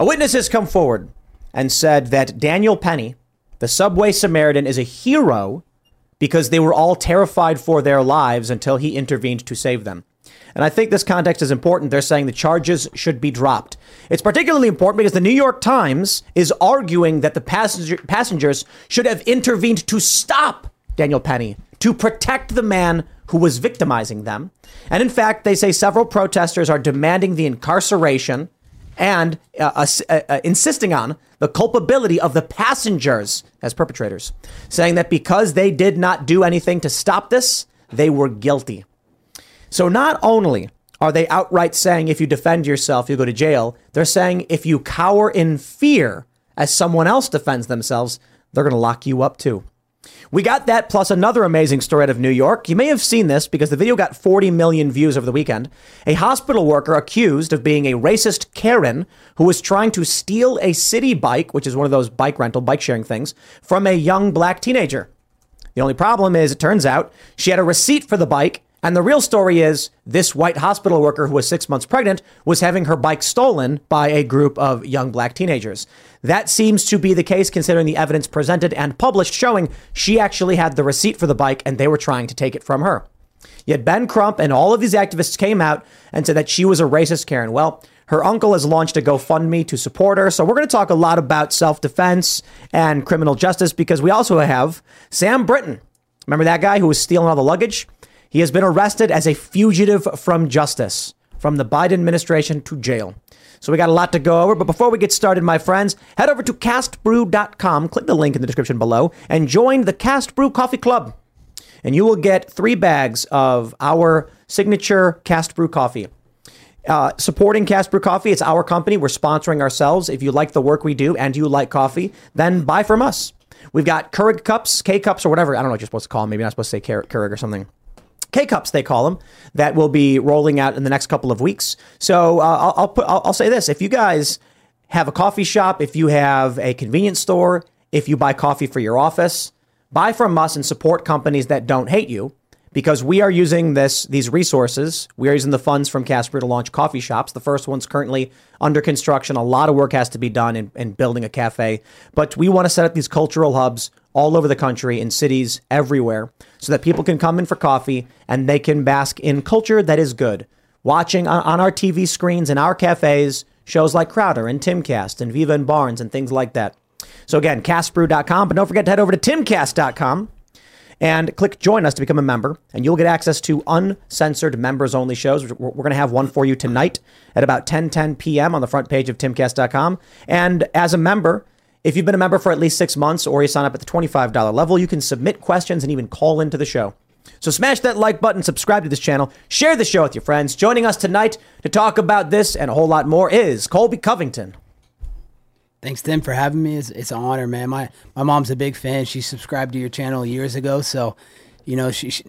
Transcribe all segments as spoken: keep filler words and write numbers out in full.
A witness has come forward and said that Daniel Penny, the subway Samaritan, is a hero because they were all terrified for their lives until he intervened to save them. And I think this context is important. They're saying the charges should be dropped. It's particularly important because the New York Times is arguing that the passenger, passengers should have intervened to stop Daniel Penny, to protect the man who was victimizing them. And in fact, they say several protesters are demanding the incarceration and uh, uh, uh, insisting on the culpability of the passengers as perpetrators, saying that because they did not do anything to stop this, they were guilty. So not only are they outright saying if you defend yourself, you go to jail, they're saying if you cower in fear as someone else defends themselves, they're going to lock you up too. We got that plus another amazing story out of New York. You may have seen this because the video got forty million views over the weekend. A hospital worker accused of being a racist Karen who was trying to steal a city bike, which is one of those bike rental, bike sharing things, from a young black teenager. The only problem is, it turns out, she had a receipt for the bike. And the real story is this white hospital worker who was six months pregnant was having her bike stolen by a group of young black teenagers. That seems to be the case, considering the evidence presented and published showing she actually had the receipt for the bike and they were trying to take it from her. Yet Ben Crump and all of these activists came out and said that she was a racist Karen. Well, her uncle has launched a GoFundMe to support her. So we're going to talk a lot about self-defense and criminal justice, because we also have Sam Britton. Remember that guy who was stealing all the luggage? He has been arrested as a fugitive from justice, from the Biden administration to jail. So we got a lot to go over. But before we get started, my friends, head over to cast brew dot com. Click the link in the description below and join the CastBrew Coffee Club. And you will get three bags of our signature CastBrew coffee. Uh, supporting CastBrew Coffee, it's our company. We're sponsoring ourselves. If you like the work we do and you like coffee, then buy from us. We've got Keurig cups, K-cups, or whatever. I don't know what you're supposed to call them. Maybe not supposed to say Keurig or something. K-Cups, they call them, that will be rolling out in the next couple of weeks. So uh, I'll, I'll, put, I'll, I'll say this. If you guys have a coffee shop, if you have a convenience store, if you buy coffee for your office, buy from us and support companies that don't hate you, because we are using this these resources. We are using the funds from CastBrew to launch coffee shops. The first one's currently under construction. A lot of work has to be done in, in building a cafe, but we want to set up these cultural hubs all over the country, in cities, everywhere, so that people can come in for coffee and they can bask in culture that is good. Watching on our T V screens, in our cafes, shows like Crowder and TimCast and Viva and Barnes and things like that. So again, cast brew dot com, but don't forget to head over to tim cast dot com and click join us to become a member, and you'll get access to uncensored members only shows. We're going to have one for you tonight at about ten ten p.m. on the front page of tim cast dot com. And as a member, if you've been a member for at least six months or you sign up at the twenty-five dollars level, you can submit questions and even call into the show. So smash that like button, subscribe to this channel, share the show with your friends. Joining us tonight to talk about this and a whole lot more is Colby Covington. Thanks, Tim, for having me. It's, it's an honor, man. My my mom's a big fan. She subscribed to your channel years ago. So, you know, she, she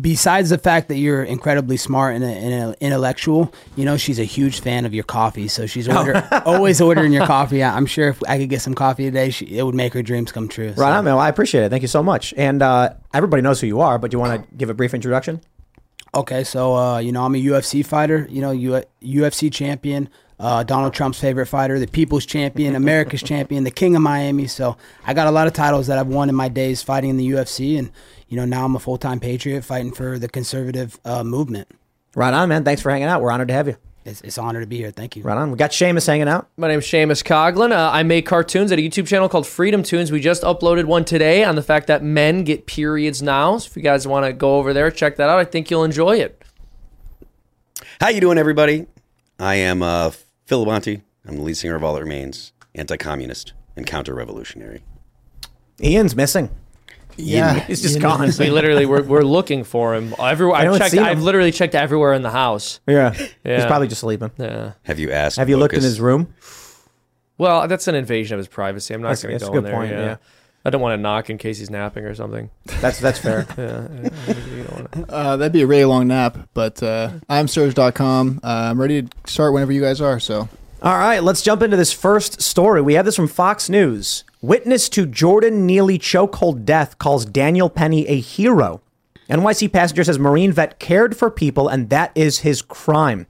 besides the fact that you're incredibly smart and, and intellectual, you know, she's a huge fan of your coffee. So she's order, always ordering your coffee. I'm sure if I could get some coffee today, she, it would make her dreams come true. So. Right on, man. Well, I appreciate it. Thank you so much. And uh, everybody knows who you are, but you want to give a brief introduction? Okay. So, uh, you know, I'm a U F C fighter, you know, U- UFC champion. Uh, Donald Trump's favorite fighter, the people's champion, America's champion, the king of Miami. So I got a lot of titles that I've won in my days fighting in the U F C. And, you know, now I'm a full-time patriot fighting for the conservative uh, movement. Right on, man. Thanks for hanging out. We're honored to have you. It's, it's an honor to be here. Thank you. Right on. We got Seamus hanging out. My name's Seamus Coughlin. Uh, I make cartoons at a YouTube channel called Freedom Tunes. We just uploaded one today on the fact that men get periods now. So if you guys want to go over there, check that out. I think you'll enjoy it. How you doing, everybody? I am a... Uh, Phil Labonte. I'm the lead singer of All That Remains, anti-communist, and counter-revolutionary. Ian's missing. Yeah, Ian, he's just Ian gone. We literally we're we're looking for him everywhere. I've checked. I've him. literally checked everywhere in the house. Yeah, yeah. He's probably just sleeping. Yeah. Have you asked? Have you Focus? Looked in his room? Well, that's an invasion of his privacy. I'm not going to go in there. That's a good point, yeah. yeah. I don't want to knock in case he's napping or something. That's that's fair. yeah, you don't want to. Uh, that'd be a really long nap, but uh, I'm Surge dot com. Uh, I'm ready to start whenever you guys are. So, all right, let's jump into this first story. We have this from Fox News. Witness to Jordan Neely chokehold death calls Daniel Penny a hero. N Y C passenger says Marine vet cared for people, and that is his crime.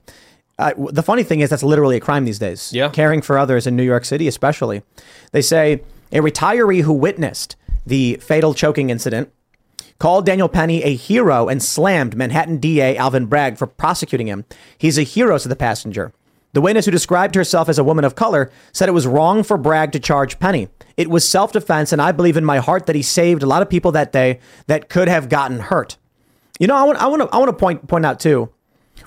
Uh, the funny thing is that's literally a crime these days. Yeah. Caring for others in New York City, especially. They say a retiree who witnessed the fatal choking incident called Daniel Penny a hero and slammed Manhattan D A Alvin Bragg for prosecuting him. He's a hero, said the passenger. The witness, who described herself as a woman of color, said it was wrong for Bragg to charge Penny. It was self-defense, and I believe in my heart that he saved a lot of people that day that could have gotten hurt. You know, I want I want to I want to point point out too,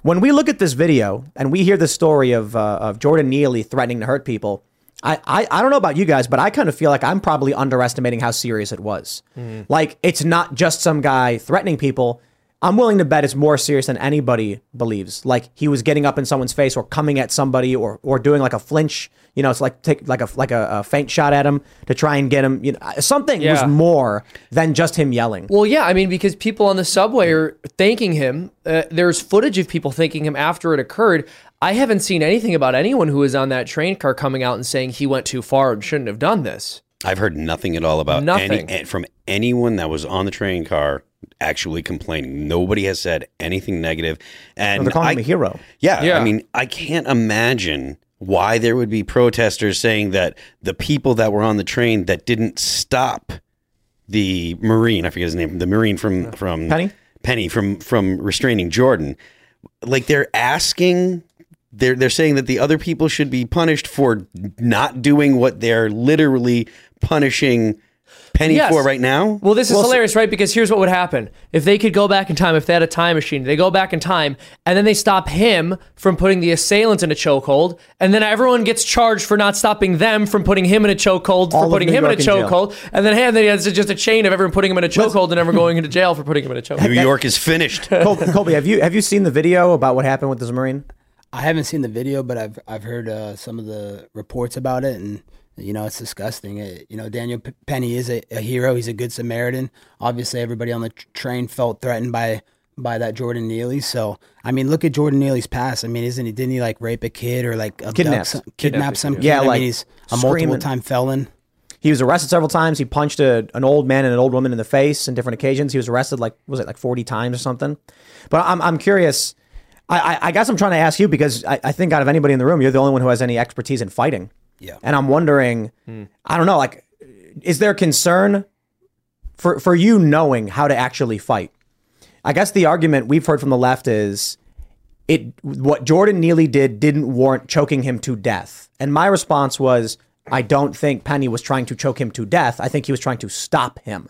when we look at this video and we hear the story of uh, of Jordan Neely threatening to hurt people, I, I I don't know about you guys, but I kind of feel like I'm probably underestimating how serious it was. Mm. Like, it's not just some guy threatening people. I'm willing to bet it's more serious than anybody believes. Like, he was getting up in someone's face or coming at somebody or or doing like a flinch. You know, it's like take like a like a, a faint shot at him to try and get him. You know, something yeah. was more than just him yelling. Well, yeah, I mean, because people on the subway are thanking him. Uh, there's footage of people thanking him after it occurred. I haven't seen anything about anyone who was on that train car coming out and saying he went too far and shouldn't have done this. I've heard nothing at all about nothing any, from anyone that was on the train car actually complaining. Nobody has said anything negative. And well, they're calling I, him a hero. Yeah, yeah. I mean, I can't imagine why there would be protesters saying that the people that were on the train that didn't stop the Marine, I forget his name, the Marine from, from Penny, Penny from, from restraining Jordan, like they're asking, they're, they're saying that the other people should be punished for not doing what they're literally punishing Penny yes. for right now? Well, this is well, hilarious, right? Because here's what would happen. If they could go back in time, if they had a time machine, they go back in time, and then they stop him from putting the assailant in a chokehold, and then everyone gets charged for not stopping them from putting him in a chokehold, for putting him in a chokehold, and then, hey, and then it's just a chain of everyone putting him in a chokehold and everyone going into jail for putting him in a chokehold. New York is finished. Col- Colby, have you have you seen the video about what happened with this Marine? I haven't seen the video, but I've I've heard uh, some of the reports about it, and you know, it's disgusting. It, you know, Daniel P- Penny is a, a hero. He's a good Samaritan. Obviously, everybody on the t- train felt threatened by by that Jordan Neely. So, I mean, look at Jordan Neely's past. I mean, isn't he? Didn't he like rape a kid or like kidnap some, kidnap some kid? Yeah, like I mean, he's a multiple time felon. He was arrested several times. He punched a, an old man and an old woman in the face on different occasions. He was arrested like was it like forty times or something? But I'm I'm curious. I, I, I guess I'm trying to ask you because I, I think out of anybody in the room, you're the only one who has any expertise in fighting. Yeah. And I'm wondering, hmm. I don't know, like, is there concern for, for you knowing how to actually fight? I guess the argument we've heard from the left is it what Jordan Neely did didn't warrant choking him to death. And my response was, I don't think Penny was trying to choke him to death. I think he was trying to stop him.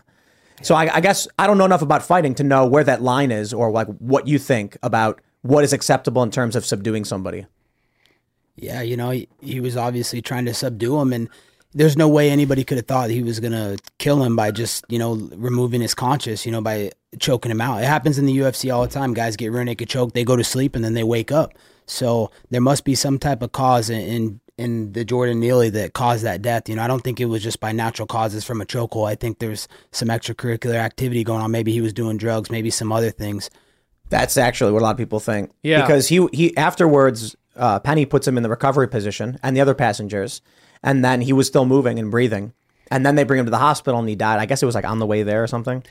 Yeah. So I, I guess I don't know enough about fighting to know where that line is or like what you think about what is acceptable in terms of subduing somebody. Yeah, you know, he, he was obviously trying to subdue him, and there's no way anybody could have thought he was going to kill him by just, you know, removing his conscience, you know, by choking him out. It happens in the U F C all the time. Guys get rear naked choked, they go to sleep, and then they wake up. So there must be some type of cause in, in, in the Jordan Neely that caused that death. You know, I don't think it was just by natural causes from a chokehold. I think there's some extracurricular activity going on. Maybe he was doing drugs, maybe some other things. That's actually what a lot of people think. Yeah. Because he he afterwards... Uh, Penny puts him in the recovery position and the other passengers, and then he was still moving and breathing, and then they bring him to the hospital and he died. I guess it was like on the way there or something.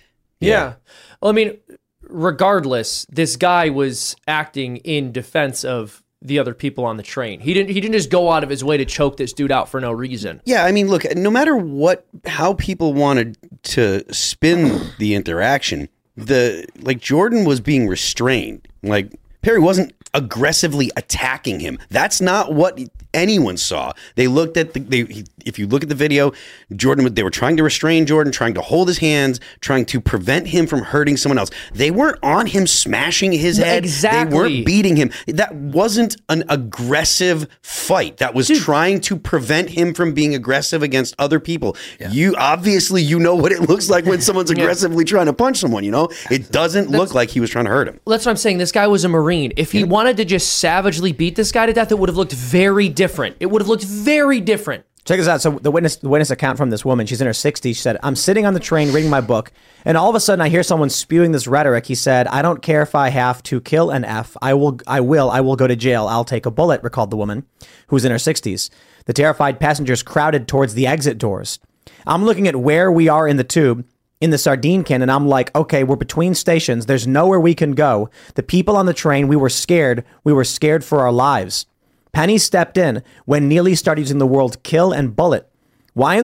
Yeah. yeah. Well, I mean, regardless, this guy was acting in defense of the other people on the train. He didn't. He didn't just go out of his way to choke this dude out for no reason. Yeah. I mean, look, no matter what, how people wanted to spin the interaction, the like Jordan was being restrained. Like Perry wasn't aggressively attacking him. That's not what anyone saw. They looked at the, they, if you look at the video, Jordan, they were trying to restrain Jordan, trying to hold his hands, trying to prevent him from hurting someone else. They weren't on him smashing his head. Exactly. They weren't beating him. That wasn't an aggressive fight. That was Dude. trying to prevent him from being aggressive against other people. Yeah. You obviously, you know what it looks like when someone's yeah. aggressively trying to punch someone, you know? It doesn't that's, look like he was trying to hurt him. That's what I'm saying. This guy was a Marine. If he yeah. wanted to just savagely beat this guy to death, it would have looked very different. It would have looked very different. Check this out. So the witness, the witness account from this woman, she's in her sixties. She said, I'm sitting on the train reading my book, and all of a sudden I hear someone spewing this rhetoric. He said, I don't care if I have to kill an F. I will, I will, I will go to jail. I'll take a bullet, recalled the woman, who's in her sixties. The terrified passengers crowded towards the exit doors. I'm looking at where we are in the tube, in the sardine can, and I'm like, okay, we're between stations. There's nowhere we can go. The people on the train, we were scared. We were scared for our lives. Penny stepped in when Neely started using the word kill and bullet. Why?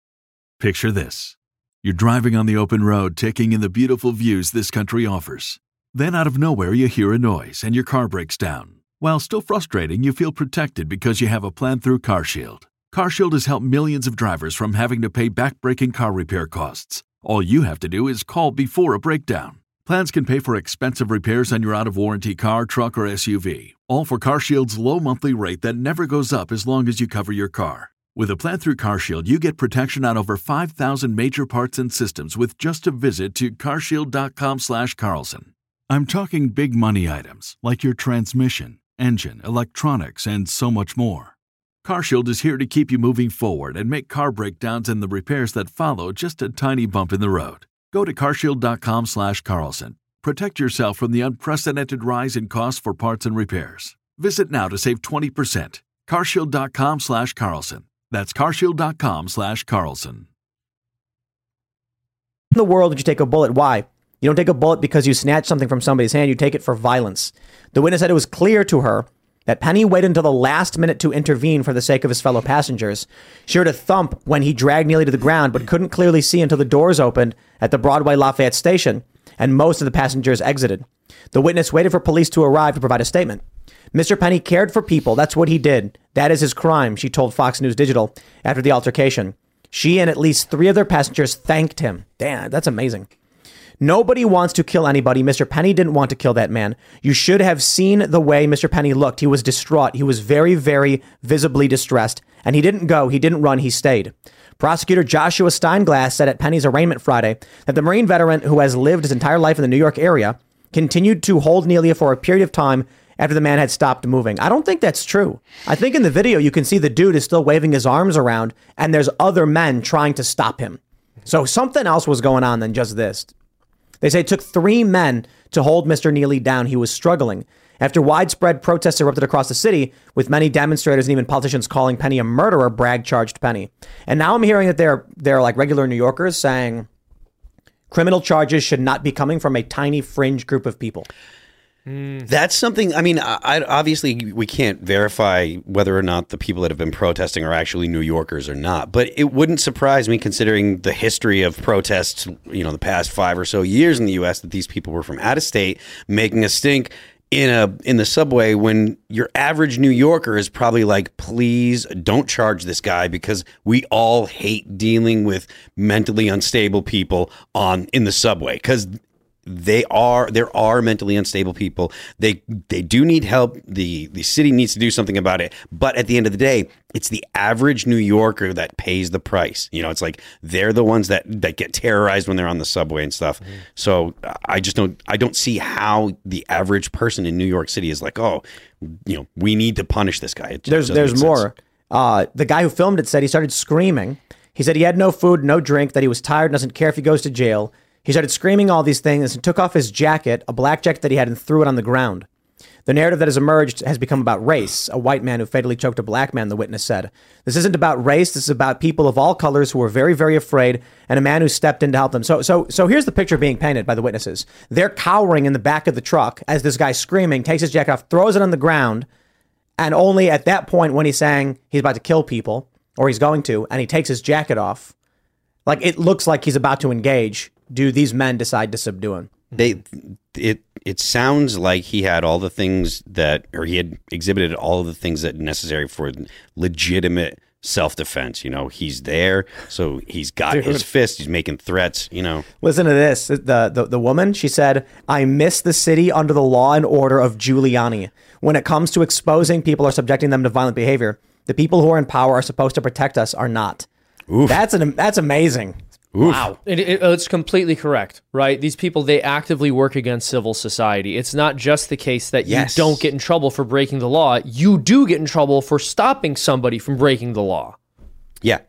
Picture this. You're driving on the open road, taking in the beautiful views this country offers. Then out of nowhere, you hear a noise and your car breaks down. While still frustrating, you feel protected because you have a plan through CarShield. CarShield has helped millions of drivers from having to pay backbreaking car repair costs. All you have to do is call before a breakdown. Plans can pay for expensive repairs on your out-of-warranty car, truck, or S U V, all for CarShield's low monthly rate that never goes up as long as you cover your car. With a plan through CarShield, you get protection on over five thousand major parts and systems with just a visit to carshield.com slash Carlson. I'm talking big money items like your transmission, engine, electronics, and so much more. CarShield is here to keep you moving forward and make car breakdowns and the repairs that follow just a tiny bump in the road. Go to carshield.com slash Carlson. Protect yourself from the unprecedented rise in costs for parts and repairs. Visit now to save twenty percent. Carshield.com slash Carlson. That's carshield.com slash Carlson. In the world, would you take a bullet? Why? You don't take a bullet because you snatch something from somebody's hand. You take it for violence. The witness said it was clear to her that Penny waited until the last minute to intervene for the sake of his fellow passengers. She heard a thump when he dragged Neely to the ground, but couldn't clearly see until the doors opened at the Broadway Lafayette station, and most of the passengers exited. The witness waited for police to arrive to provide a statement. Mister Penny cared for people. That's what he did. That is his crime, she told Fox News Digital after the altercation. She and at least three other passengers thanked him. Damn, that's amazing. Nobody wants to kill anybody. Mister Penny didn't want to kill that man. You should have seen the way Mister Penny looked. He was distraught. He was very, very visibly distressed. And he didn't go. He didn't run. He stayed. Prosecutor Joshua Steinglass said at Penny's arraignment Friday that the Marine veteran, who has lived his entire life in the New York area, continued to hold Neely for a period of time after the man had stopped moving. I don't think that's true. I think in the video, you can see the dude is still waving his arms around and there's other men trying to stop him. So something else was going on than just this. They say it took three men to hold Mister Neely down. He was struggling. After widespread protests erupted across the city, with many demonstrators and even politicians calling Penny a murderer, Bragg charged Penny. And now I'm hearing that they're, they're like regular New Yorkers saying criminal charges should not be coming from a tiny fringe group of people. That's something, I mean, I, I, obviously we can't verify whether or not the people that have been protesting are actually New Yorkers or not, but it wouldn't surprise me considering the history of protests, you know, the past five or so years in the U S that these people were from out of state making a stink in a in the subway when your average New Yorker is probably like, please don't charge this guy because we all hate dealing with mentally unstable people on in the subway because They are there are mentally unstable people. They they do need help. The the city needs to do something about it. But at the end of the day, it's the average New Yorker that pays the price. You know, it's like they're the ones that, that get terrorized when they're on the subway and stuff. Mm-hmm. So I just don't I don't see how the average person in New York City is like, oh, you know, we need to punish this guy. It there's there's more. Uh, the guy who filmed it said he started screaming. He said he had no food, no drink, that he was tired, doesn't care if he goes to jail. He started screaming all these things and took off his jacket, a black jacket that he had, and threw it on the ground. The narrative that has emerged has become about race. A white man who fatally choked a black man, the witness said. This isn't about race. This is about people of all colors who were very, very afraid and a man who stepped in to help them. So so, so here's the picture being painted by the witnesses. They're cowering in the back of the truck as this guy screaming, takes his jacket off, throws it on the ground. And only at that point when he's saying he's about to kill people or he's going to, and he takes his jacket off, like it looks like he's about to engage. Do these men decide to subdue him? They, it it sounds like he had all the things that, or he had exhibited all of the things that are necessary for legitimate self-defense. You know, he's there, so he's got Dude. his fist, he's making threats, you know. Listen to this. The, the, the woman, she said, I miss the city under the law and order of Giuliani. When it comes to exposing people or subjecting them to violent behavior, the people who are in power are supposed to protect us, are not. Oof. That's an That's amazing. Oof. Wow. It, it, it's completely correct, right? These people, they actively work against civil society. It's not just the case that yes. you don't get in trouble for breaking the law. You do get in trouble for stopping somebody from breaking the law. Yeah, one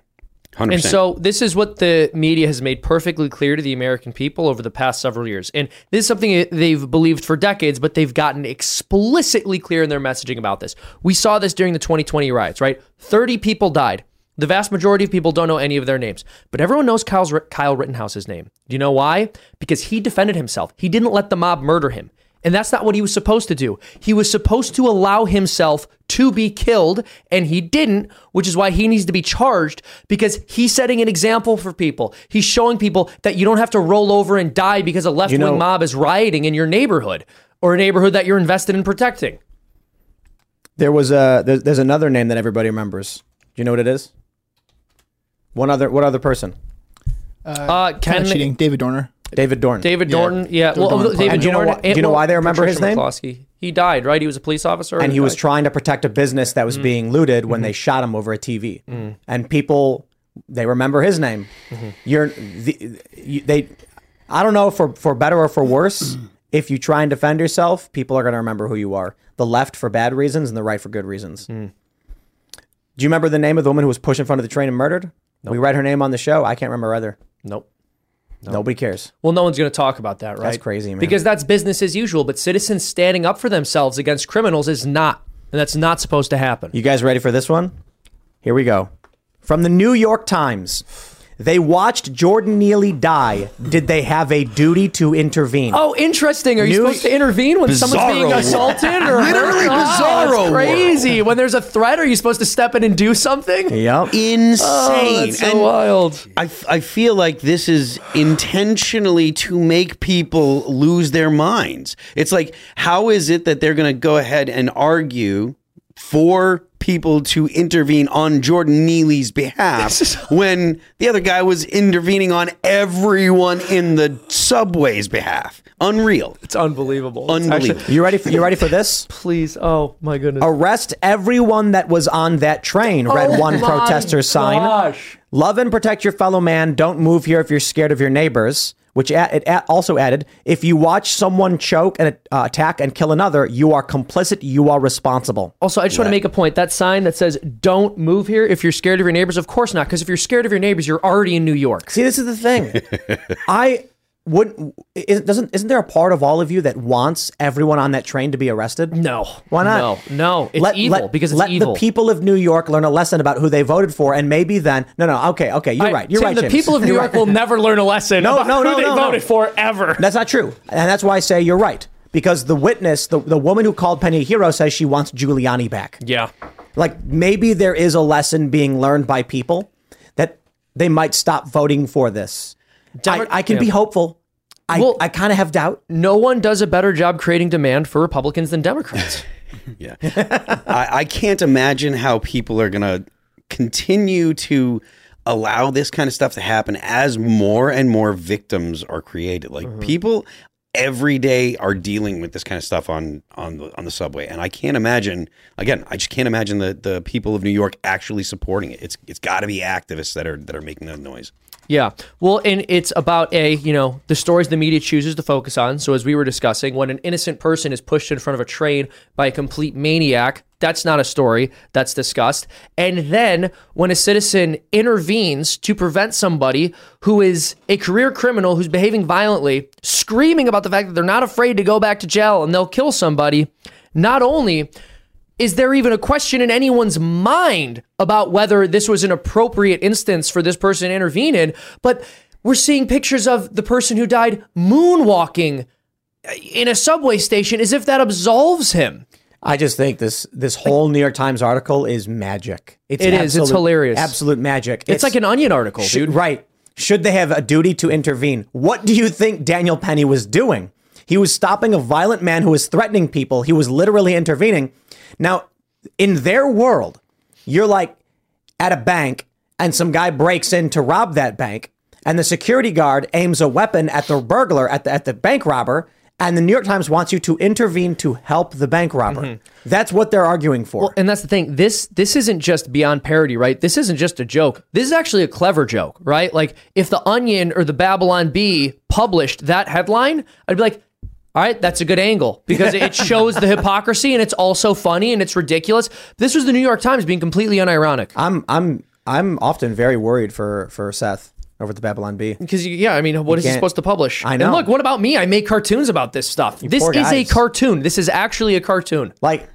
hundred percent. And so this is what the media has made perfectly clear to the American people over the past several years. And this is something they've believed for decades, but they've gotten explicitly clear in their messaging about this. We saw this during the twenty twenty riots, right? thirty people died. The vast majority of people don't know any of their names, but everyone knows Kyle's, Kyle Rittenhouse's name. Do you know why? Because he defended himself. He didn't let the mob murder him. And that's not what he was supposed to do. He was supposed to allow himself to be killed, and he didn't, which is why he needs to be charged, because he's setting an example for people. He's showing people that you don't have to roll over and die because a left-wing you know, mob is rioting in your neighborhood or a neighborhood that you're invested in protecting. There was a, there's, there's another name that everybody remembers. Do you know what it is? One other, what other person? Uh, uh, Ken, cheating. David Dorner. David Dorner. David Dorner. Yeah. yeah. Well, Dorn. David and do you know, Dorn, why, do you know why they remember Patricia his name? McCloskey. He died, right? He was a police officer, and he, he was trying to protect a business that was mm. being looted when mm-hmm. they shot him over a T V. Mm. And people, they remember his name. Mm-hmm. You're the, you, they. I don't know for for better or for worse. If you try and defend yourself, people are going to remember who you are. The left for bad reasons, and the right for good reasons. Mm. Do you remember the name of the woman who was pushed in front of the train and murdered? Nope. We read her name on the show. I can't remember either. Nope. nope. Nobody cares. Well, no one's going to talk about that, right? That's crazy, man. Because that's business as usual, but citizens standing up for themselves against criminals is not, and that's not supposed to happen. You guys ready for this one? Here we go. From the New York Times. They watched Jordan Neely die. Did they have a duty to intervene? Oh, interesting. Are you New- supposed to intervene when bizarro someone's being assaulted? Or literally hurt? Bizarro. Oh, that's crazy. When there's a threat, are you supposed to step in and do something? Yep. Insane. Oh, that's so and wild. I, I feel like this is intentionally to make people lose their minds. It's like, how is it that they're going to go ahead and argue for people to intervene on Jordan Neely's behalf when the other guy was intervening on everyone in the subway's behalf? Unreal. It's unbelievable. Unbelievable. Actually, you ready for, you ready for this? Please. Oh my goodness. Arrest everyone that was on that train, read oh one protester sign. Gosh. Love and protect your fellow man. Don't move here if you're scared of your neighbors. Which it also added, if you watch someone choke and uh, attack and kill another, you are complicit, you are responsible. Also, I just yeah. want to make a point. That sign that says, don't move here if you're scared of your neighbors. Of course not, because if you're scared of your neighbors, you're already in New York. See, this is the thing. I wouldn't, isn't, doesn't, isn't there a part of all of you that wants everyone on that train to be arrested? No. Why not? No, no. It's let, evil let, because it's let evil. Let the people of New York learn a lesson about who they voted for, and maybe then, no, no, okay, okay, you're I, right, you're Tim, right, the James. people of New York will never learn a lesson no, about no, no, who no, they no, voted no. for ever. That's not true. And that's why I say you're right, because the witness, the, the woman who called Penny a hero says she wants Giuliani back. Yeah. Like, maybe there is a lesson being learned by people that they might stop voting for this. Demo- I, I can yeah. be hopeful. I, well, I kind of have doubt. No one does a better job creating demand for Republicans than Democrats. yeah. I, I can't imagine how people are going to continue to allow this kind of stuff to happen as more and more victims are created. Like mm-hmm. people every day are dealing with this kind of stuff on, on, the, on the subway. And I can't imagine, again, I just can't imagine the, the people of New York actually supporting it. It's It's got to be activists that are that are making that noise. Yeah. Well, and it's about a, you know, the stories the media chooses to focus on. So as we were discussing, when an innocent person is pushed in front of a train by a complete maniac, that's not a story that's discussed. And then when a citizen intervenes to prevent somebody who is a career criminal who's behaving violently, screaming about the fact that they're not afraid to go back to jail and they'll kill somebody, not only is there even a question in anyone's mind about whether this was an appropriate instance for this person to intervene in? But we're seeing pictures of the person who died moonwalking in a subway station as if that absolves him. I just think this this whole New York Times article is magic. It's it absolute, is. It's hilarious. Absolute magic. It's, it's like an Onion article, should, dude. Right. Should they have a duty to intervene? What do you think Daniel Penny was doing? He was stopping a violent man who was threatening people. He was literally intervening. Now, in their world, you're like at a bank and some guy breaks in to rob that bank and the security guard aims a weapon at the burglar, at the, at the bank robber, and the New York Times wants you to intervene to help the bank robber. Mm-hmm. That's what they're arguing for. Well, and that's the thing. This this isn't just beyond parody, right? This isn't just a joke. This is actually a clever joke, right? Like if the Onion or the Babylon Bee published that headline, I'd be like, all right, that's a good angle because it shows the hypocrisy and it's also funny and it's ridiculous. This was the New York Times being completely unironic. I'm I'm I'm often very worried for for Seth over at the Babylon Bee. Because, yeah, I mean, what you is he supposed to publish? I know. And look, what about me? I make cartoons about this stuff. You this is guys. a cartoon. This is actually a cartoon. Like,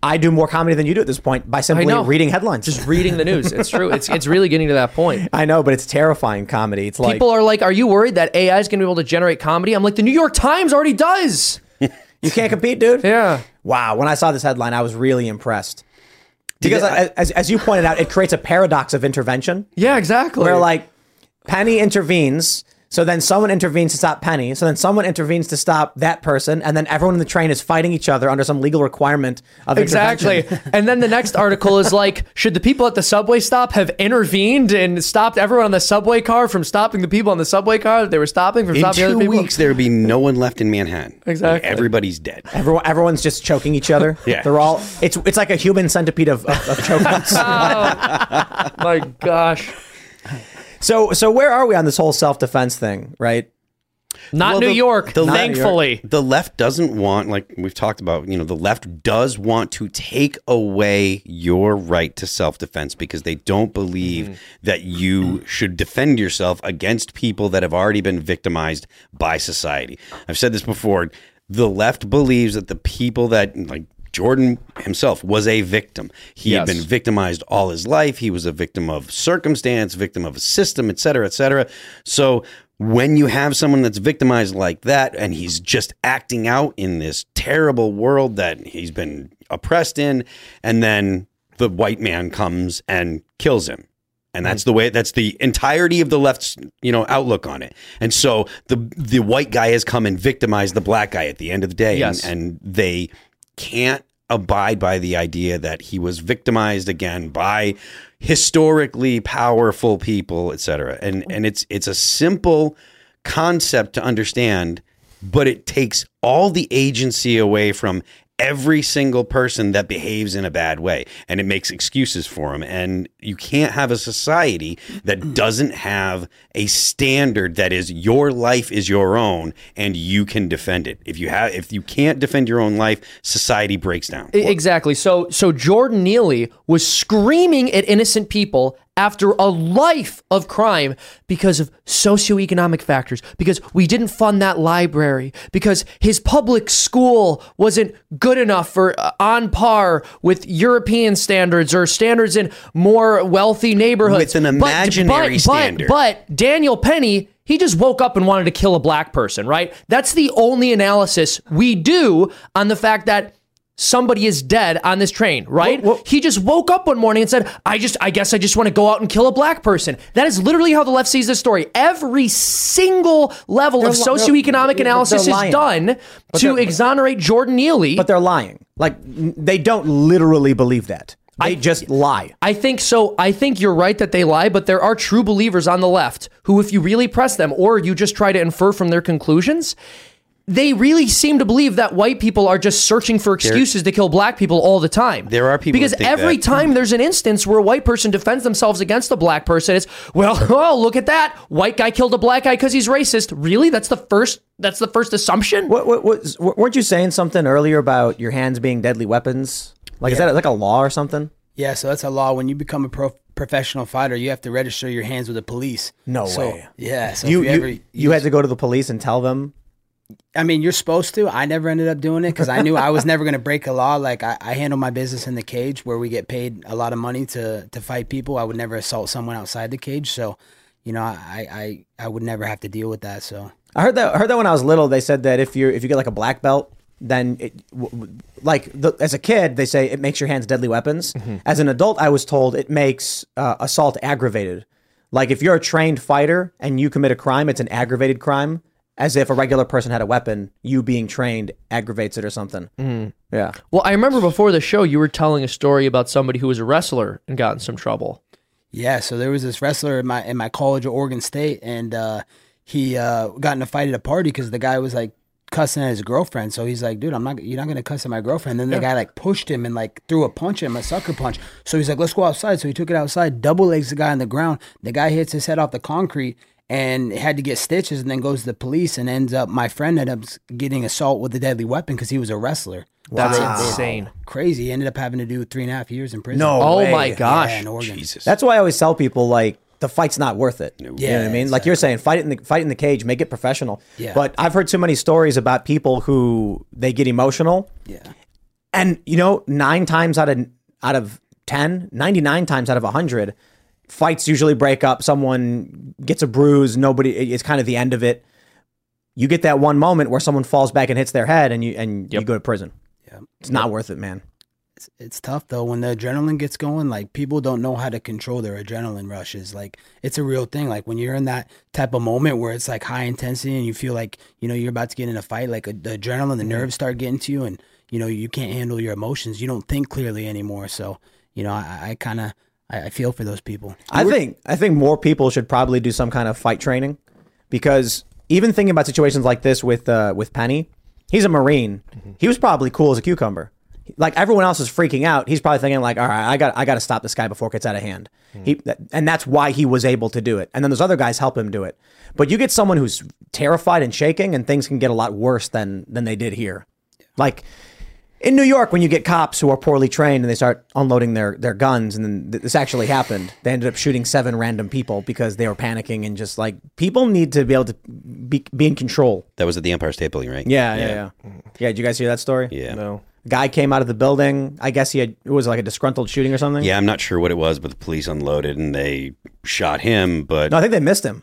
I do more comedy than you do at this point by simply reading headlines. Just reading the news. It's true. It's it's really getting to that point. I know, but it's terrifying comedy. It's like people are like, are you worried that A I is going to be able to generate comedy? I'm like, the New York Times already does. You can't compete, dude. Yeah. Wow. When I saw this headline, I was really impressed. Because yeah. I, as, as you pointed out, it creates a paradox of intervention. Yeah, exactly. Where like Penny intervenes, so then someone intervenes to stop Penny, so then someone intervenes to stop that person, and then everyone in the train is fighting each other under some legal requirement of exactly. intervention. Exactly. And then the next article is like, should the people at the subway stop have intervened and stopped everyone on the subway car from stopping the people on the subway car that they were stopping from in stopping other people? In two weeks, there would be no one left in Manhattan. Exactly. Like, everybody's dead. Everyone, everyone's just choking each other. Yeah. They're all, it's it's like a human centipede of, of, of choking. Oh, my gosh. So so where are we on this whole self-defense thing, right? Not well, New the, York, the, thankfully. New York. The left doesn't want, like we've talked about, you know, the left does want to take away your right to self-defense because they don't believe mm. that you should defend yourself against people that have already been victimized by society. I've said this before. The left believes that the people that, like, Jordan himself was a victim. He yes. had been victimized all his life. He was a victim of circumstance, victim of a system, et cetera, et cetera. So when you have someone that's victimized like that, and he's just acting out in this terrible world that he's been oppressed in, and then the white man comes and kills him. And that's the way, that's the entirety of the left's, you know, outlook on it. And so the, the white guy has come and victimized the black guy at the end of the day. Yes. And, and they can't abide by the idea that he was victimized again by historically powerful people, et cetera. And, and it's, it's a simple concept to understand, but it takes all the agency away from every single person that behaves in a bad way, and it makes excuses for them. And you can't have a society that doesn't have a standard that is your life is your own and you can defend it. If you have, if you can't defend your own life, society breaks down. Exactly. So, so Jordan Neely was screaming at innocent people after a life of crime because of socioeconomic factors, because we didn't fund that library, because his public school wasn't good enough or uh, on par with European standards or standards in more wealthy neighborhoods. With an imaginary but, but, standard. But, but Daniel Penny, he just woke up and wanted to kill a black person, right? That's the only analysis we do on the fact that somebody is dead on this train, right? What, what? He just woke up one morning and said, I just, I guess I just want to go out and kill a black person. That is literally how the left sees this story. Every single level they're of li- socioeconomic analysis is done but to exonerate Jordan Neely. But they're lying. Like, they don't literally believe that. They I just lie. I think so. I think you're right that they lie, but there are true believers on the left who, if you really press them or you just try to infer from their conclusions, they really seem to believe that white people are just searching for excuses there, to kill black people all the time. There are people because that think every that. time there's an instance where a white person defends themselves against a black person, it's, well, oh, look at that. White guy killed a black guy because he's racist. Really? That's the first That's the first assumption? What, what, what, weren't you saying something earlier about your hands being deadly weapons? Like, yeah. Is that like a law or something? Yeah, so that's a law. When you become a pro- professional fighter, you have to register your hands with the police. No so, way. Yeah. So you, if you, you, ever, you, you had to go to the police and tell them? I mean, you're supposed to. I never ended up doing it because I knew I was never going to break a law. Like, I, I handle my business in the cage where we get paid a lot of money to, to fight people. I would never assault someone outside the cage. So, you know, I, I, I would never have to deal with that. So I heard that I heard that when I was little, they said that if you if you get like a black belt, then it, w- w- like the, as a kid, they say it makes your hands deadly weapons. Mm-hmm. As an adult, I was told it makes uh, assault aggravated. Like, if you're a trained fighter and you commit a crime, it's an aggravated crime. As if a regular person had a weapon, you being trained aggravates it or something. Mm. Yeah. Well, I remember before the show, you were telling a story about somebody who was a wrestler and got in some trouble. Yeah. So there was this wrestler in my in my college at Oregon State, and uh, he uh, got in a fight at a party because the guy was like cussing at his girlfriend. So he's like, dude, I'm not. You're not gonna cuss at my girlfriend. And then the yeah. guy like pushed him and like threw a punch at him, a sucker punch. So he's like, let's go outside. So he took it outside, double legs the guy on the ground. The guy hits his head off the concrete and had to get stitches, and then goes to the police and ends up, my friend ended up getting assault with a deadly weapon because he was a wrestler. That's wow. insane. Crazy. He ended up having to do three and a half years in prison. No Oh way. my gosh. Yeah, in Oregon. Jesus. That's why I always tell people, like, the fight's not worth it. No. You yeah, know what I mean? Exactly. Like you're saying, fight it in the fight in the cage, make it professional. Yeah. But I've heard so many stories about people who they get emotional. Yeah. And you know, nine times out of out of ten, ninety-nine times out of a hundred, fights usually break up. Someone gets a bruise, nobody it's kind of the end of it. You get that one moment where someone falls back and hits their head and you and yep. you go to prison. Yeah. It's not worth it, man. It's, it's tough though when the adrenaline gets going. Like, people don't know how to control their adrenaline rushes. Like, it's a real thing. Like, when you're in that type of moment where it's like high intensity and you feel like, you know, you're about to get in a fight, like a, the adrenaline, the nerves start getting to you, and you know, you can't handle your emotions. You don't think clearly anymore. So, you know, I, I kind of I, I feel for those people. I think I think more people should probably do some kind of fight training, because even thinking about situations like this with uh, with Penny, he's a Marine. Mm-hmm. He was probably cool as a cucumber. Like, everyone else is freaking out, he's probably thinking, like, all right, I got I got to stop this guy before it gets out of hand. Mm. He and that's why he was able to do it. And then those other guys help him do it. But you get someone who's terrified and shaking, and things can get a lot worse than than they did here. Yeah. Like in New York, when you get cops who are poorly trained and they start unloading their their guns, and then th- this actually happened. They ended up shooting seven random people because they were panicking, and just like, people need to be able to be, be in control. That was at the Empire State Building, right? Yeah, yeah, yeah. Yeah, yeah did you guys hear that story? Yeah. No. Guy came out of the building. I guess he had, it was like a disgruntled shooting or something. Yeah, I'm not sure what it was, but the police unloaded and they shot him, but... No, I think they missed him.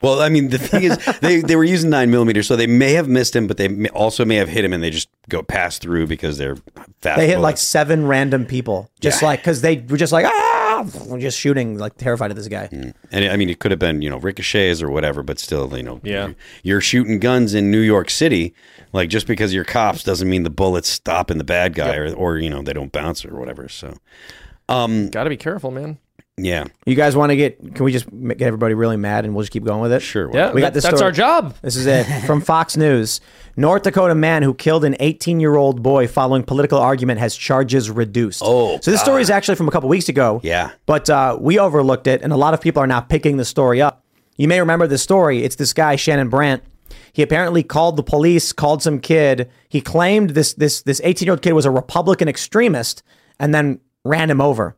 Well, I mean, the thing is, they, they were using nine millimeter, so they may have missed him, but they may also may have hit him, and they just go pass through because they're fast. They hit bullets. Like seven random people, just yeah. like, because they were just like, ah, we're just shooting, like, terrified of this guy. Mm. And I mean, it could have been, you know, ricochets or whatever, but still, you know, yeah. you're shooting guns in New York City. Like, just because you're cops doesn't mean the bullets stop in the bad guy yep. or, or, you know, they don't bounce or whatever. So, um, got to be careful, man. Yeah. You guys want to get, can we just get everybody really mad and we'll just keep going with it? Sure. Well, yeah, we got this story. That's our job. This is it. From Fox News. North Dakota man who killed an eighteen-year-old boy following political argument has charges reduced. Oh, So this God. story is actually from a couple weeks ago. Yeah. But uh, we overlooked it, and a lot of people are now picking the story up. You may remember the story. It's this guy, Shannon Brandt. He apparently called the police, called some kid. He claimed this this this eighteen-year-old kid was a Republican extremist and then ran him over.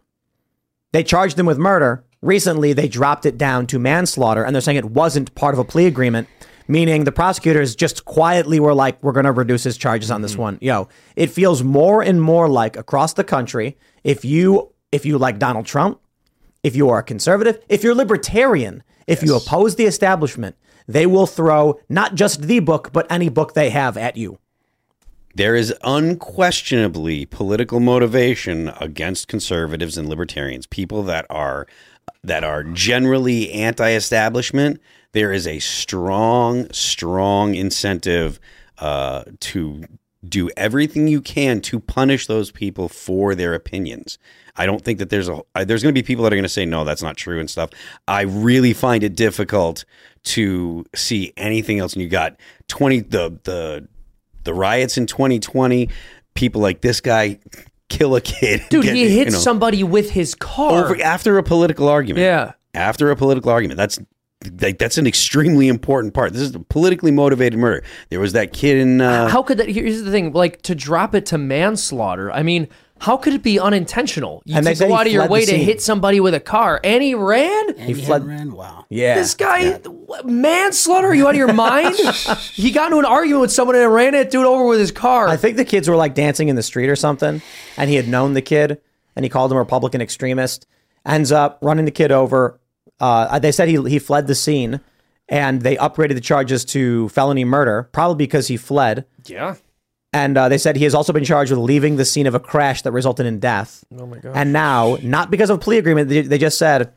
They charged him with murder. Recently, they dropped it down to manslaughter, and they're saying it wasn't part of a plea agreement, meaning the prosecutors just quietly were like, we're going to reduce his charges on this mm-hmm. one. Yo, it feels more and more like across the country, if you if you like Donald Trump, if you are a conservative, if you're libertarian, if yes. you oppose the establishment, they will throw not just the book, but any book they have at you. There is unquestionably political motivation against conservatives and libertarians, people that are that are generally anti-establishment. There is a strong, strong incentive uh, to do everything you can to punish those people for their opinions. I don't think that there's a there's going to be people that are going to say, no, that's not true and stuff. I really find it difficult to see anything else. And you got twenty the the. The riots in twenty twenty, people like this guy kill a kid. Dude, get, he hit you know, somebody with his car. Over, after a political argument. Yeah. After a political argument. That's like, that's an extremely important part. This is a politically motivated murder. There was that kid in... Uh, how could that... Here's the thing. Like, to drop it to manslaughter, I mean, how could it be unintentional? You and go out of your way to hit somebody with a car. And he ran? And he, he fled. Ran? Wow. Yeah. This guy... Yeah. Manslaughter? Are you out of your mind? He got into an argument with someone and ran that dude over with his car. I think the kids were like dancing in the street or something, and he had known the kid, and he called him a Republican extremist. Ends up running the kid over. Uh, they said he he fled the scene, and they upgraded the charges to felony murder, probably because he fled. Yeah. And uh, they said he has also been charged with leaving the scene of a crash that resulted in death. Oh my God. And now, not because of a plea agreement, they, they just said...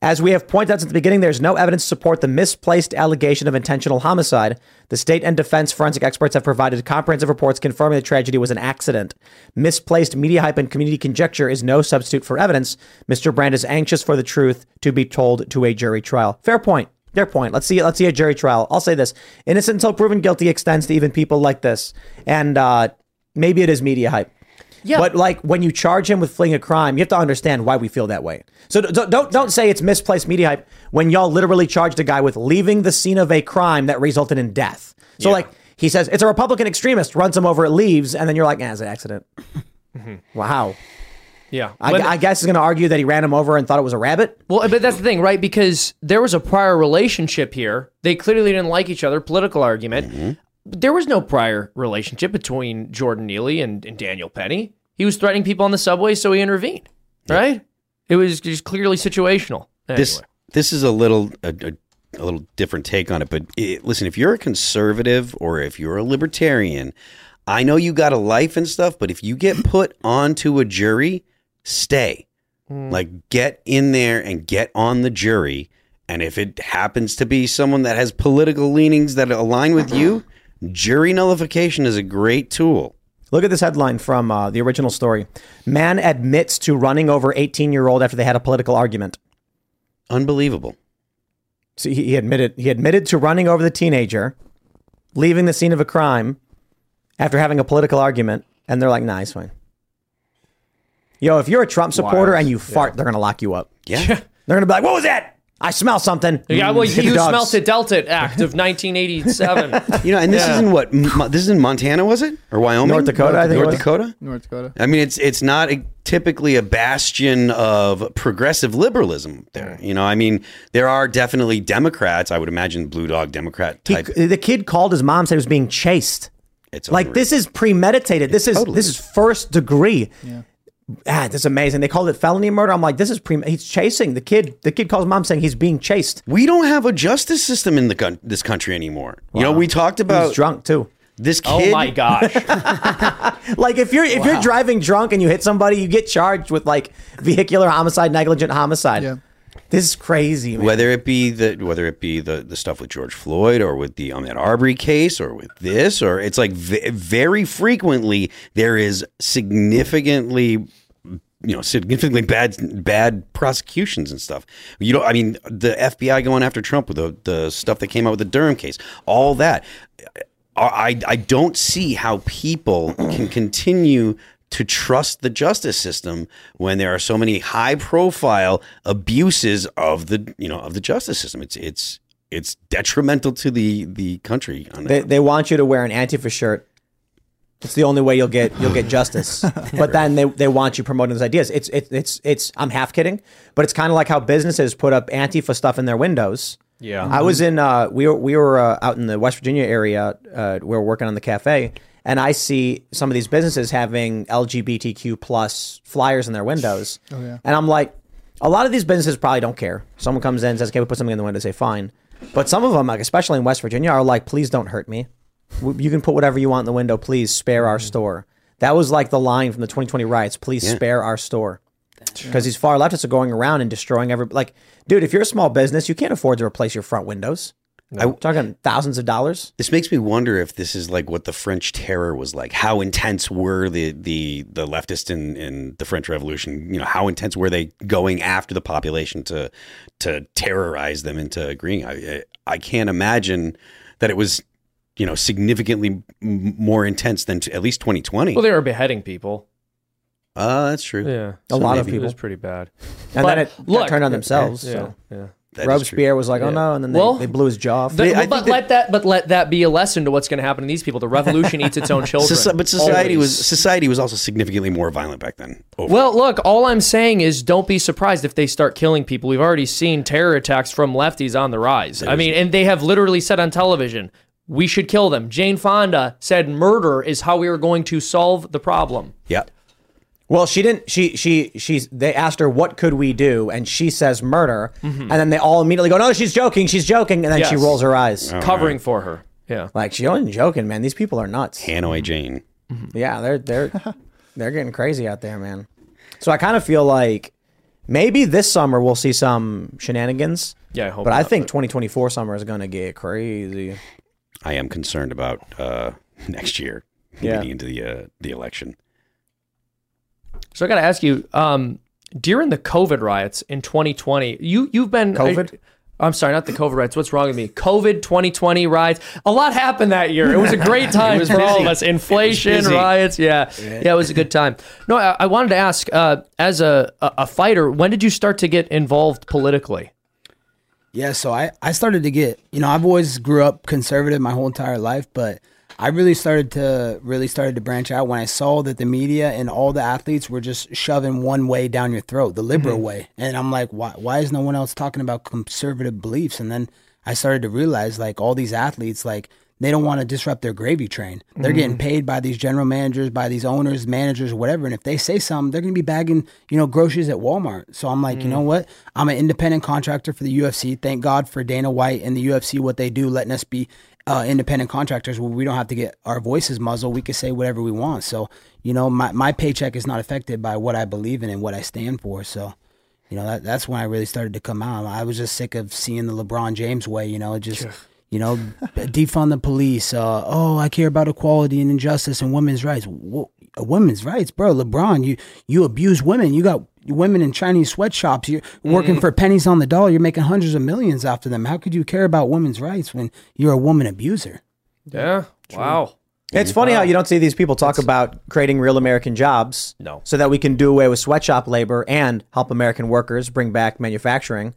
As we have pointed out at the beginning, there's no evidence to support the misplaced allegation of intentional homicide. The state and defense forensic experts have provided comprehensive reports confirming the tragedy was an accident. Misplaced media hype and community conjecture is no substitute for evidence. Mister Brandt is anxious for the truth to be told to a jury trial. Fair point. Fair point. Let's see. Let's see a jury trial. I'll say this. Innocent until proven guilty extends to even people like this. And uh, maybe it is media hype. Yeah. But like when you charge him with fleeing a crime, you have to understand why we feel that way. So don't don't, don't say it's misplaced media hype when y'all literally charged a guy with leaving the scene of a crime that resulted in death. So yeah. like he says, it's a Republican extremist, runs him over, it leaves. And then you're like, eh, it's an accident. Mm-hmm. Wow. Yeah. I, I guess he's going to argue that he ran him over and thought it was a rabbit. Well, but that's the thing, right? Because there was a prior relationship here. They clearly didn't like each other. Political argument. Mm-hmm. There was no prior relationship between Jordan Neely and, and Daniel Penny. He was threatening people on the subway, so he intervened, right? Yeah. It was just clearly situational. Anyway. This this is a little a, a, a little different take on it, but it, listen, if you're a conservative or if you're a libertarian, I know you got a life and stuff, but if you get put onto a jury, stay. Mm. Like, get in there and get on the jury, and if it happens to be someone that has political leanings that align with you, jury nullification is a great tool. Look at this headline from uh, the original story. Man admits to running over eighteen-year-old after they had a political argument. Unbelievable. So he admitted he admitted to running over the teenager, leaving the scene of a crime after having a political argument, and they're like, nah, he's fine. Yo, if you're a Trump supporter Wild. and you fart, yeah. they're going to lock you up. Yeah. They're going to be like, what was that? I smell something. Yeah, well, you smelt it, dealt it act of nineteen eighty-seven. You know, and this yeah. isn't what, this is in Montana, was it? Or Wyoming? North Dakota, I think. North Dakota? North Dakota. I mean, it's it's not a, typically a bastion of progressive liberalism there. You know, I mean, there are definitely Democrats, I would imagine Blue Dog Democrat type. He, the kid called his mom, said he was being chased. It's like, this is premeditated. This is, totally. this is first degree. Yeah. Ah, that's amazing. They called it felony murder. I'm like, this is pre. He's chasing the kid. The kid calls mom saying he's being chased. We don't have a justice system in the con- this country anymore. Wow. You know, we talked about he was drunk too. This kid. Oh my gosh! Like if you're if wow. you're driving drunk and you hit somebody, you get charged with like vehicular homicide, negligent homicide. Yeah. This is crazy, man. Whether it be the whether it be the, the stuff with George Floyd or with the Ahmaud Arbery case or with this, or it's like v- very frequently there is significantly, you know, significantly bad bad prosecutions and stuff. You know, I mean, the F B I going after Trump with the the stuff that came out with the Durham case, all that. I I don't see how people can continue to trust the justice system when there are so many high-profile abuses of the, you know, of the justice system. It's it's it's detrimental to the the country. They they want you to wear an Antifa shirt. It's the only way you'll get you'll get justice. But then they, they want you promoting those ideas. It's it's it's it's. I'm half kidding, but it's kind of like how businesses put up Antifa stuff in their windows. Yeah, I was in uh we were we were uh, out in the West Virginia area. Uh, we were working on the cafe. And I see some of these businesses having L G B T Q plus flyers in their windows. Oh, yeah. And I'm like, a lot of these businesses probably don't care. Someone comes in and says, okay, we put something in the window, say, fine. But some of them, like especially in West Virginia, are like, please don't hurt me. You can put whatever you want in the window. Please spare our store. That was like the line from the twenty twenty riots. Please yeah. spare our store. Because these far leftists are going around and destroying every... Like, dude, if you're a small business, you can't afford to replace your front windows. No. I'm talking thousands of dollars. This makes me wonder if this is like what the French Terror was like. How intense were the the, the leftists in, in the French Revolution? You know, how intense were they going after the population to to terrorize them into agreeing? I I can't imagine that it was, you know, significantly more intense than to, at least twenty twenty. Well, they were beheading people. Uh, that's true. Yeah, so a lot maybe. of people. It was pretty bad. And but then it look, turned on themselves. Yeah, so. yeah. yeah. That Robespierre was like, oh yeah. no, and then they, well, they blew his jaw off. They, well, but, that, let that, but let that be a lesson to what's going to happen to these people. The revolution eats its own children. So, but society Always. was society was also significantly more violent back then. Overall. Well, look, all I'm saying is don't be surprised if they start killing people. We've already seen terror attacks from lefties on the rise. There's, I mean, and they have literally said on television, we should kill them. Jane Fonda said murder is how we are going to solve the problem. Yeah. Well, she didn't, she, she, she's, they asked her, what could we do? And she says murder. Mm-hmm. And then they all immediately go, no, she's joking. She's joking. And then yes. she rolls her eyes. All Covering right. for her. Yeah. Like, she wasn't joking, man. These people are nuts. Hanoi Jane. Mm-hmm. Yeah. They're, they're, they're getting crazy out there, man. So I kind of feel like Maybe this summer we'll see some shenanigans. Yeah, I hope. But not, I think but... twenty twenty-four summer is going to get crazy. I am concerned about uh, next year, yeah. leading into the uh, the election. So I got to ask you, um, during the COVID riots in twenty twenty, you you've been COVID. I, I'm sorry, not the COVID riots. What's wrong with me? COVID twenty twenty riots. A lot happened that year. It was a great time for all of us. Inflation, riots. Yeah. yeah. Yeah, it was a good time. No, I, I wanted to ask, uh, as a, a fighter, when did you start to get involved politically? Yeah, so I, I started to get, you know, I've always grew up conservative my whole entire life, but I really started to really started to branch out when I saw that the media and all the athletes were just shoving one way down your throat, the liberal mm-hmm. way. And I'm like, why why is no one else talking about conservative beliefs? And then I started to realize, like, all these athletes, like, they don't want to disrupt their gravy train. They're mm-hmm. getting paid by these general managers, by these owners, managers, whatever. And if they say something, they're going to be bagging, you know, groceries at Walmart. So I'm like, mm-hmm. you know what? I'm an independent contractor for the U F C. Thank God for Dana White and the U F C, what they do, letting us be Uh, independent contractors where we don't have to get our voices muzzled. We can say whatever we want. So, you know, my, my paycheck is not affected by what I believe in and what I stand for. So, you know, that, that's when I really started to come out. I was just sick of seeing the LeBron James way, you know, just, sure. you know, defund the police. Uh, oh, I care about equality and injustice and women's rights. Well, women's rights, bro. LeBron, you, you abuse women. You got women in Chinese sweatshops. You're working mm-hmm. for pennies on the dollar. You're making hundreds of millions after them. How could you care about women's rights when you're a woman abuser? Yeah. True. Wow. It's wow. funny how you don't see these people talk it's... about creating real American jobs no. so that we can do away with sweatshop labor and help American workers bring back manufacturing.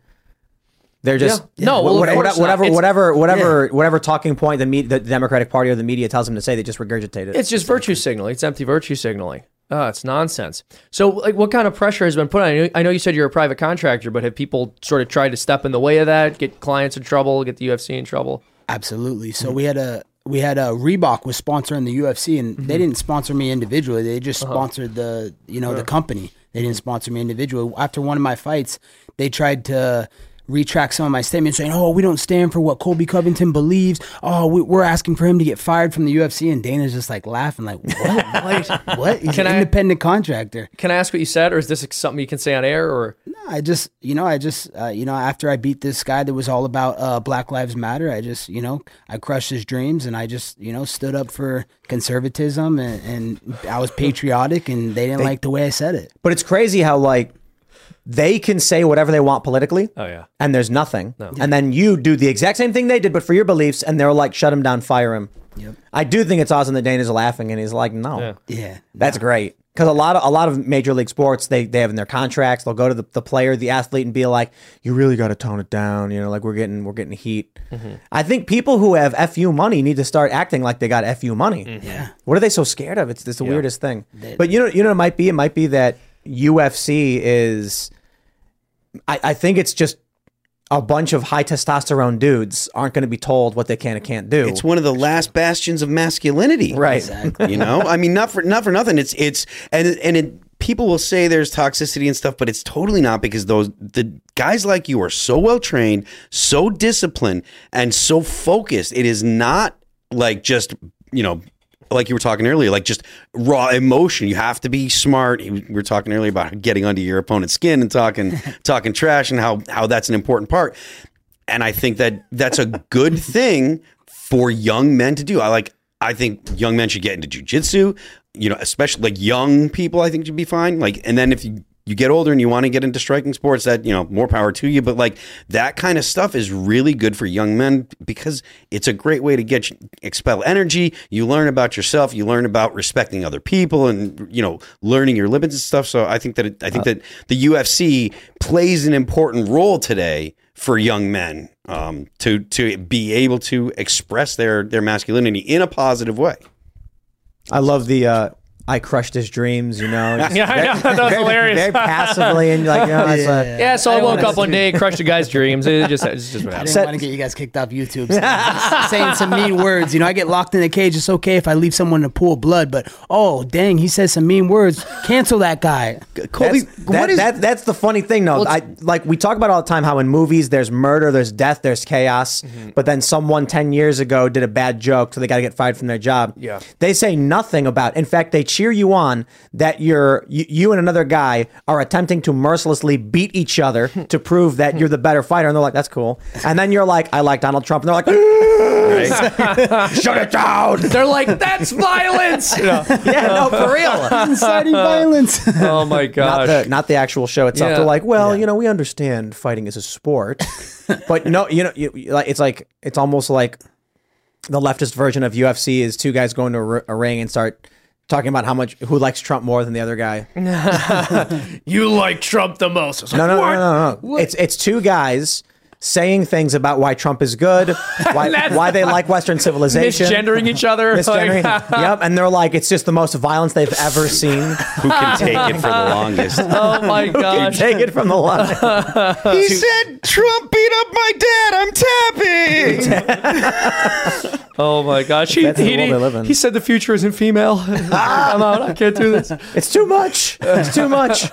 They're just yeah. no well, whatever whatever whatever whatever, yeah. whatever talking point the, me, the Democratic Party or the media tells them to say, they just regurgitate it. It's just virtue signaling. It's empty virtue signaling. Oh, it's nonsense. So, like, what kind of pressure has been put on you? I know you said you're a private contractor, but have people sort of tried to step in the way of that, get clients in trouble, get the U F C in trouble? Absolutely. So mm-hmm. we had a we had a Reebok was sponsoring the U F C, and mm-hmm. they didn't sponsor me individually. They just uh-huh. sponsored the you know yeah. the company. They didn't sponsor me individually. After one of my fights, they tried to retract some of my statements saying, oh, we don't stand for what Colby Covington believes. Oh, we, we're asking for him to get fired from the U F C. And Dana's just like laughing, like, what? what? what? He's can an I, independent contractor. Can I ask what you said? Or is this something you can say on air? Or no, I just, you know, I just, uh, you know, after I beat this guy that was all about uh, Black Lives Matter, I just, you know, I crushed his dreams and I just, you know, stood up for conservatism and, and I was patriotic and they didn't they, like the way I said it. But it's crazy how, like, they can say whatever they want politically. Oh, yeah. And there's nothing. No. And then you do the exact same thing they did, but for your beliefs, and they're like, shut him down, fire him. Yep. I do think it's awesome that Dana's laughing and he's like, no. Yeah. yeah That's no. great. Because a lot of a lot of major league sports, they, they have in their contracts, they'll go to the, the player, the athlete, and be like, you really got to tone it down. You know, like we're getting we're getting heat. Mm-hmm. I think people who have F U money need to start acting like they got F U money. Mm-hmm. Yeah. What are they so scared of? It's, it's the yeah. weirdest thing. They, but you know, you know, it might be it might be that U F C is, I, I think it's just a bunch of high testosterone dudes aren't going to be told what they can and can't do. It's one of the last bastions of masculinity, right? Exactly. You know, I mean, not for not for nothing. It's it's and and it, people will say there's toxicity and stuff, but it's totally not, because those the guys like you are so well trained, so disciplined, and so focused. It is not like just, you know, like you were talking earlier, like just raw emotion. You have to be smart. We were talking earlier about getting under your opponent's skin and talking talking trash and how, how that's an important part. And I think that that's a good thing for young men to do. I like, I think young men should get into jiu-jitsu, you know, especially like young people, I think should be fine. Like, and then if you, you get older and you want to get into striking sports, that, you know, more power to you. But like that kind of stuff is really good for young men, because it's a great way to get expel energy. You learn about yourself. You learn about respecting other people, and, you know, learning your limits and stuff. So I think that it, I think uh, that the U F C plays an important role today for young men um, to to be able to express their their masculinity in a positive way. I love the. Uh I crushed his dreams, you know. Just, yeah, I know. That was very, hilarious. Very passively, and like, you know, it's yeah, like, yeah. So I, I woke up one day, crushed a guy's dreams. It just, it's just. What I didn't Set. want to get you guys kicked off YouTube. So saying some mean words, you know. I get locked in a cage. It's okay if I leave someone in a pool of blood, but oh dang, he said some mean words. Cancel that guy, Colby. That's, what that, is that? That's the funny thing, though. Well, I like we talk about all the time how in movies there's murder, there's death, there's chaos, mm-hmm. but then someone ten years ago did a bad joke, so they got to get fired from their job. Yeah, they say nothing about. In fact, they cheer you on that you're you, you and another guy are attempting to mercilessly beat each other to prove that you're the better fighter. And they're like, that's cool. And then you're like, I like Donald Trump. And they're like, right. Shut it down. They're like, that's violence. You know? Yeah, no, for real. Inciting violence. Oh, my gosh. Not the, not the actual show itself. Yeah. They're like, well, yeah. you know, we understand fighting is a sport. But no, you know, it's like, it's almost like the leftist version of U F C is two guys going to a, a ring and start talking about how much who likes Trump more than the other guy. You like Trump the most. Like, no, no, no, no, no, no. It's it's two guys saying things about why Trump is good, why why they like Western civilization, misgendering each other, misgendering. Yep, and they're like, it's just the most violence they've ever seen. Who can take it for the longest? Oh my gosh, who can take it from the longest? He two. said Trump beat up my dad. I'm tapping. Oh my gosh, he, he, he said the future isn't female. I'm out. I can't do this. It's too much. It's too much.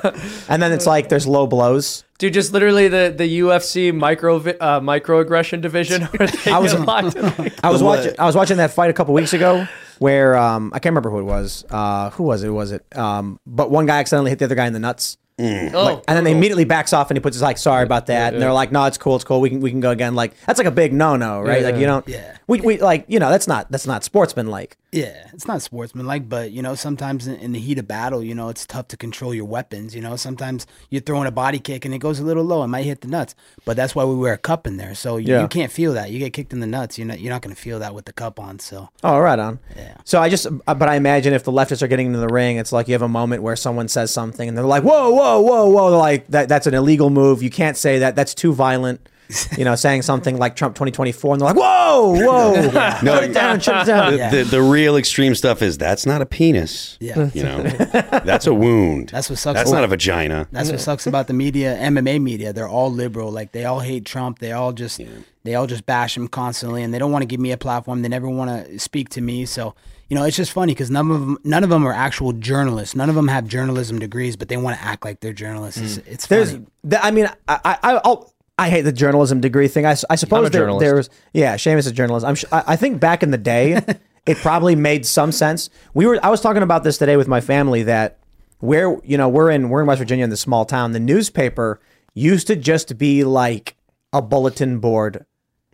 And then it's like there's low blows. Dude, just literally the, the U F C micro uh, microaggression division. I was locked in, like, I was watching I was watching that fight a couple weeks ago where um, I can't remember who it was. Uh, who was it? Who was it? Um, but one guy accidentally hit the other guy in the nuts. Mm. Oh, like, and then cool. He immediately backs off and he puts his like, sorry about that. Yeah, yeah. And they're like, no, it's cool, it's cool. We can we can go again. Like that's like a big no no, right? Yeah, like you don't. Yeah. We we like you know that's not that's not sportsmanlike. Yeah, it's not sportsmanlike, but you know sometimes in, in the heat of battle, you know it's tough to control your weapons. You know sometimes you're throwing a body kick and it goes a little low, it might hit the nuts. But that's why we wear a cup in there, so you, yeah. you can't feel that. You get kicked in the nuts, you're not you're not going to feel that with the cup on. So. Oh, right on. Yeah. So I just but I imagine if the leftists are getting into the ring, it's like you have a moment where someone says something and they're like, whoa, whoa. Whoa, whoa, whoa, like that that's an illegal move. You can't say that. That's too violent. You know, saying something like Trump twenty twenty-four and they're like, whoa, whoa. Yeah. No, shut it down, shut it down. The, the, the real extreme stuff is that's not a penis. Yeah. You know, that's a wound. That's what sucks. That's about, not a vagina. That's what sucks about the media, M M A media. They're all liberal. Like they all hate Trump. They all just, yeah. they all just bash him constantly and they don't want to give me a platform. They never want to speak to me. So, you know, it's just funny because none of them, none of them are actual journalists. None of them have journalism degrees, but they want to act like they're journalists. Mm. It's, it's funny. Th- I mean, I, I, I'll, I hate the journalism degree thing. I, I suppose there, there was, yeah, Seamus is a journalist. I'm sh- I, I think back in the day, it probably made some sense. We were, I was talking about this today with my family that where, you know, we're in, we're in West Virginia in this small town. The newspaper used to just be like a bulletin board.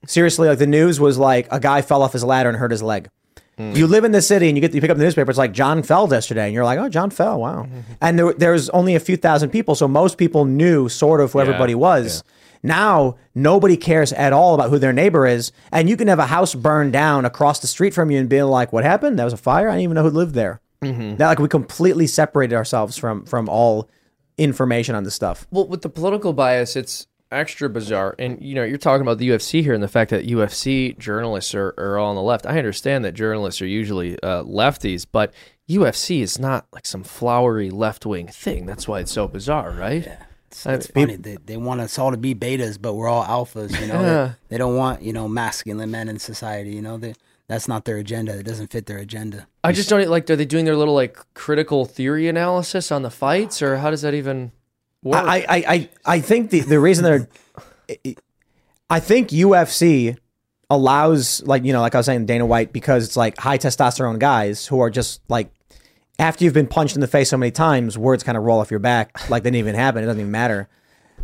Seriously, like the news was like a guy fell off his ladder and hurt his leg. Mm. You live in the city and you get you pick up the newspaper. It's like John fell yesterday, and you're like, oh, John fell, wow. Mm-hmm. And there, there was only a few thousand people, so most people knew sort of who yeah, everybody was. Yeah. Now nobody cares at all about who their neighbor is, and you can have a house burned down across the street from you and be like, what happened? That was a fire. I didn't even know who lived there. Mm-hmm. Now, like we completely separated ourselves from from all information on this stuff. Well, with the political bias, it's extra bizarre. And, you know, you're talking about the U F C here and the fact that U F C journalists are, are all on the left. I understand that journalists are usually uh, lefties, but U F C is not like some flowery left-wing thing. That's why it's so bizarre, right? Yeah. So it's funny. They, they want us all to be betas, but we're all alphas, you know? Yeah. They, they don't want, you know, masculine men in society, you know? They, that's not their agenda. It doesn't fit their agenda. I just don't, like, are they doing their little, like, critical theory analysis on the fights, or how does that even... I, I I I think the, the reason they're, I think U F C allows like you know like I was saying Dana White because it's like high testosterone guys who are just like after you've been punched in the face so many times words kind of roll off your back like they didn't even happen, it doesn't even matter.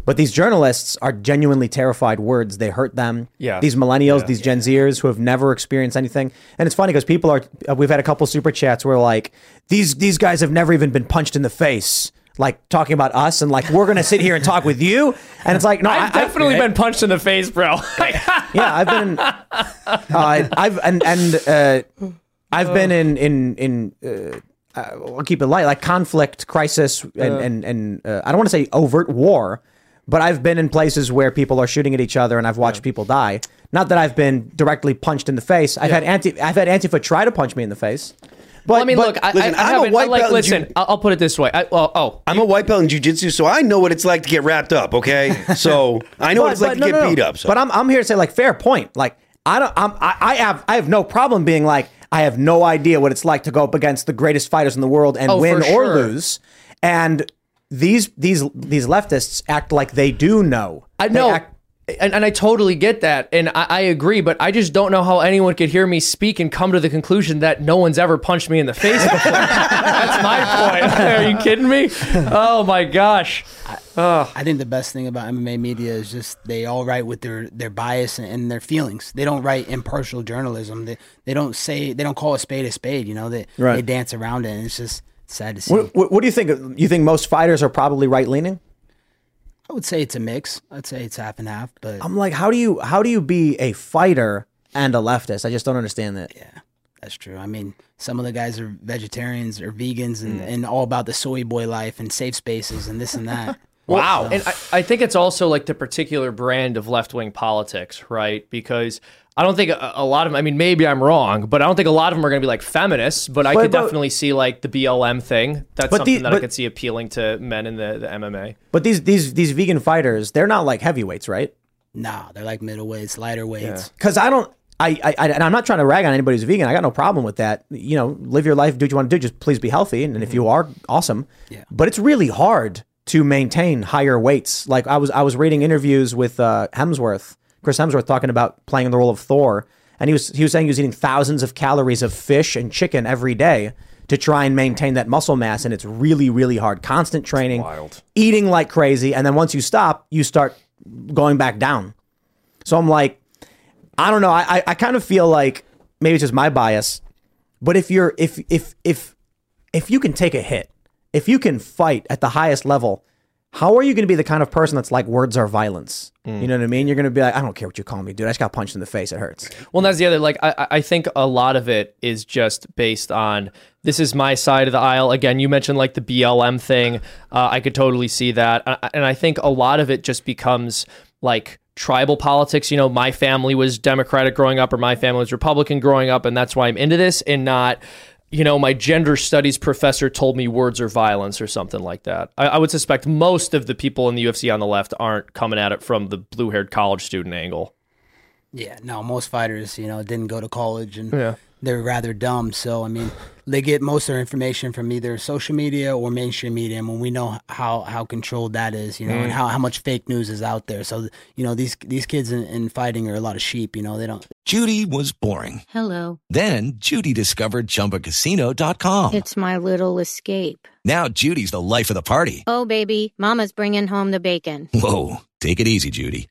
But these journalists are genuinely terrified words. They hurt them. Yeah. These millennials, yeah. these Gen Zers who have never experienced anything. And it's funny because people are. We've had a couple super chats where like these these guys have never even been punched in the face. Like talking about us and like, we're going to sit here and talk with you. And it's like, no, I've I, definitely I, been punched in the face, bro. yeah, I've been, uh, I've, and, and, uh, I've been in, in, in, uh, I'll keep it light, like conflict, crisis, and, yeah. and, and, uh, I don't want to say overt war, but I've been in places where people are shooting at each other and I've watched yeah. people die. Not that I've been directly punched in the face. I've yeah. had anti, I've had Antifa try to punch me in the face. But, well, I mean, but, look, I, listen, I I'm a white I like, belt. Listen, ju- I'll put it this way. I, well, oh, I'm you, a white belt in jiu-jitsu, so I know what it's like to get wrapped up. Okay, so I know but, what it's like to no, get no, no. beat up. So. But I'm I'm here to say, like, fair point. Like, I don't, I'm, I, I have, I have no problem being like, I have no idea what it's like to go up against the greatest fighters in the world and oh, win sure. or lose. And these these these leftists act like they do know. I know. And, and I totally get that. And I, I agree, but I just don't know how anyone could hear me speak and come to the conclusion that no one's ever punched me in the face before. That's my point. Are you kidding me? Oh my gosh. Oh. I think the best thing about M M A media is just they all write with their, their bias and, and their feelings. They don't write impartial journalism. They they don't say, they don't call a spade a spade, you know, they, right. they dance around it. And it's just sad to see. What, what, what do you think? You think most fighters are probably right leaning? I would say it's a mix. I'd say it's half and half, but I'm like, how do you how do you be a fighter and a leftist? I just don't understand that. Yeah, that's true. I mean, some of the guys are vegetarians or vegans and, mm. and all about the soy boy life and safe spaces and this and that. Wow. So. And I, I think it's also like the particular brand of left-wing politics, right? Because I don't think a, a lot of them, I mean, maybe I'm wrong, but I don't think a lot of them are going to be like feminists, but I but, could but, definitely see like the B L M thing. That's something these, that but, I could see appealing to men in the, the M M A. But these these these vegan fighters, they're not like heavyweights, right? Nah, they're like middleweights, lighter weights. Because yeah. I don't, I, I, I, and I'm not trying to rag on anybody who's vegan. I got no problem with that. You know, live your life, do what you want to do. Just please be healthy. And, and if you are, awesome. Yeah. But it's really hard to maintain higher weights. Like I was I was reading interviews with uh, Hemsworth, Chris Hemsworth, talking about playing the role of Thor. And he was he was saying he was eating thousands of calories of fish and chicken every day to try and maintain that muscle mass. And it's really, really hard. Constant training, eating like crazy. And then once you stop, you start going back down. So I'm like, I don't know. I, I kind of feel like maybe it's just my bias. But if you're if if if if you can take a hit, if you can fight at the highest level, how are you going to be the kind of person that's like, words are violence? Mm. You know what I mean? You're going to be like, I don't care what you call me, dude. I just got punched in the face. It hurts. Well, and that's the other, like, I, I think a lot of it is just based on, this is my side of the aisle. Again, you mentioned like the B L M thing. Uh, I could totally see that. And I think a lot of it just becomes like tribal politics. You know, my family was Democratic growing up, or my family was Republican growing up, and that's why I'm into this, and not, you know, my gender studies professor told me words are violence or something like that. I, I would suspect most of the people in the U F C on the left aren't coming at it from the blue-haired college student angle. Yeah, no, most fighters, you know, didn't go to college and yeah. they're rather dumb. So, I mean, they get most of their information from either social media or mainstream media. And when we know how, how controlled that is, you know, mm. and how, how much fake news is out there. So, you know, these these kids in, in fighting are a lot of sheep, you know, they don't. Judy was boring. Hello. Then Judy discovered Chumba Casino dot com. It's my little escape. Now Judy's the life of the party. Oh, baby, mama's bringing home the bacon. Whoa, take it easy, Judy.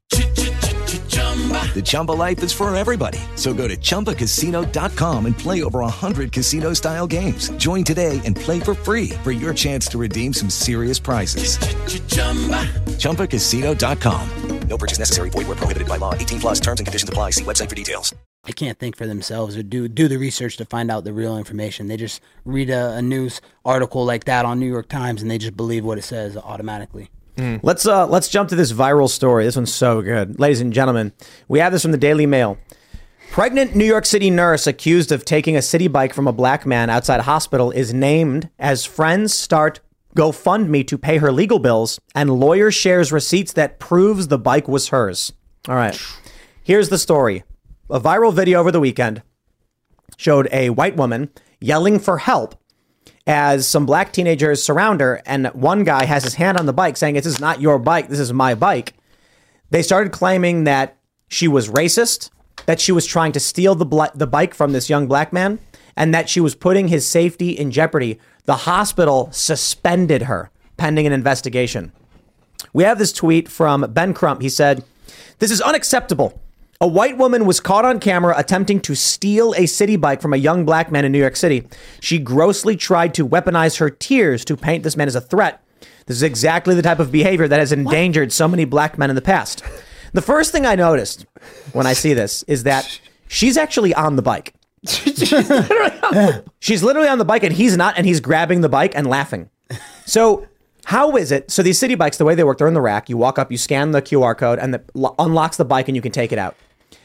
The Chumba life is for everybody. So go to Chumba Casino dot com and play over one hundred casino-style games. Join today and play for free for your chance to redeem some serious prizes. Ch-ch-chumba. Chumba Casino dot com. No purchase necessary. Void where prohibited by law. eighteen plus terms and conditions apply. See website for details. They can't think for themselves or do do the research to find out the real information. They just read a, a news article like that on New York Times and they just believe what it says automatically. Mm. Let's uh, let's jump to this viral story. This one's so good. Ladies and gentlemen, we have this from the Daily Mail. Pregnant New York City nurse accused of taking a city bike from a black man outside hospital is named as friends start GoFundMe to pay her legal bills, and lawyer shares receipts that proves the bike was hers. All right. Here's the story. A viral video over the weekend showed a white woman yelling for help as some black teenagers surround her, and one guy has his hand on the bike saying, this is not your bike, this is my bike. They started claiming that she was racist, that she was trying to steal the bl- the bike from this young black man, and that she was putting his safety in jeopardy. The hospital suspended her, pending an investigation. We have this tweet from Ben Crump. He said, this is unacceptable. A white woman was caught on camera attempting to steal a city bike from a young black man in New York City. She grossly tried to weaponize her tears to paint this man as a threat. This is exactly the type of behavior that has endangered so many black men in the past. The first thing I noticed when I see this is that she's actually on the bike. she's, literally on the- she's literally on the bike and he's not, and he's grabbing the bike and laughing. So how is it? So these city bikes, the way they work, they're in the rack. You walk up, you scan the Q R code, and it unlocks the bike and you can take it out.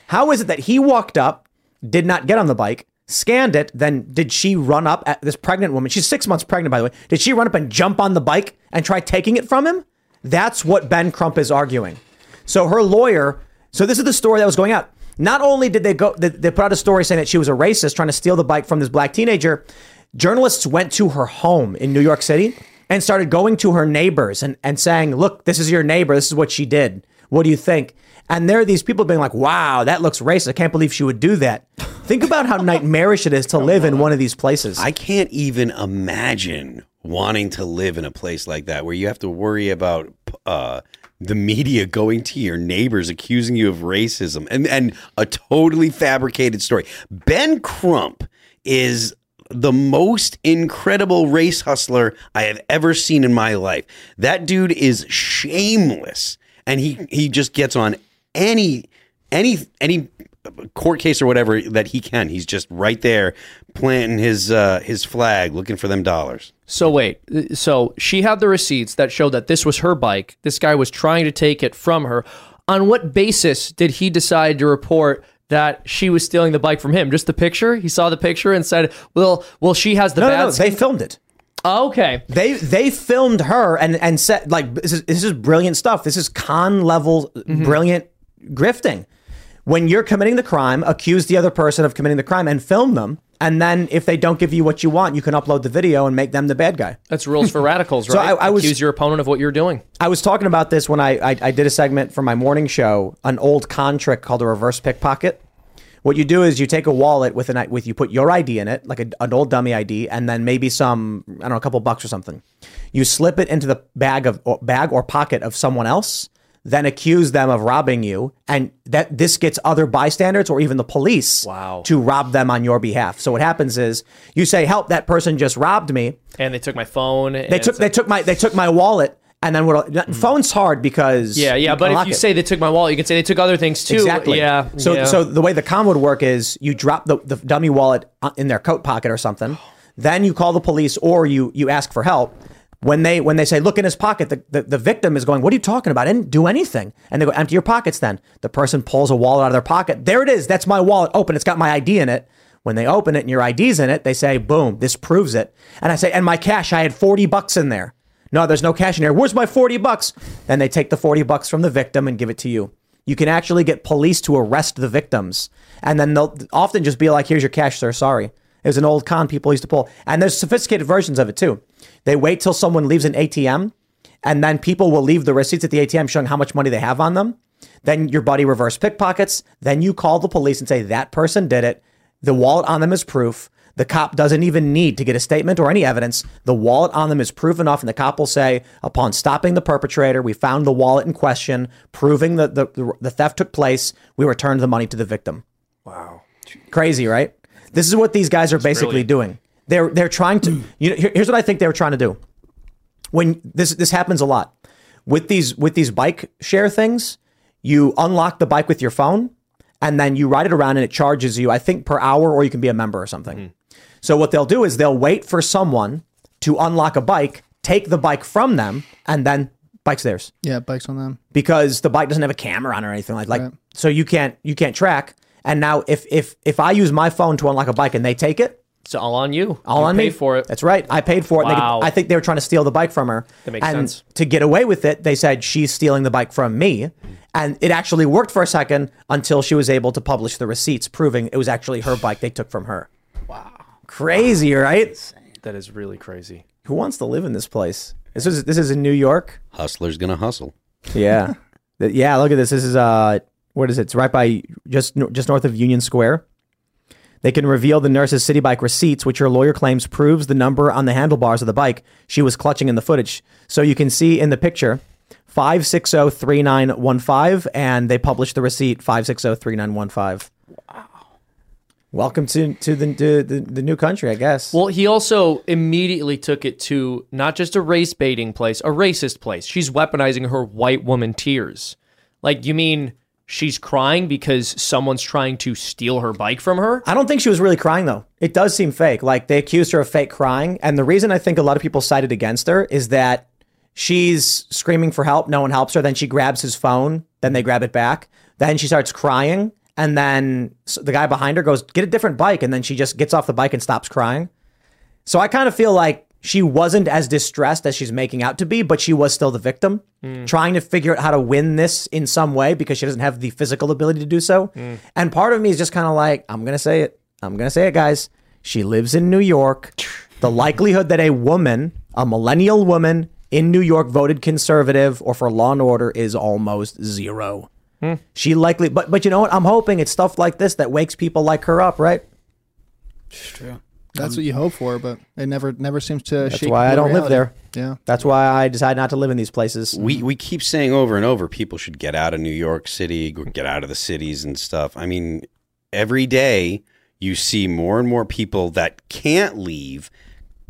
How is it that he walked up, did not get on the bike, scanned it, then did she run up at this pregnant woman? She's six months pregnant, by the way. Did she run up and jump on the bike and try taking it from him? That's what Ben Crump is arguing. So her lawyer, so this is the story that was going out. Not only did they go, they put out a story saying that she was a racist trying to steal the bike from this black teenager. Journalists went to her home in New York City and started going to her neighbors and, and saying, look, this is your neighbor. This is what she did. What do you think? And there are these people being like, wow, that looks racist. I can't believe she would do that. Think about how nightmarish it is to live in one of these places. I can't even imagine wanting to live in a place like that where you have to worry about uh, the media going to your neighbors, accusing you of racism and, and a totally fabricated story. Ben Crump is the most incredible race hustler I have ever seen in my life. That dude is shameless. And he, he just gets on any any any court case or whatever that he can. He's just right there planting his uh, his flag, looking for them dollars. So wait, so she had the receipts that showed that this was her bike. This guy was trying to take it from her. On what basis did he decide to report that she was stealing the bike from him? Just the picture? He saw the picture and said, "Well, well, she has the no, bad." No, no, skin. They filmed it. Okay. They they filmed her and, and said, like, this is, this is brilliant stuff. This is con level, mm-hmm. brilliant grifting. When you're committing the crime, accuse the other person of committing the crime and film them. And then if they don't give you what you want, you can upload the video and make them the bad guy. That's rules for radicals, right? So I, I was, accuse your opponent of what you're doing. I was talking about this when I, I, I did a segment for my morning show, an old con trick called a reverse pickpocket. What you do is you take a wallet with an with you put your I D in it, like a, an old dummy I D, and then maybe some, I don't know, a couple bucks or something. You slip it into the bag of or bag or pocket of someone else, then accuse them of robbing you, and that this gets other bystanders or even the police wow. to rob them on your behalf. So what happens is you say, "Help! That person just robbed me," and they took my phone. They took they took my they took my wallet. And then what? Mm. Phone's hard because yeah, yeah. But if you it. say they took my wallet, you can say they took other things too. Exactly. Yeah. So yeah. so the way the con would work is you drop the, the dummy wallet in their coat pocket or something, then you call the police or you you ask for help. When they when they say look in his pocket, the, the the victim is going, "What are you talking about? I didn't do anything." And they go, "Empty your pockets." Then the person pulls a wallet out of their pocket. "There it is. That's my wallet. Open. It's got my I D in it." When they open it and your I D's in it, they say, "Boom, this proves it." And I say, "And my cash. I had forty bucks in there." "No, there's no cash in here." "Where's my forty bucks? Then they take the forty bucks from the victim and give it to you. You can actually get police to arrest the victims. And then they'll often just be like, "Here's your cash, sir. Sorry." It was an old con people used to pull. And there's sophisticated versions of it, too. They wait till someone leaves an A T M, and then people will leave the receipts at the A T M showing how much money they have on them. Then your buddy reverse pickpockets. Then you call the police and say, "That person did it. The wallet on them is proof." The cop doesn't even need to get a statement or any evidence. The wallet on them is proof enough, and the cop will say, "Upon stopping the perpetrator, we found the wallet in question, proving that the, the, the theft took place. We returned the money to the victim." Wow. Crazy, right? This is what these guys are it's basically brilliant. doing. They're they're trying to, you know, here, here's what I think they were trying to do. When this this happens a lot. With these with these bike share things, you unlock the bike with your phone, and then you ride it around and it charges you, I think, per hour, or you can be a member or something. Mm-hmm. So what they'll do is they'll wait for someone to unlock a bike, take the bike from them, and then bike's theirs. Yeah, bike's on them. Because the bike doesn't have a camera on it or anything like that. Right. Like, so you can't you can't track. And now if if if I use my phone to unlock a bike and they take it, it's all on you. All you on paid me. for it. That's right. I paid for it. Wow. They, I think they were trying to steal the bike from her. That makes and sense. To get away with it, they said, "She's stealing the bike from me." And it actually worked for a second until she was able to publish the receipts proving it was actually her bike they took from her. Wow. Crazy, right? That is really crazy. Who wants to live in this place? This is this is in New York. Hustler's gonna hustle. Yeah, yeah. Look at this. This is uh, what is it? It's right by just just north of Union Square. They can reveal the nurse's city bike receipts, which her lawyer claims proves the number on the handlebars of the bike she was clutching in the footage. So you can see in the picture five six zero three nine one five, and they published the receipt five six zero three nine one five. Wow. Welcome to to the, to the the new country, I guess. Well, he also immediately took it to not just a race baiting place, a racist place. She's weaponizing her white woman tears. Like, you mean she's crying because someone's trying to steal her bike from her? I don't think she was really crying, though. It does seem fake. Like, they accused her of fake crying. And the reason I think a lot of people sided against her is that she's screaming for help. No one helps her. Then she grabs his phone. Then they grab it back. Then she starts crying. And then the guy behind her goes, "Get a different bike." And then she just gets off the bike and stops crying. So I kind of feel like she wasn't as distressed as she's making out to be, but she was still the victim, mm. trying to figure out how to win this in some way because she doesn't have the physical ability to do so. Mm. And part of me is just kind of like, I'm going to say it. I'm going to say it, guys. She lives in New York. The likelihood that a woman a millennial woman in New York voted conservative or for Law and Order is almost zero. Hmm. She likely, but but you know what? I'm hoping it's stuff like this that wakes people like her up, right? It's true. That's um, what you hope for, but it never never seems to shake. That's why I don't reality. live there. Yeah. That's why I decide not to live in these places. We we keep saying over and over, people should get out of New York City, get out of the cities and stuff. I mean, every day you see more and more people that can't leave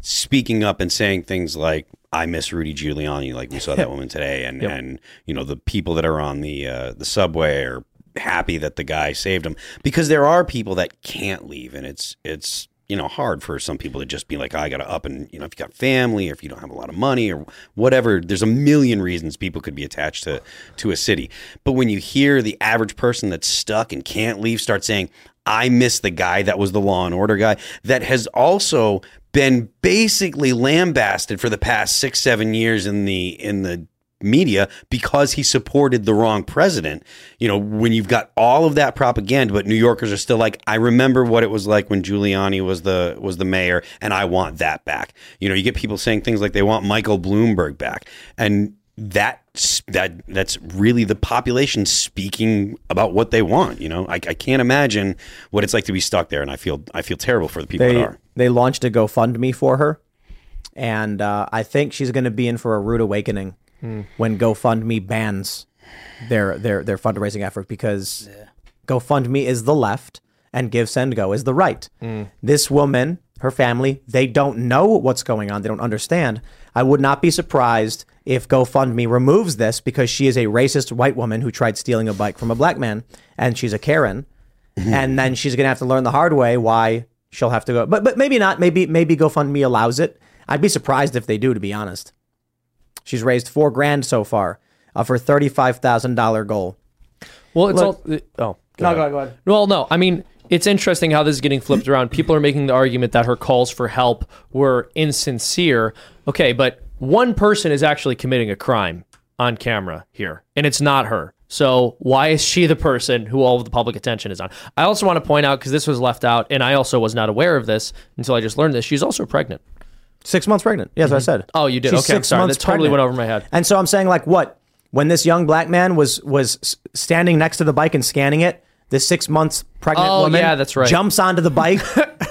speaking up and saying things like, I miss Rudy Giuliani, like we saw that woman today. And, yep. and you know, the people that are on the uh, the subway are happy that the guy saved them, because there are people that can't leave. And it's, it's you know, hard for some people to just be like, oh, I got to up and, you know, if you got family or if you don't have a lot of money or whatever, there's a million reasons people could be attached to, to a city. But when you hear the average person that's stuck and can't leave start saying, I miss the guy that was the Law and Order guy that has also been basically lambasted for the past six, seven years in the in the media because he supported the wrong president. You know, when you've got all of that propaganda, but New Yorkers are still like, I remember what it was like when Giuliani was the was the mayor, and I want that back. You know, you get people saying things like they want Michael Bloomberg back, and that that that's really the population speaking about what they want. You know, I, I can't imagine what it's like to be stuck there, and I feel I feel terrible for the people they, that are. They launched a GoFundMe for her, and uh, I think she's going to be in for a rude awakening mm. when GoFundMe bans their their their fundraising effort, because yeah. GoFundMe is the left and GiveSendGo is the right. Mm. This woman, her family, they don't know what's going on. They don't understand. I would not be surprised if GoFundMe removes this, because she is a racist white woman who tried stealing a bike from a black man, and she's a Karen. And then she's going to have to learn the hard way why she'll have to go. But but maybe not. Maybe maybe GoFundMe allows it. I'd be surprised if they do, to be honest. She's raised four grand so far of her thirty-five thousand dollars goal. Well, it's Look, all... It, oh, go no, ahead. go ahead, go ahead. Well, no, I mean... It's interesting how this is getting flipped around. People are making the argument that her calls for help were insincere. Okay, but one person is actually committing a crime on camera here, and it's not her. So why is she the person who all of the public attention is on? I also want to point out, because this was left out, and I also was not aware of this until I just learned this, she's also pregnant. Six months pregnant. Yeah, that's mm-hmm. what I said. Oh, you did? She's okay, I'm sorry. That totally pregnant. went over my head. And so I'm saying, like, what? When this young black man was was standing next to the bike and scanning it, the six months pregnant oh, woman yeah, that's right. jumps onto the bike.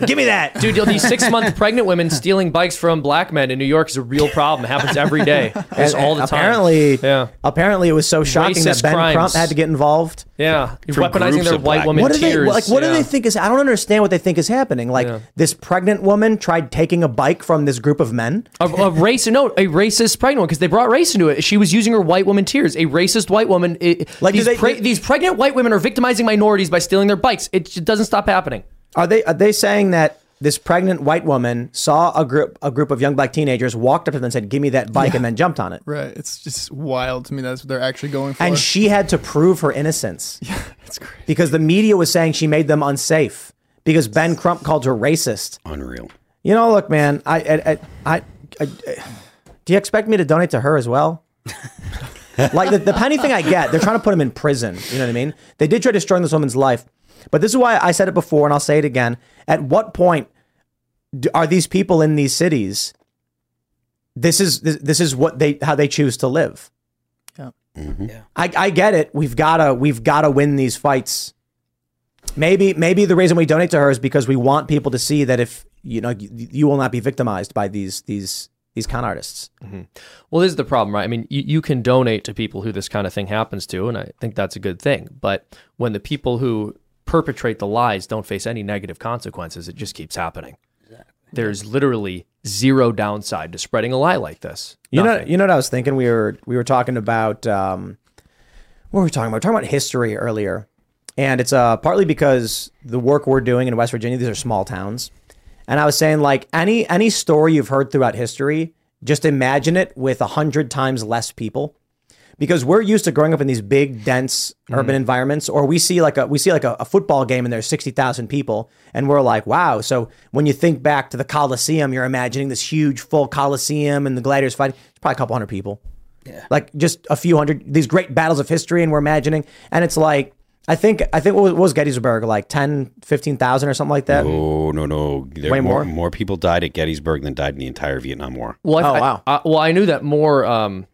Give me that. Dude, these six month pregnant women stealing bikes from black men in New York is a real problem. It happens every day. It's all the apparently, time. Yeah. Apparently, it was so shocking Racist that Ben crimes. Crump had to get involved. Yeah. From weaponizing their white woman what tears. They, like, what yeah. do they think is... I don't understand what they think is happening. Like, yeah. this pregnant woman tried taking a bike from this group of men. A, a race... No, a racist pregnant woman, because they brought race into it. She was using her white woman tears. A racist white woman... It, like, these, they, pre, they, these pregnant white women are victimizing minorities by stealing their bikes. It doesn't stop happening. Are they are they saying that this pregnant white woman saw a group a group of young black teenagers, walked up to them and said, give me that bike, yeah. and then jumped on it? Right. It's just wild to me. That's what they're actually going for. And she had to prove her innocence. Yeah, that's crazy. Because the media was saying she made them unsafe because Ben Crump called her racist. Unreal. You know, look, man, I, I, I, I, I do you expect me to donate to her as well? Like the, the penny thing I get, they're trying to put him in prison. You know what I mean? They did try destroying this woman's life. But this is why I said it before, and I'll say it again. At what point do, are these people in these cities? This is this, this is what they how they choose to live. Yeah, mm-hmm. yeah. I, I get it. We've gotta we've gotta win these fights. Maybe maybe the reason we donate to her is because we want people to see that if you know you, you will not be victimized by these these. These con artists. Mm-hmm. Well, this is the problem, right? I mean, you, you can donate to people who this kind of thing happens to, and I think that's a good thing. But when the people who perpetrate the lies don't face any negative consequences, it just keeps happening. Exactly. There's literally zero downside to spreading a lie like this. You Nothing. know, you know what I was thinking? We were we were talking about um, what were we talking about? We were talking about history earlier, and it's uh, partly because the work we're doing in West Virginia. These are small towns. And I was saying, like, any any story you've heard throughout history, just imagine it with a hundred times less people, because we're used to growing up in these big, dense urban mm. environments, or we see like a we see like a, a football game and there's sixty thousand people, and we're like, wow. So when you think back to the Coliseum, you're imagining this huge, full Coliseum and the gladiators fighting. It's probably a couple hundred people, yeah, like just a few hundred. These great battles of history, and we're imagining, and it's like I think I think what was Gettysburg, like ten, fifteen thousand or something like that? No, no, no. There Way more, more? More people died at Gettysburg than died in the entire Vietnam War. Well, oh, I, wow. I, well, I knew that more um,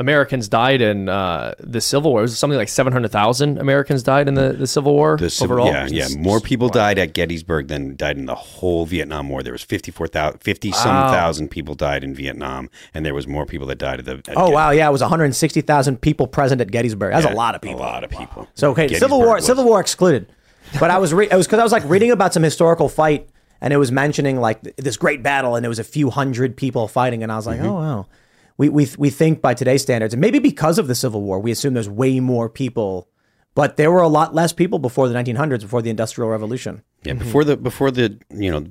Americans died in uh, the Civil War. It was something like seven hundred thousand Americans died in the, the Civil War the civ- overall. Yeah, yeah. More people wow. died at Gettysburg than died in the whole Vietnam War. There was fifty-four thousand, fifty-some wow. thousand people died in Vietnam, and there was more people that died at the... At oh, Gettysburg. Wow, yeah. It was one hundred sixty thousand people present at Gettysburg. That's yeah, a lot of people. A lot of people. Wow. So, okay, Civil War was... Civil War excluded. But I was... Re- it was because I was, like, reading about some historical fight, and it was mentioning, like, this great battle, and it was a few hundred people fighting, and I was like, mm-hmm. oh, wow. We we we think by today's standards, and maybe because of the Civil War, we assume there's way more people, but there were a lot less people before the nineteen hundreds, before the Industrial Revolution. Yeah, mm-hmm. before the before the you know,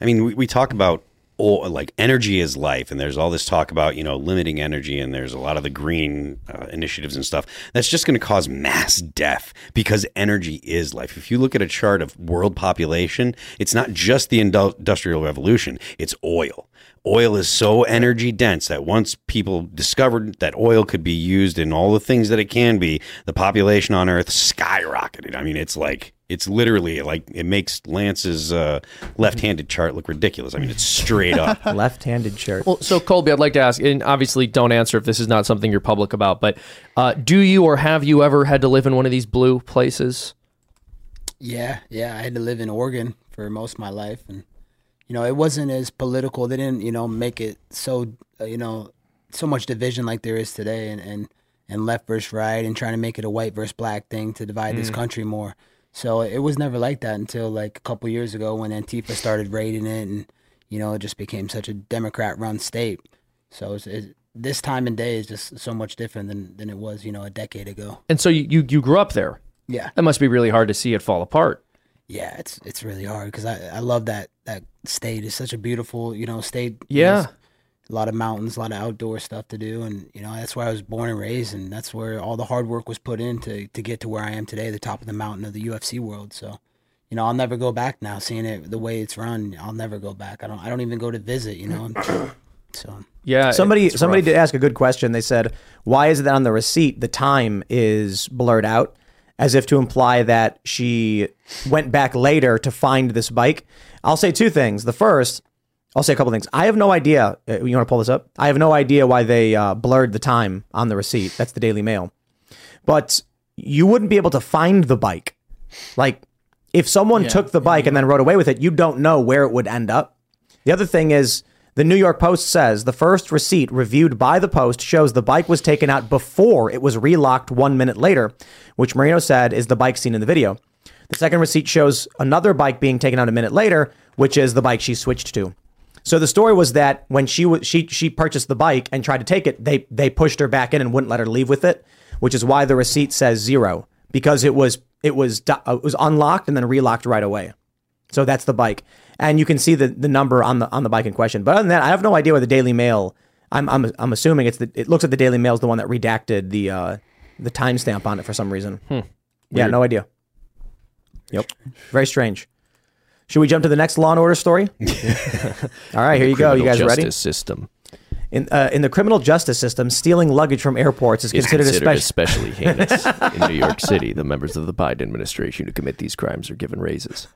I mean, we, we talk about oh, like energy is life, and there's all this talk about you know limiting energy, and there's a lot of the green uh, initiatives and stuff that's just going to cause mass death because energy is life. If you look at a chart of world population, it's not just the Industrial Revolution; it's oil. Oil is so energy dense that once people discovered that oil could be used in all the things that it can be, the population on Earth skyrocketed. I mean, it's like, it's literally like, it makes Lance's uh, left-handed chart look ridiculous. I mean, it's straight up. Left-handed chart. Well, so Colby, I'd like to ask, and obviously don't answer if this is not something you're public about, but uh, do you or have you ever had to live in one of these blue places? Yeah, yeah. I had to live in Oregon for most of my life, and you know, it wasn't as political. They didn't, you know, make it so, you know, so much division like there is today, and, and, and left versus right, and trying to make it a white versus black thing to divide mm. this country more. So it was never like that until like a couple years ago when Antifa started raiding it, and, you know, it just became such a Democrat-run state. So it's, it's, this time and day is just so much different than, than it was, you know, a decade ago. And so you, you, you grew up there. Yeah. That must be really hard to see it fall apart. Yeah, it's it's really hard because I, I love that, that state. It's such a beautiful, you know, state. Yeah. A lot of mountains, a lot of outdoor stuff to do. And, you know, that's where I was born and raised. And that's where all the hard work was put in to, to get to where I am today, the top of the mountain of the U F C world. So, you know, I'll never go back now. Seeing it the way it's run, I'll never go back. I don't I don't even go to visit, you know. So yeah, somebody somebody did ask a good question. They said, why is it that on the receipt the time is blurred out? As if to imply that she went back later to find this bike. I'll say two things. The first, I'll say a couple things. I have no idea. You want to pull this up? I have no idea why they uh, blurred the time on the receipt. That's the Daily Mail. But you wouldn't be able to find the bike. Like, if someone yeah, took the bike yeah. and then rode away with it, you don't know where it would end up. The other thing is, the New York Post says the first receipt reviewed by the Post shows the bike was taken out before it was relocked one minute later, which Marino said is the bike seen in the video. The second receipt shows another bike being taken out a minute later, which is the bike she switched to. So the story was that when she w- she she purchased the bike and tried to take it, they they pushed her back in and wouldn't let her leave with it, which is why the receipt says zero, because it was it was it was unlocked and then relocked right away. So that's the bike. And you can see the, the number on the on the bike in question. But other than that, I have no idea where the Daily Mail, I'm I'm I'm assuming it's the, it looks like the Daily Mail is the one that redacted the uh, the timestamp on it for some reason. Hmm. Yeah, no idea. Yep. Very strange. Should we jump to the next Law and Order story? All right, here you go. You guys ready? Justice system. In, uh, in the criminal justice system, stealing luggage from airports is, is considered, considered especially, especially heinous. In New York City, the members of the Biden administration who commit these crimes are given raises.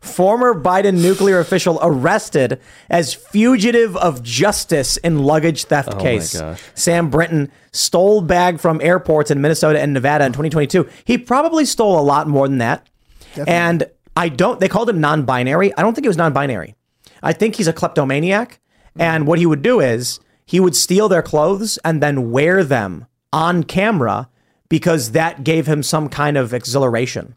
Former Biden nuclear official arrested as fugitive of justice in luggage theft oh case. Sam Britton stole bag from airports in Minnesota and Nevada in twenty twenty-two. He probably stole a lot more than that. Definitely. And I don't, they called him non-binary. I don't think he was non-binary. I think he's a kleptomaniac. And what he would do is he would steal their clothes and then wear them on camera because that gave him some kind of exhilaration.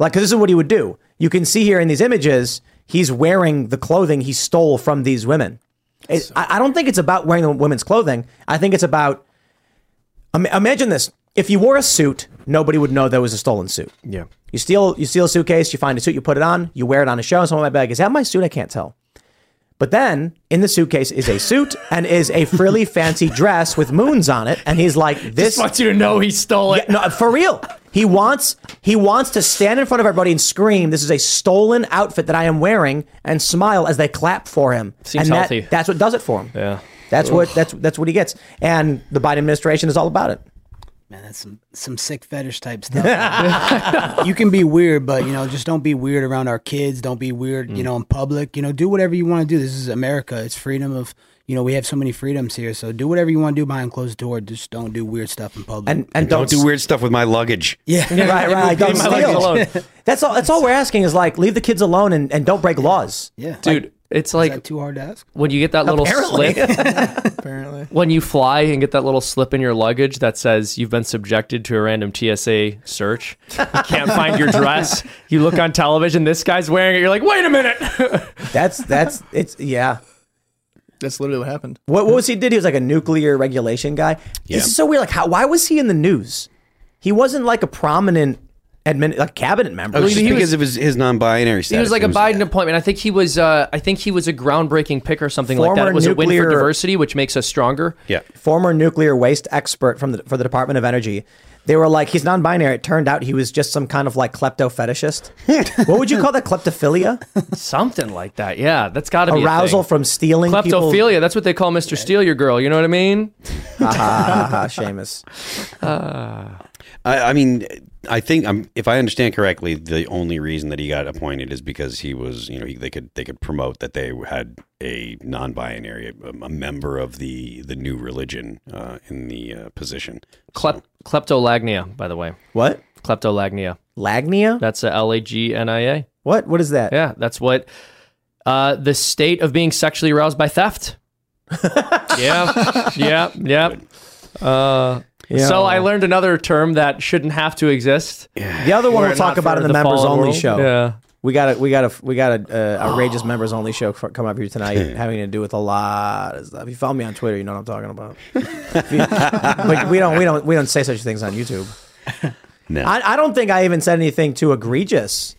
Like, because this is what he would do. You can see here in these images, he's wearing the clothing he stole from these women. It, I, I don't think it's about wearing the women's clothing. I think it's about, um, imagine this. If you wore a suit, nobody would know there was a stolen suit. Yeah. You steal, you steal a suitcase, you find a suit, you put it on, you wear it on a show, and someone in my bag, is that my suit? I can't tell. But then in the suitcase is a suit and is a frilly fancy dress with moons on it. And he's like, this just wants you to know he stole it. Yeah, no, for real. He wants he wants to stand in front of everybody and scream, this is a stolen outfit that I am wearing, and smile as they clap for him. Seems and healthy. That, that's what does it for him. Yeah. That's Oof. what that's that's what he gets. And the Biden administration is all about it. Man, that's some, some sick fetish type stuff. You can be weird, but, you know, just don't be weird around our kids. Don't be weird, mm. you know, in public. You know, do whatever you want to do. This is America. It's freedom of, you know, we have so many freedoms here. So do whatever you want to do behind closed door. Just don't do weird stuff in public. And, and don't, don't do weird stuff with my luggage. Yeah, yeah. right, right. Don't steal. That's all, that's all we're asking is, like, leave the kids alone and, and don't break yeah. laws. Yeah. Dude. Like, it's like, is that too hard to ask? When you get that little Apparently. slip, Apparently. when you fly and get that little slip in your luggage that says you've been subjected to a random T S A search, you can't find your dress, you look on television, this guy's wearing it, you're like, wait a minute. That's, that's, it's, yeah. That's literally what happened. What, what was he did? He was like a nuclear regulation guy. Yeah. This is so weird. Like, how, why was he in the news? He wasn't like a prominent Admin, like cabinet member. Oh, just because was, of his, his non-binary status. He was like a was Biden like appointment. I think he was. Uh, I think he was a groundbreaking pick or something Former like that. It was nuclear, a win for diversity, which makes us stronger. Yeah. Former nuclear waste expert from the for the Department of Energy. They were like, he's non-binary. It turned out he was just some kind of like klepto fetishist. What would you call that? Kleptophilia? Something like that. Yeah, that's got to be arousal a thing. From stealing. Kleptophilia. People. That's what they call Mister Yeah. Steal Your Girl. You know what I mean? Ha ha ha, Seamus. Ah. I, I mean, I think I'm, if I understand correctly, the only reason that he got appointed is because he was, you know, he, they could they could promote that they had a non-binary, a, a member of the the new religion uh, in the uh, position. Klep- so. Kleptolagnia, by the way. What? Kleptolagnia. Lagnia? That's a L A G N I A. What? What is that? Yeah, that's what uh, the state of being sexually aroused by theft. yeah, yeah, yeah. Uh, Yeah. So I learned another term that shouldn't have to exist. Yeah. The other one we'll talk about in the, the members only world. Show. Yeah. We got a we got a we got a uh, outrageous oh. members only show for, come up here tonight, having to do with a lot of stuff. If you follow me on Twitter, you know what I'm talking about. you, like, we don't we don't we don't say such things on YouTube. No, I, I don't think I even said anything too egregious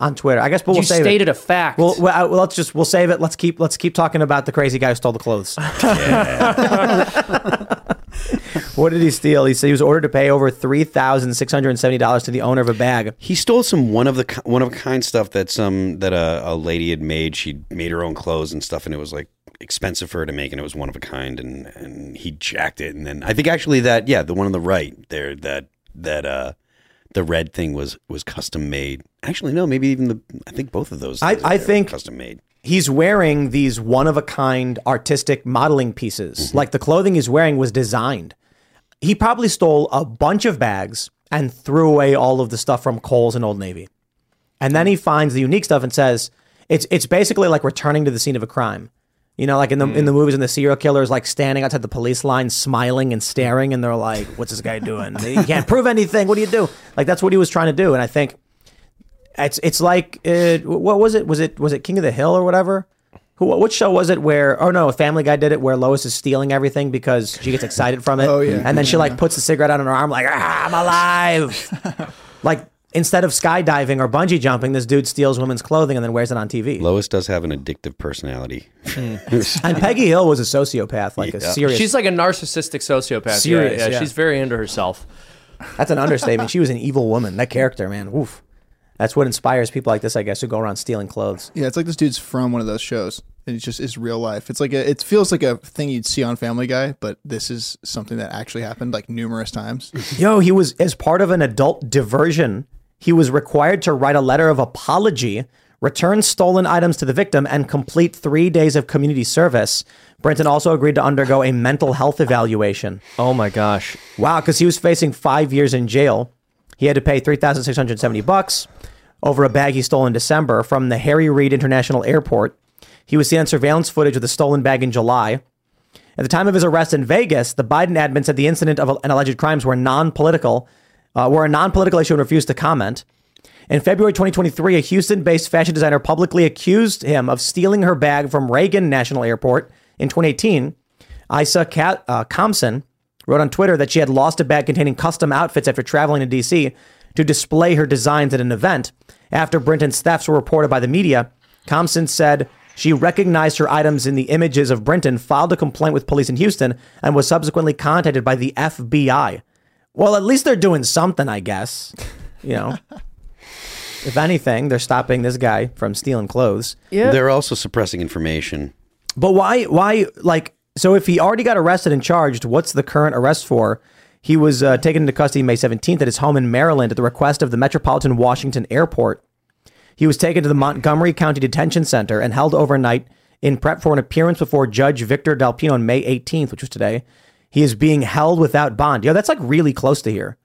on Twitter. I guess, but we'll you save stated it. A fact. Well, well, let's just we'll save it. Let's keep let's keep talking about the crazy guy who stole the clothes. Yeah. What did he steal? He said he was ordered to pay over three thousand six hundred and seventy dollars to the owner of a bag. He stole some one of the one of a kind stuff that some that a, a lady had made. She made her own clothes and stuff, and it was like expensive for her to make, and it was one of a kind, and, and he jacked it. And then I think actually that yeah, the one on the right there that that uh, the red thing was was custom made. Actually, no, maybe even the I think both of those. I I think custom made. He's wearing these one-of-a-kind artistic modeling pieces. Mm-hmm. Like the clothing he's wearing was designed. He probably stole a bunch of bags and threw away all of the stuff from Kohl's and Old Navy. And then he finds the unique stuff and says, it's it's basically like returning to the scene of a crime. You know, like in the mm. in the movies, and the serial killer is like standing outside the police line, smiling and staring, and they're like, what's this guy doing? He can't prove anything. What do you do? Like, that's what he was trying to do. And I think... It's it's like it, what was it was it was it King of the Hill or whatever? Who what show was it where? Oh no, Family Guy did it where Lois is stealing everything because she gets excited from it. Oh yeah, and then she like puts the cigarette out on her arm like ah, I'm alive. Like instead of skydiving or bungee jumping, this dude steals women's clothing and then wears it on T V. Lois does have an addictive personality, and Peggy Hill was a sociopath, like yeah. a serious. She's like a narcissistic sociopath. Serious, yeah, yeah, yeah. She's very into herself. That's an understatement. She was an evil woman. That character, man. Oof. That's what inspires people like this, I guess, who go around stealing clothes. Yeah, it's like this dude's from one of those shows. It's just it's real life. It's like a, it feels like a thing you'd see on Family Guy, but this is something that actually happened like numerous times. Yo, he was as part of an adult diversion. He was required to write a letter of apology, return stolen items to the victim, and complete three days of community service. Brenton also agreed to undergo a mental health evaluation. Oh my gosh! Wow, because he was facing five years in jail. He had to pay three thousand six hundred seventy bucks over a bag he stole in December from the Harry Reid International Airport. He was seen on surveillance footage with a stolen bag in July. At the time of his arrest in Vegas, the Biden admin said the incident of and alleged crimes were non-political, uh, were a non-political issue and refused to comment. In February twenty twenty-three, a Houston-based fashion designer publicly accused him of stealing her bag from Reagan National Airport in twenty eighteen. Isa Kat uh, Compson wrote on Twitter that she had lost a bag containing custom outfits after traveling to D C to display her designs at an event. After Brinton's thefts were reported by the media, Compson said she recognized her items in the images of Brinton, filed a complaint with police in Houston, and was subsequently contacted by the F B I. Well, at least they're doing something, I guess. You know, if anything, they're stopping this guy from stealing clothes. Yeah. They're also suppressing information. But why, why, like, so if he already got arrested and charged, what's the current arrest for? He was uh, taken into custody May seventeenth at his home in Maryland at the request of the Metropolitan Washington Airport. He was taken to the Montgomery County Detention Center and held overnight in prep for an appearance before Judge Victor Delpino on May eighteenth, which was today. He is being held without bond. Yo, that's like really close to here.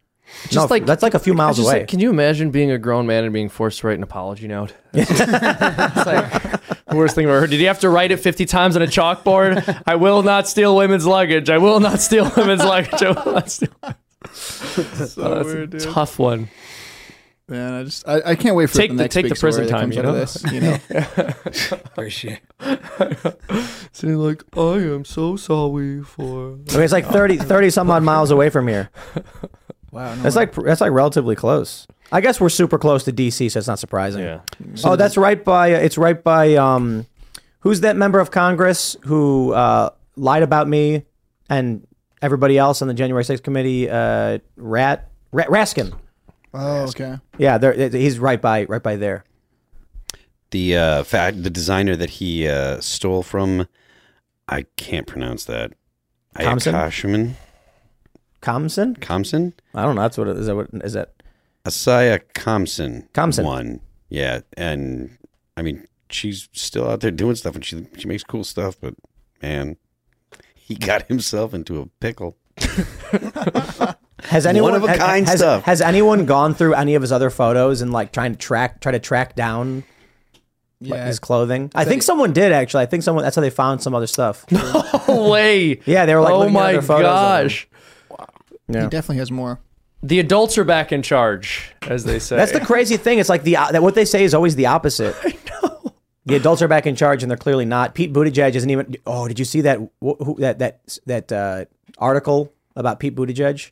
Just no, like, that's like a few miles away. Like, can you imagine being a grown man and being forced to write an apology note? It's like the worst thing I've ever heard. Did you have to write it fifty times on a chalkboard? I will not steal women's luggage. I will not steal women's luggage. I will not steal. That's so oh, weird, that's a dude. Tough one. Man, I just I, I can't wait for take the, the next take big the prison time. You know, this, you know. Appreciate. So you're like, I am so sorry for. I mean, it's like thirty, thirty some odd miles away from here. Wow, no that's way. like that's like relatively close. I guess we're super close to D C, so it's not surprising. Yeah. So oh, that's right by it's right by um, who's that member of Congress who uh, lied about me and everybody else on the January sixth committee? Uh, Rat, Rat Raskin. Oh, okay. Yeah, there, he's right by right by there. The uh, fact, the designer that he uh, stole from, I can't pronounce that. Compson. Compson. Compson. I don't know. That's what it, is that? What is that? Isa Compson. Compson. One. Yeah, and I mean, she's still out there doing stuff, and she she makes cool stuff. But man, he got himself into a pickle. Has anyone one of a kind has, stuff. Has, has anyone gone through any of his other photos and like trying to track, try to track down yeah. his clothing? I think someone did actually. I think someone. That's how they found some other stuff. No way. Yeah, they were like, oh my gosh. Wow. Yeah. He definitely has more. The adults are back in charge, as they say. That's the crazy thing. It's like the that what they say is always the opposite. I know. The adults are back in charge, and they're clearly not. Pete Buttigieg isn't even. Oh, did you see that who, that that that uh, article about Pete Buttigieg?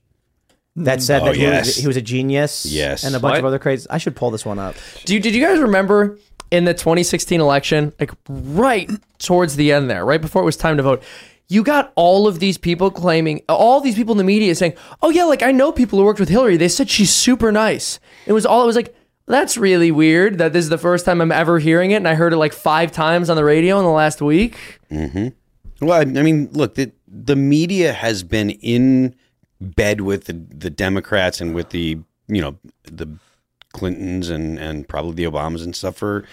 That said, oh, that he, yes. was, he was a genius. Yes, and a bunch what? of other crazy. I should pull this one up. Do you, did you guys remember in the twenty sixteen election, like right towards the end there, right before it was time to vote, you got all of these people claiming, all these people in the media saying, "Oh yeah, like I know people who worked with Hillary. They said she's super nice." It was all. It was like that's really weird that this is the first time I'm ever hearing it, and I heard it like five times on the radio in the last week. Mm-hmm. Well, I mean, look, the the media has been in bed with the, the Democrats and with the, you know, the Clintons and, and probably the Obamas and stuff for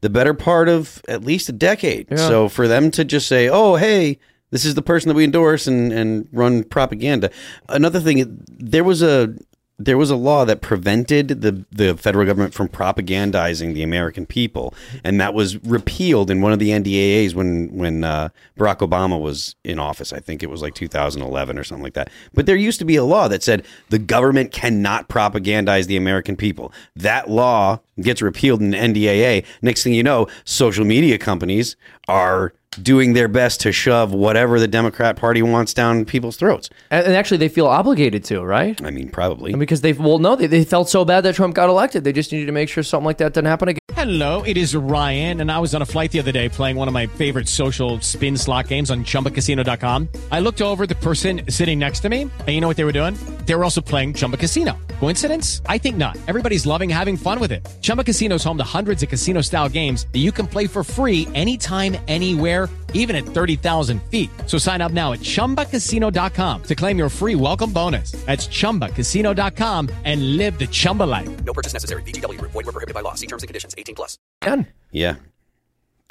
the better part of at least a decade. Yeah. So for them to just say, oh, hey, this is the person that we endorse and, and run propaganda. Another thing, there was a there was a law that prevented the, the federal government from propagandizing the American people. And that was repealed in one of the N D A As when, when uh, Barack Obama was in office. I think it was like two thousand eleven or something like that. But there used to be a law that said the government cannot propagandize the American people. That law gets repealed in the N D A A. Next thing you know, social media companies are doing their best to shove whatever the Democrat Party wants down people's throats. And, and actually, they feel obligated to, right? I mean, probably. And because they've, well, no, they, they felt so bad that Trump got elected. They just needed to make sure something like that doesn't happen again. Hello, it is Ryan, and I was on a flight the other day playing one of my favorite social spin slot games on Chumba Casino dot com. I looked over at the person sitting next to me, and you know what they were doing? They were also playing Chumba Casino. Coincidence? I think not. Everybody's loving having fun with it. Chumba Casino is home to hundreds of casino-style games that you can play for free anytime, anywhere, even at thirty thousand feet. So sign up now at Chumba Casino dot com to claim your free welcome bonus. That's Chumba Casino dot com and live the Chumba life. No purchase necessary. V G W. Void where prohibited by law. See terms and conditions. eighteen plus. Done. Yeah.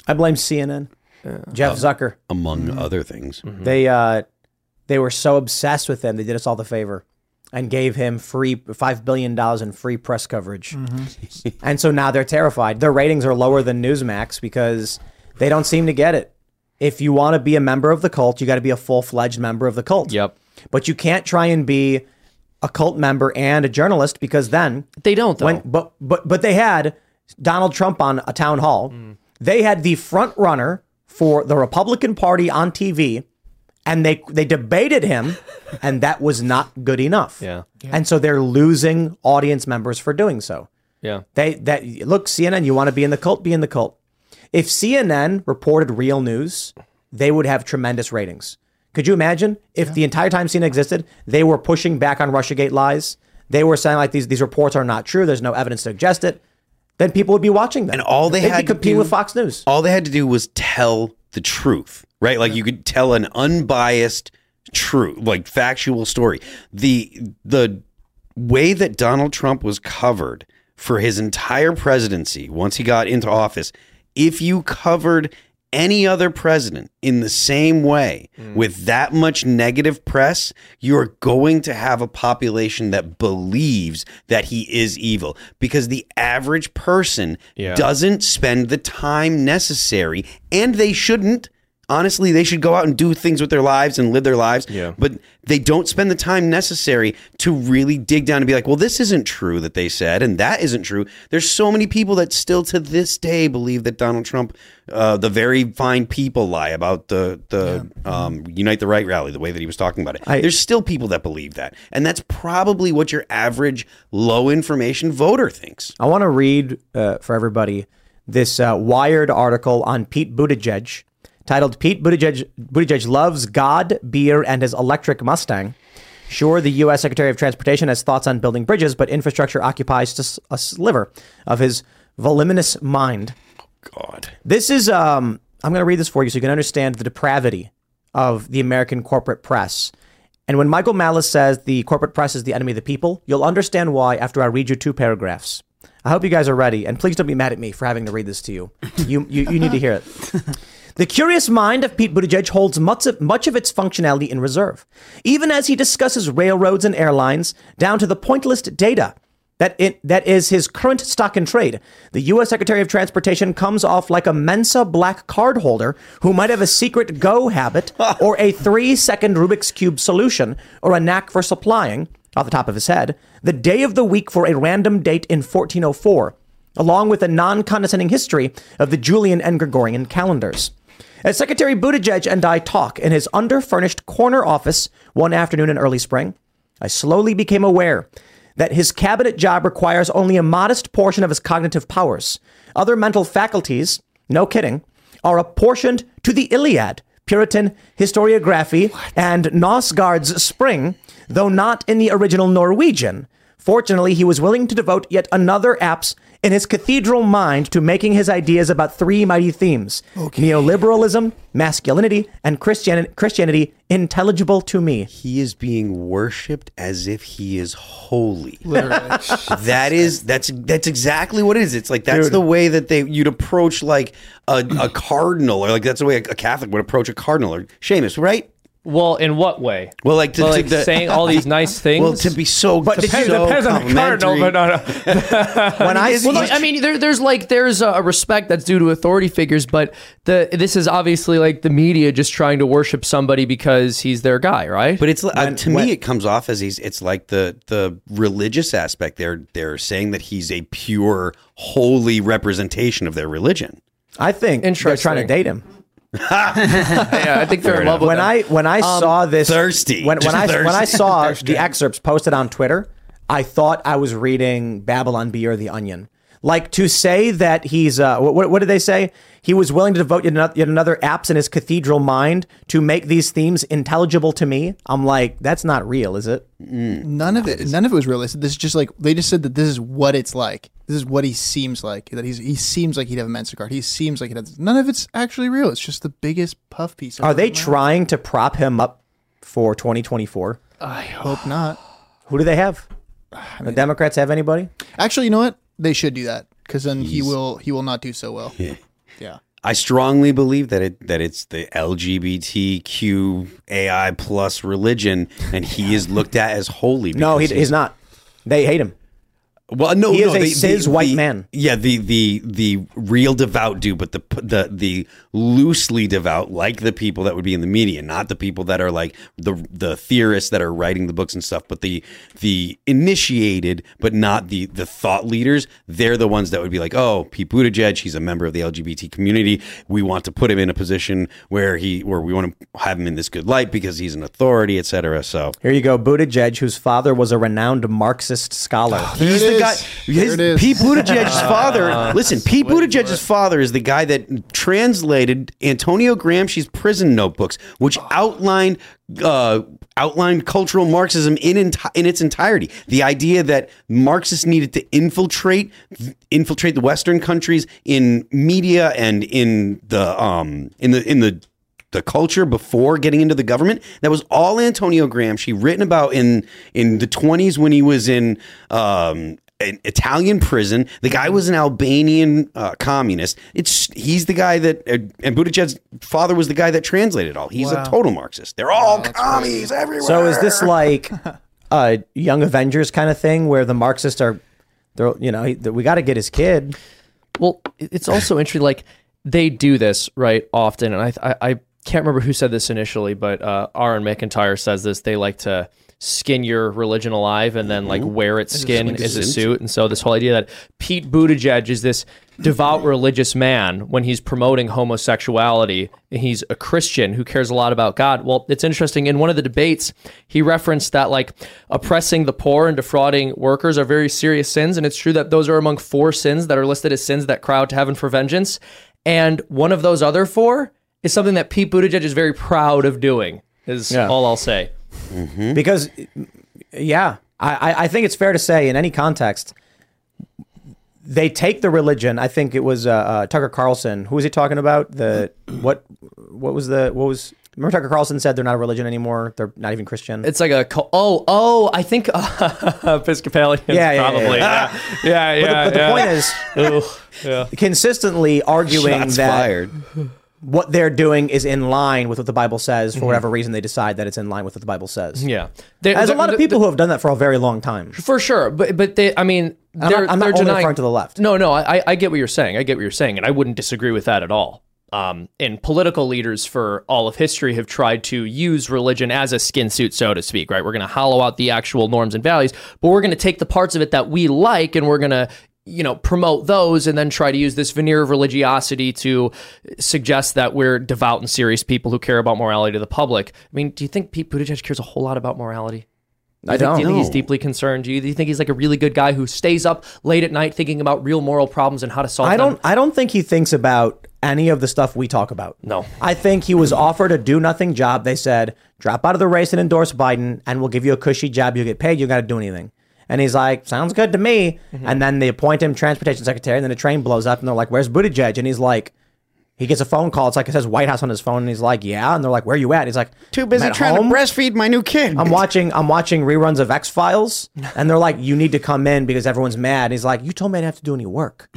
I blame C N N. Uh, Jeff Zucker. Among mm-hmm. other things. Mm-hmm. They uh, they were so obsessed with him, they did us all the favor and gave him free five billion dollars in free press coverage. Mm-hmm. And so now they're terrified. Their ratings are lower than Newsmax because they don't seem to get it. If you want to be a member of the cult, you got to be a full-fledged member of the cult. Yep. But you can't try and be a cult member and a journalist because then they don't. Though. When, but but but they had Donald Trump on a town hall. Mm. They had the front runner for the Republican Party on T V, and they they debated him, and that was not good enough. Yeah. yeah. And so they're losing audience members for doing so. Yeah. They that look C N N. You want to be in the cult? Be in the cult. If C N N reported real news, they would have tremendous ratings. Could you imagine if yeah. the entire time C N N existed, they were pushing back on Russiagate lies? They were saying like these these reports are not true. There's no evidence to suggest it. Then people would be watching them. And all they They'd had be competing to do, with Fox News. All they had to do was tell the truth, right? Like yeah. you could tell an unbiased true, like factual story. The the way that Donald Trump was covered for his entire presidency, once he got into office, if you covered any other president in the same way mm. with that much negative press, you're going to have a population that believes that he is evil, because the average person yeah. doesn't spend the time necessary, and they shouldn't. Honestly, they should go out and do things with their lives and live their lives, yeah. but they don't spend the time necessary to really dig down and be like, well, this isn't true that they said, and that isn't true. There's so many people that still to this day believe that Donald Trump, uh, the very fine people lie about the, the yeah. um, Unite the Right rally, the way that he was talking about it. I, There's still people that believe that, and that's probably what your average low-information voter thinks. I want to read uh, for everybody this uh, Wired article on Pete Buttigieg, titled "Pete Buttigieg, Buttigieg Loves God, Beer, and His Electric Mustang." Sure, the U S Secretary of Transportation has thoughts on building bridges, but infrastructure occupies a sliver of his voluminous mind. Oh, God. This is, um, I'm going to read this for you so you can understand the depravity of the American corporate press. And when Michael Malice says the corporate press is the enemy of the people, you'll understand why after I read you two paragraphs. I hope you guys are ready, and please don't be mad at me for having to read this to you. You, you, you need to hear it. The curious mind of Pete Buttigieg holds much of, much of its functionality in reserve, even as he discusses railroads and airlines, down to the pointless data that it, that is his current stock in trade. The U S Secretary of Transportation comes off like a Mensa black card holder who might have a secret Go habit or a three-second Rubik's Cube solution or a knack for supplying, off the top of his head, the day of the week for a random date in fourteen oh four, along with a non-condescending history of the Julian and Gregorian calendars. As Secretary Buttigieg and I talk in his underfurnished corner office one afternoon in early spring, I slowly became aware that his cabinet job requires only a modest portion of his cognitive powers. Other mental faculties, no kidding, are apportioned to the Iliad, Puritan historiography, what? and Nosgard's Spring, though not in the original Norwegian. Fortunately, he was willing to devote yet another apse in his cathedral mind to making his ideas about three mighty themes, okay. neoliberalism, masculinity, and Christian- Christianity intelligible to me. He is being worshipped as if he is holy. that is, that's that's exactly what it is. It's like, that's Dude. the way that they you'd approach like a, a cardinal, or like that's the way a, a Catholic would approach a cardinal, or Seamus, right? Well, in what way? Well, like, to, well, like to the, saying all these nice things. Well, to be so, but to depends, so depends on the cardinal. But no, no. when I, well, no, I mean, there, there's like there's a respect that's due to authority figures, but the this is obviously like the media just trying to worship somebody because he's their guy, right? But it's when, uh, to when, me, it comes off as he's. It's like the the religious aspect. They're they're saying that he's a pure, holy representation of their religion. I think they're trying to date him. yeah, I think they're in love with when them. I when I um, saw this thirsty when, when I thirsty. when I saw thirsty. the excerpts posted on Twitter, I thought I was reading Babylon Bee or The Onion. Like, to say that he's uh, what, what did they say? He was willing to devote yet another, yet another apse in his cathedral mind to make these themes intelligible to me. I'm like, that's not real, is it? Mm. None of it. None of it was real. This is just like they just said that this is what it's like. This is what he seems like. That he's he seems like he'd have a Mensa card. He seems like he does. None of it's actually real. It's just the biggest puff piece. Are they trying to prop him up for twenty twenty-four? I hope not. Who do they have? I mean, the Democrats have anybody? Actually, you know what? They should do that, because then Jeez. he will he will not do so well. Yeah. yeah. I strongly believe that it that it's the L G B T Q A I plus religion, and he is looked at as holy. No, he, he's not. They hate him. Well, no, he is no, a the, cis the, white the, man. Yeah, the the the real devout dude, but the the the loosely devout, like the people that would be in the media, not the people that are like the the theorists that are writing the books and stuff, but the the initiated, but not the the thought leaders. They're the ones that would be like, oh, Pete Buttigieg, he's a member of the L G B T community. We want to put him in a position where he where we want to have him in this good light because he's an authority, et cetera. So here you go, Buttigieg, whose father was a renowned Marxist scholar. Oh, he's the guy. His, Pete Buttigieg's father. Listen, Pete Buttigieg's father is the guy that translated Antonio Gramsci's prison notebooks, which outlined uh, outlined cultural Marxism in enti- in its entirety. The idea that Marxists needed to infiltrate infiltrate the Western countries in media and in the um in the in the the culture before getting into the government. That was all Antonio Gramsci, written about in in the twenties when he was in um, an Italian prison. The guy was an Albanian uh, communist. It's he's the guy that uh, and Buttigieg's father was the guy that translated all. He's wow. a total Marxist. They're all wow, commies crazy. Everywhere. So is this like a Young Avengers kind of thing where the Marxists are, they're, you know, he, we got to get his kid. Well, it's also interesting. Like they do this right often, and I. I, I can't remember who said this initially, but uh, Aaron McIntyre says this. They like to skin your religion alive and then like wear its skin it's as a suit. And so this whole idea that Pete Buttigieg is this devout religious man when he's promoting homosexuality, he's a Christian who cares a lot about God. Well, it's interesting. In one of the debates, he referenced that like oppressing the poor and defrauding workers are very serious sins. And it's true that those are among four sins that are listed as sins that cry out to heaven for vengeance. And one of those other four is something that Pete Buttigieg is very proud of doing, is yeah. all I'll say. Mm-hmm. Because, yeah, I, I think it's fair to say in any context, they take the religion. I think it was uh, uh, Tucker Carlson. Who was he talking about? The what? What was the what was? Remember Tucker Carlson said they're not a religion anymore. They're not even Christian. It's like a oh oh. I think uh, Episcopalians yeah, yeah, probably yeah yeah yeah. yeah, but the, but the yeah. point is, Ooh, yeah. consistently arguing Shots that. Fired. What they're doing is in line with what the Bible says. For mm-hmm. whatever reason, they decide that it's in line with what the Bible says. Yeah, they, as a lot of people who have done that for a very long time, for sure. But but they, I mean, they're, I'm not, I'm they're not denying, only referring to the left. No, no, I I get what you're saying. I get what you're saying, and I wouldn't disagree with that at all. Um, and political leaders for all of history have tried to use religion as a skin suit, so to speak, right? We're going to hollow out the actual norms and values, but we're going to take the parts of it that we like, and we're going to, you know, promote those and then try to use this veneer of religiosity to suggest that we're devout and serious people who care about morality to the public. I mean, do you think Pete Buttigieg cares a whole lot about morality? I don't. Do you think he's deeply concerned? Do you, do you think he's like a really good guy who stays up late at night thinking about real moral problems and how to solve them? I don't. I don't think he thinks about any of the stuff we talk about. No. I think he was offered a do-nothing job. They said, drop out of the race and endorse Biden, and we'll give you a cushy job. You'll get paid. You got to do anything. And he's like, sounds good to me. Mm-hmm. And then they appoint him transportation secretary. And then the train blows up. And they're like, where's Buttigieg? And he's like, he gets a phone call. It's like it says White House on his phone. And he's like, yeah. And they're like, where are you at? And he's like, too busy trying home. to breastfeed my new kid. I'm watching I'm watching reruns of X-Files. And they're like, you need to come in because everyone's mad. And he's like, you told me I didn't have to do any work.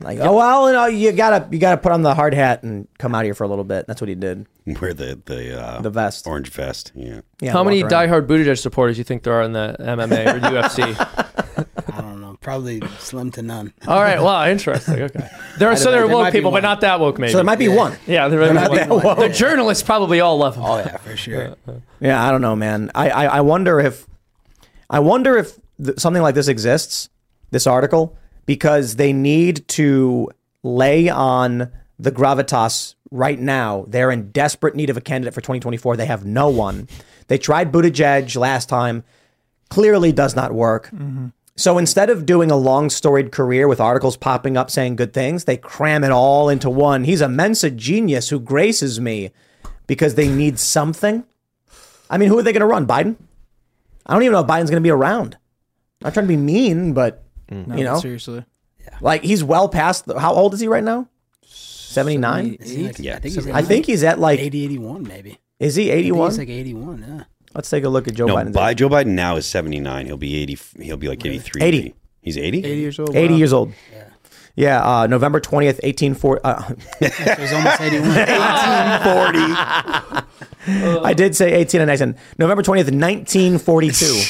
Like, oh, well, you know, you gotta you gotta put on the hard hat and come out here for a little bit. That's what he did. Wear the the uh, the vest, orange vest. Yeah. yeah How many diehard Buttigieg supporters do you think there are in the M M A or U F C? I don't know. Probably slim to none. All right. Wow. Interesting. Okay. There are so there are woke people, but not that woke. Maybe so there might be yeah. one. Yeah. There might be one. One. The journalists probably all love him. Oh yeah, for sure. Uh, uh, yeah. I don't know, man. I I, I wonder if I wonder if th- something like this exists. This article. Because they need to lay on the gravitas right now. They're in desperate need of a candidate for twenty twenty-four. They have no one. They tried Buttigieg last time. Clearly does not work. Mm-hmm. So instead of doing a long storied career with articles popping up saying good things, they cram it all into one. He's a Mensa genius who graces me because they need something. I mean, who are they going to run? Biden? I don't even know if Biden's going to be around. I'm not trying to be mean, but... No, you know, seriously, yeah. Like he's well past. The, how old is he right now? seventy-nine. Yeah, I think he's. I think he's at like eighty, eighty-one, maybe. Is he eighty-one? He's like eighty-one. Yeah. Let's take a look at Joe no, Biden. By Joe Biden now is seventy-nine. He'll be eighty. He'll be like eighty-three. eighty. eighty. He's eighty. eighty years old. eighty wow. years old. Yeah. Yeah. Uh, November twentieth, eighteen forty. It was almost eighty-one. eighteen forty. uh, I did say eighteen and nineteen. November twentieth, nineteen forty-two.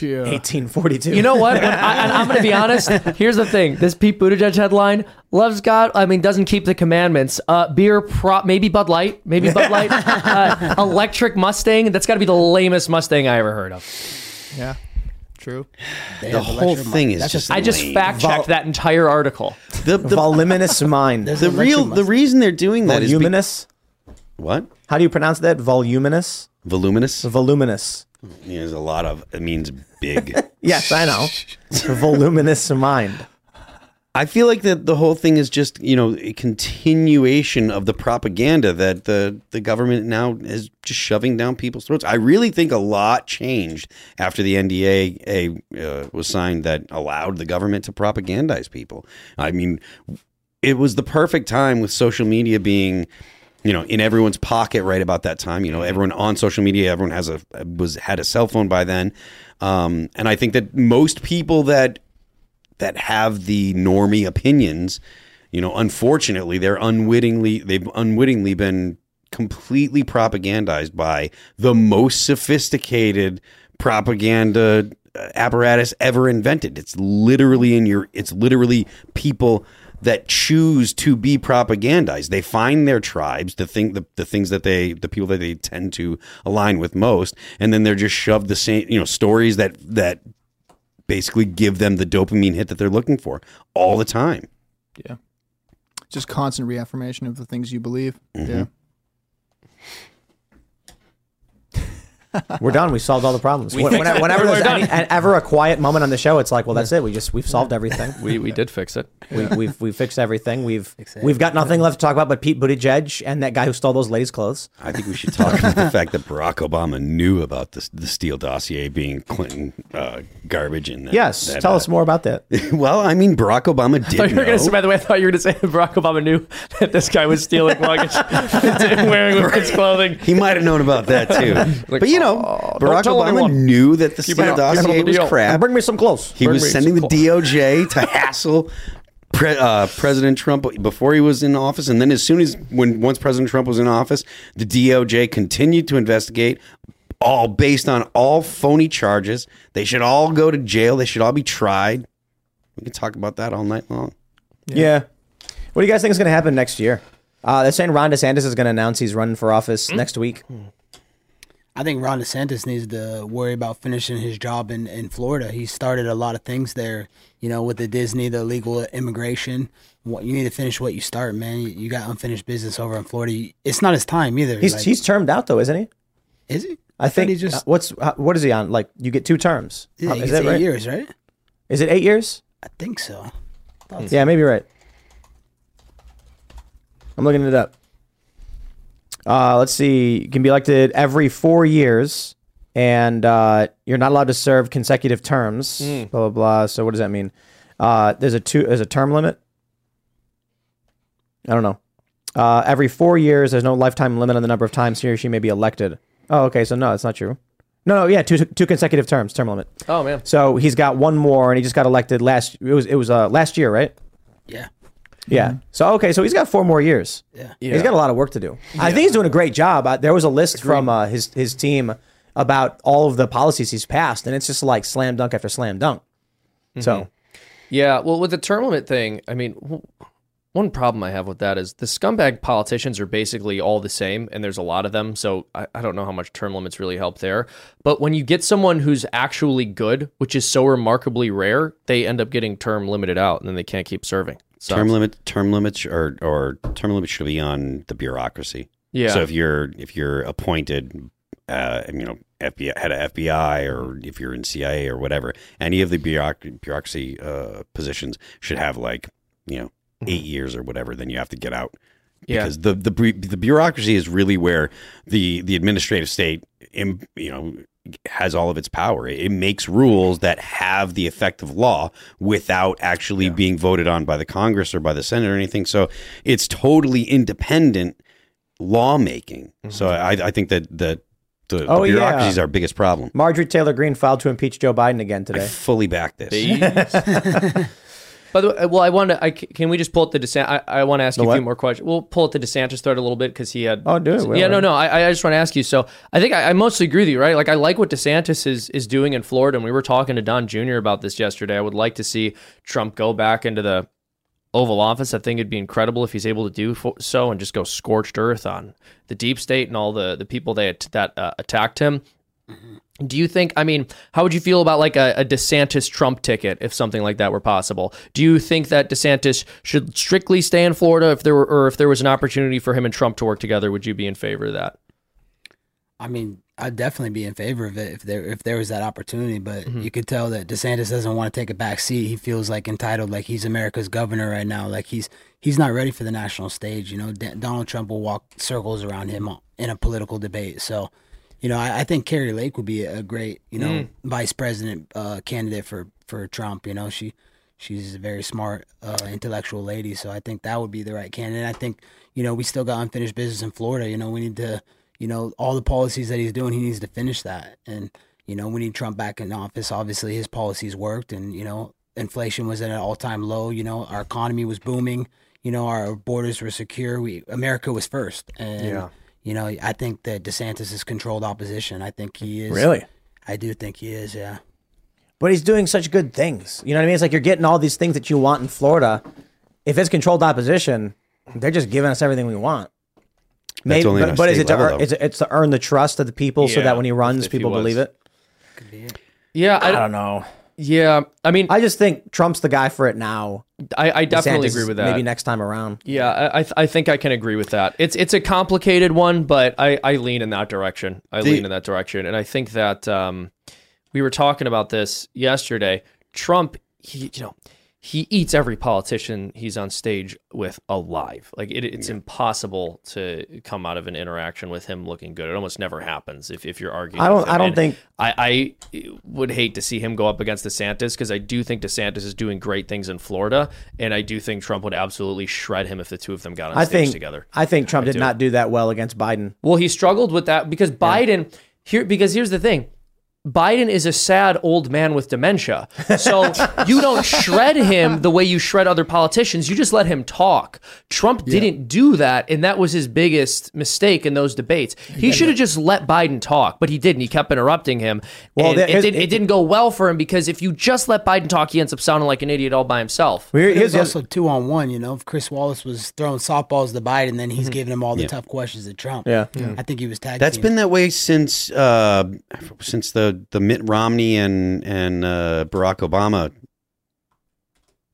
Yeah. eighteen forty-two. You know what? When I, and I'm going to be honest. Here's the thing. This Pete Buttigieg headline, loves God, I mean, doesn't keep the commandments. Uh, beer, prop, maybe Bud Light. Maybe Bud Light. Uh, electric Mustang. That's got to be the lamest Mustang I ever heard of. Yeah. True. They the whole thing is That's just. I just fact checked Vol- that entire article. The, the voluminous mind. The real. Mustang. The reason they're doing that voluminous? Is voluminous. Be- what? How do you pronounce that? Voluminous. Voluminous. Voluminous. Yeah, there's a lot of it means big. Yes, I know. It's a voluminous mind. I feel like that the whole thing is just, you know, a continuation of the propaganda that the, the government now is just shoving down people's throats. I really think a lot changed after the N D A uh, was signed that allowed the government to propagandize people. I mean, it was the perfect time with social media being you know, in everyone's pocket right about that time. You know, everyone on social media, everyone has a was had a cell phone by then. Um, and I think that most people that that have the normie opinions, you know, unfortunately, they're unwittingly they've unwittingly been completely propagandized by the most sophisticated propaganda apparatus ever invented. It's literally in your it's literally people that choose to be propagandized. They find their tribes, the thing, the, the things that they, the people that they tend to align with most, and then they're just shoved the same, you know, stories that that basically give them the dopamine hit that they're looking for all the time. Yeah, just constant reaffirmation of the things you believe. Mm-hmm. Yeah, we're done. We solved all the problems. We whenever whenever there's any, ever a quiet moment on the show, it's like, well, that's yeah. it. We just we've solved yeah. everything. We we did fix it. We yeah. we've we fixed everything. We've exactly. we've got nothing left to talk about but Pete Buttigieg and that guy who stole those ladies' clothes. I think we should talk about the fact that Barack Obama knew about this, the Steele dossier being Clinton uh, garbage. And that, yes, that, tell uh, us more about that. Well, I mean, Barack Obama did. I thought you were know. Gonna say, by the way, I thought you were going to say that Barack Obama knew that this guy was stealing luggage, and wearing women's clothing. He might have known about that too, like, but you. You know, oh, Barack Obama knew that the Steele dossier was crap. Bring me some clothes. He bring was sending the clothes. D O J to hassle pre, uh, President Trump before he was in office, and then as soon as when once President Trump was in office, the D O J continued to investigate, all based on all phony charges. They should all go to jail. They should all be tried. We can talk about that all night long. Yeah. yeah. What do you guys think is going to happen next year? Uh, they're saying Ron DeSantis is going to announce he's running for office mm. next week. Mm. I think Ron DeSantis needs to worry about finishing his job in, in Florida. He started a lot of things there, you know, with the Disney, the illegal immigration. What, you need to finish what you start, man. You, you got unfinished business over in Florida. It's not his time either. He's like, he's termed out though, isn't he? Is he? I, I think he just. Uh, what's what is he on? Like you get two terms. Is, oh, is that eight right? years, right? Is it eight years? I think so. I yeah, so. maybe you're right. I'm looking it up. Uh, let's see. You can be elected every four years, and uh, you're not allowed to serve consecutive terms. Mm. Blah blah blah. So what does that mean? Uh, there's a two. There's a term limit. I don't know. Uh, every four years, there's no lifetime limit on the number of times he or she may be elected. Oh, okay. So no, that's not true. No, no, yeah, two two consecutive terms, term limit. Oh man. So he's got one more, and he just got elected last. It was it was uh, last year, right? Yeah. Yeah. Mm-hmm. So, okay. So he's got four more years. Yeah. yeah. He's got a lot of work to do. Yeah. I think he's doing a great job. I, there was a list Agreed. from uh, his, his team about all of the policies he's passed, and it's just like slam dunk after slam dunk. Mm-hmm. So, yeah. Well, with the term limit thing, I mean, one problem I have with that is the scumbag politicians are basically all the same, and there's a lot of them. So I, I don't know how much term limits really help there. But when you get someone who's actually good, which is so remarkably rare, they end up getting term limited out, and then they can't keep serving. Sucks. Term limit, term limits, or or term limits should be on the bureaucracy. Yeah. So if you're if you're appointed, uh, you know, F B I, head of F B I, or if you're in C I A or whatever, any of the bureauc- bureaucracy uh, positions should have like you know eight years or whatever. Then you have to get out. Yeah. Because the the the bureaucracy is really where the the administrative state, you know, has all of its power. It makes rules that have the effect of law without actually yeah. being voted on by the Congress or by the Senate or anything. So it's totally independent lawmaking. Mm-hmm. So I, I think that that the, oh, the bureaucracy is yeah. our biggest problem. Marjorie Taylor Greene filed to impeach Joe Biden again today. I fully back this. By the way, well, I want to. I, can we just pull up the DeSantis? I, I want to ask the you what? a few more questions. We'll pull up the DeSantis thread a little bit because he had. Oh, do it. Well, yeah, no, no. I, I just want to ask you. So I think I, I mostly agree with you, right? Like I like what DeSantis is is doing in Florida, and we were talking to Don Junior about this yesterday. I would like to see Trump go back into the Oval Office. I think it'd be incredible if he's able to do so and just go scorched earth on the deep state and all the the people they that uh, attacked him. Mm-hmm. Do you think, I mean, how would you feel about like a, a DeSantis Trump ticket if something like that were possible? Do you think that DeSantis should strictly stay in Florida if there were, or if there was an opportunity for him and Trump to work together, would you be in favor of that? I mean, I'd definitely be in favor of it if there if there was that opportunity, but mm-hmm. you could tell that DeSantis doesn't want to take a back seat. He feels like entitled, like he's America's governor right now. Like he's he's not ready for the national stage. You know, D- Donald Trump will walk circles around him in a political debate. So, you know, I, I think Carrie Lake would be a great, you know, mm. vice president uh, candidate for, for Trump. You know, she She's a very smart, uh, intellectual lady, so I think that would be the right candidate. I think, you know, we still got unfinished business in Florida. You know, we need to, you know, all the policies that he's doing, he needs to finish that. And, you know, we need Trump back in office. Obviously, his policies worked, and, you know, inflation was at an all-time low. You know, our economy was booming. You know, our borders were secure. We America was first. And, yeah. you know, I think that DeSantis is controlled opposition. I think he is. Really? I do think he is, yeah. But he's doing such good things. You know what I mean? It's like you're getting all these things that you want in Florida. If it's controlled opposition, they're just giving us everything we want. Maybe, but but is it to earn, it's, it's to earn the trust of the people yeah, so that when he runs, people he believe it? Could be it. Yeah. I, I don't know. Yeah. I mean, I just think Trump's the guy for it now. I, I definitely DeSantis agree with that. Maybe next time around. Yeah. I I think I can agree with that. It's it's a complicated one, but I, I lean in that direction. I the, lean in that direction. And I think that... Um, we were talking about this yesterday. Trump, he, you know, he eats every politician he's on stage with alive. Like it, it's yeah. impossible to come out of an interaction with him looking good. It almost never happens if, if you're arguing. I don't. With him. I don't and think. I, I would hate to see him go up against DeSantis because I do think DeSantis is doing great things in Florida, and I do think Trump would absolutely shred him if the two of them got on I stage think, together. I think Trump I did do. not do that well against Biden. Well, he struggled with that because Biden yeah. here. Because here's the thing. Biden is a sad old man with dementia. So you don't shred him the way you shred other politicians. You just let him talk. Trump yeah. didn't do that, and that was his biggest mistake in those debates. He yeah, should have yeah. just let Biden talk, but he didn't. He kept interrupting him. Well, there, it, didn't, it, it didn't go well for him because if you just let Biden talk, he ends up sounding like an idiot all by himself. It was also two on one, you know. If Chris Wallace was throwing softballs to Biden, then he's mm-hmm. giving him all the yeah. tough questions to Trump. Yeah. yeah. I think he was tag That's team. been that way since uh, since the the Mitt Romney and and uh, Barack Obama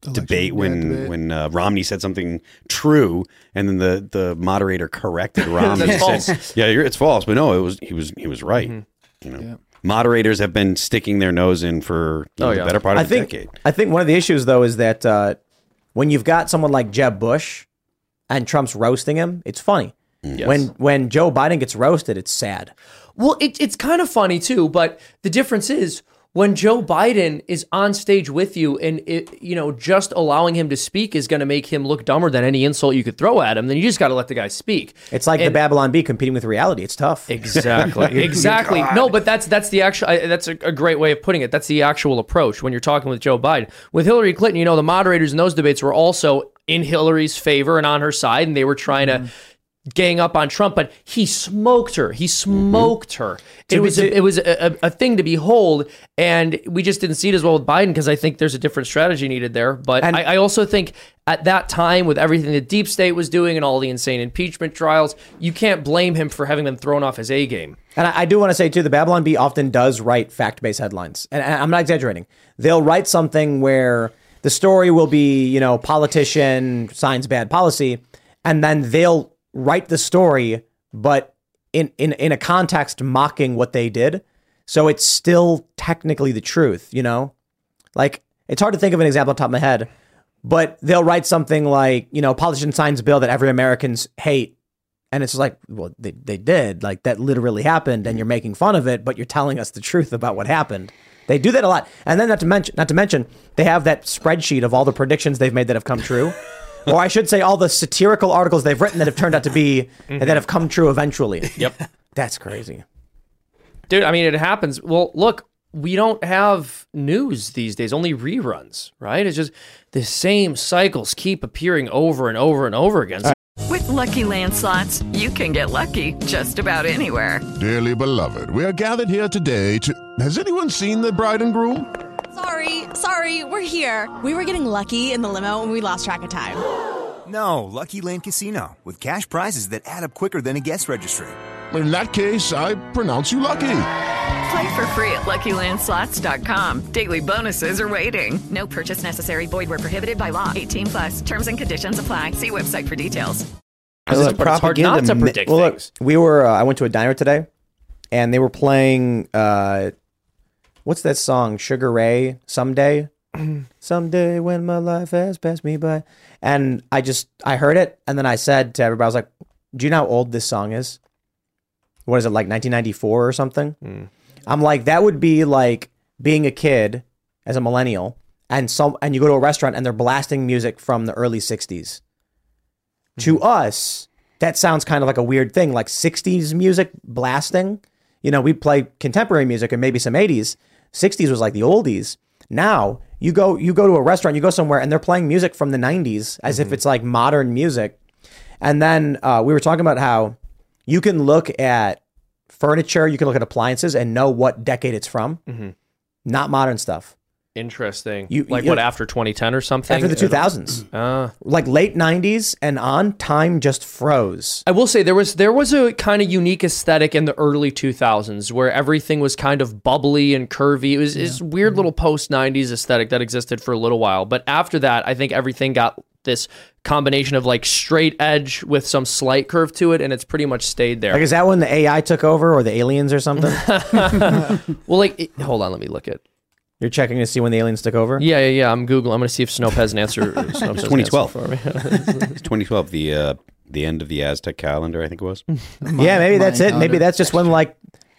election debate when debate. when uh, Romney said something true and then the, the moderator corrected Romney. That's said, false. Yeah, it's false, but no, it was he was he was right. Mm-hmm. You know, yeah. moderators have been sticking their nose in for you know, oh, yeah. the better part of I a think, decade. I think one of the issues though is that uh, when you've got someone like Jeb Bush and Trump's roasting him, it's funny. Mm-hmm. Yes. When when Joe Biden gets roasted, it's sad. Well, it, it's kind of funny, too, but the difference is when Joe Biden is on stage with you and, it, you know, just allowing him to speak is going to make him look dumber than any insult you could throw at him. Then you just got to let the guy speak. It's like and, the Babylon Bee competing with reality. It's tough. Exactly. Exactly. God. No, but that's that's the actual I, that's a, a great way of putting it. That's the actual approach when you're talking with Joe Biden. With Hillary Clinton, you know, the moderators in those debates were also in Hillary's favor and on her side, and they were trying mm. to gang up on Trump, but he smoked her. He smoked mm-hmm. her. It was a, it was a, a thing to behold, and we just didn't see it as well with Biden because I think there's a different strategy needed there. But and, I, I also think at that time, with everything the deep state was doing and all the insane impeachment trials, you can't blame him for having been thrown off his A game. And I, I do want to say too, the Babylon Bee often does write fact-based headlines, and I'm not exaggerating. They'll write something where the story will be, you know, politician signs bad policy, and then they'll write the story, but in, in, in a context mocking what they did. So it's still technically the truth, you know? Like, it's hard to think of an example on top of my head, but they'll write something like, you know, politician signs a bill that every Americans hate. And it's like, well, they, they did. Like, that literally happened, and you're making fun of it, but you're telling us the truth about what happened. They do that a lot. And then not to mention, not to mention, they have that spreadsheet of all the predictions they've made that have come true. Or I should say all the satirical articles they've written that have turned out to be mm-hmm. and that have come true eventually. Yep. That's crazy. Dude, I mean, it happens. Well, look, we don't have news these days, only reruns, right? It's just the same cycles keep appearing over and over and over again. Right. With Lucky Land Slots, you can get lucky just about anywhere. Dearly beloved, we are gathered here today to... Has anyone seen the bride and groom? Sorry, sorry, we're here. We were getting lucky in the limo and we lost track of time. No, Lucky Land Casino, with cash prizes that add up quicker than a guest registry. In that case, I pronounce you lucky. Play for free at Lucky Land Slots dot com. Daily bonuses are waiting. No purchase necessary. Void where prohibited by law. eighteen plus. Terms and conditions apply. See website for details. Well, look, it's hard not to predict well, things. Look, we were, uh, I went to a diner today, and they were playing... Uh, What's that song? Sugar Ray, Someday? Someday when my life has passed me by. And I just, I heard it. And then I said to everybody, I was like, do you know how old this song is? What is it, like nineteen ninety-four or something? Mm. I'm like, that would be like being a kid as a millennial and some and you go to a restaurant and they're blasting music from the early sixties. Mm-hmm. To us, that sounds kind of like a weird thing, like sixties music blasting. You know, we play contemporary music and maybe some eighties. sixties was like the oldies. Now you go you go to a restaurant, you go somewhere and they're playing music from the nineties as mm-hmm. if it's like modern music. And then uh, we were talking about how you can look at furniture, you can look at appliances and know what decade it's from. Mm-hmm. Not modern stuff. Interesting. You, like you what, know, after twenty ten or something? After the two thousands. Uh, like late nineties and on, time just froze. I will say there was there was a kind of unique aesthetic in the early two thousands where everything was kind of bubbly and curvy. It was yeah. this weird little post-nineties aesthetic that existed for a little while. But after that, I think everything got this combination of like straight edge with some slight curve to it, and it's pretty much stayed there. Like, is that when the A I took over or the aliens or something? Well, like, it, hold on, let me look at. You're checking to see when the aliens took over? Yeah, yeah, yeah. I'm Googling. I'm going to see if Snopes has an answer. It's twenty twelve. An answer for me. It's twenty twelve, the uh, the end of the Aztec calendar, I think it was. my, yeah, maybe that's it. Maybe that's just when like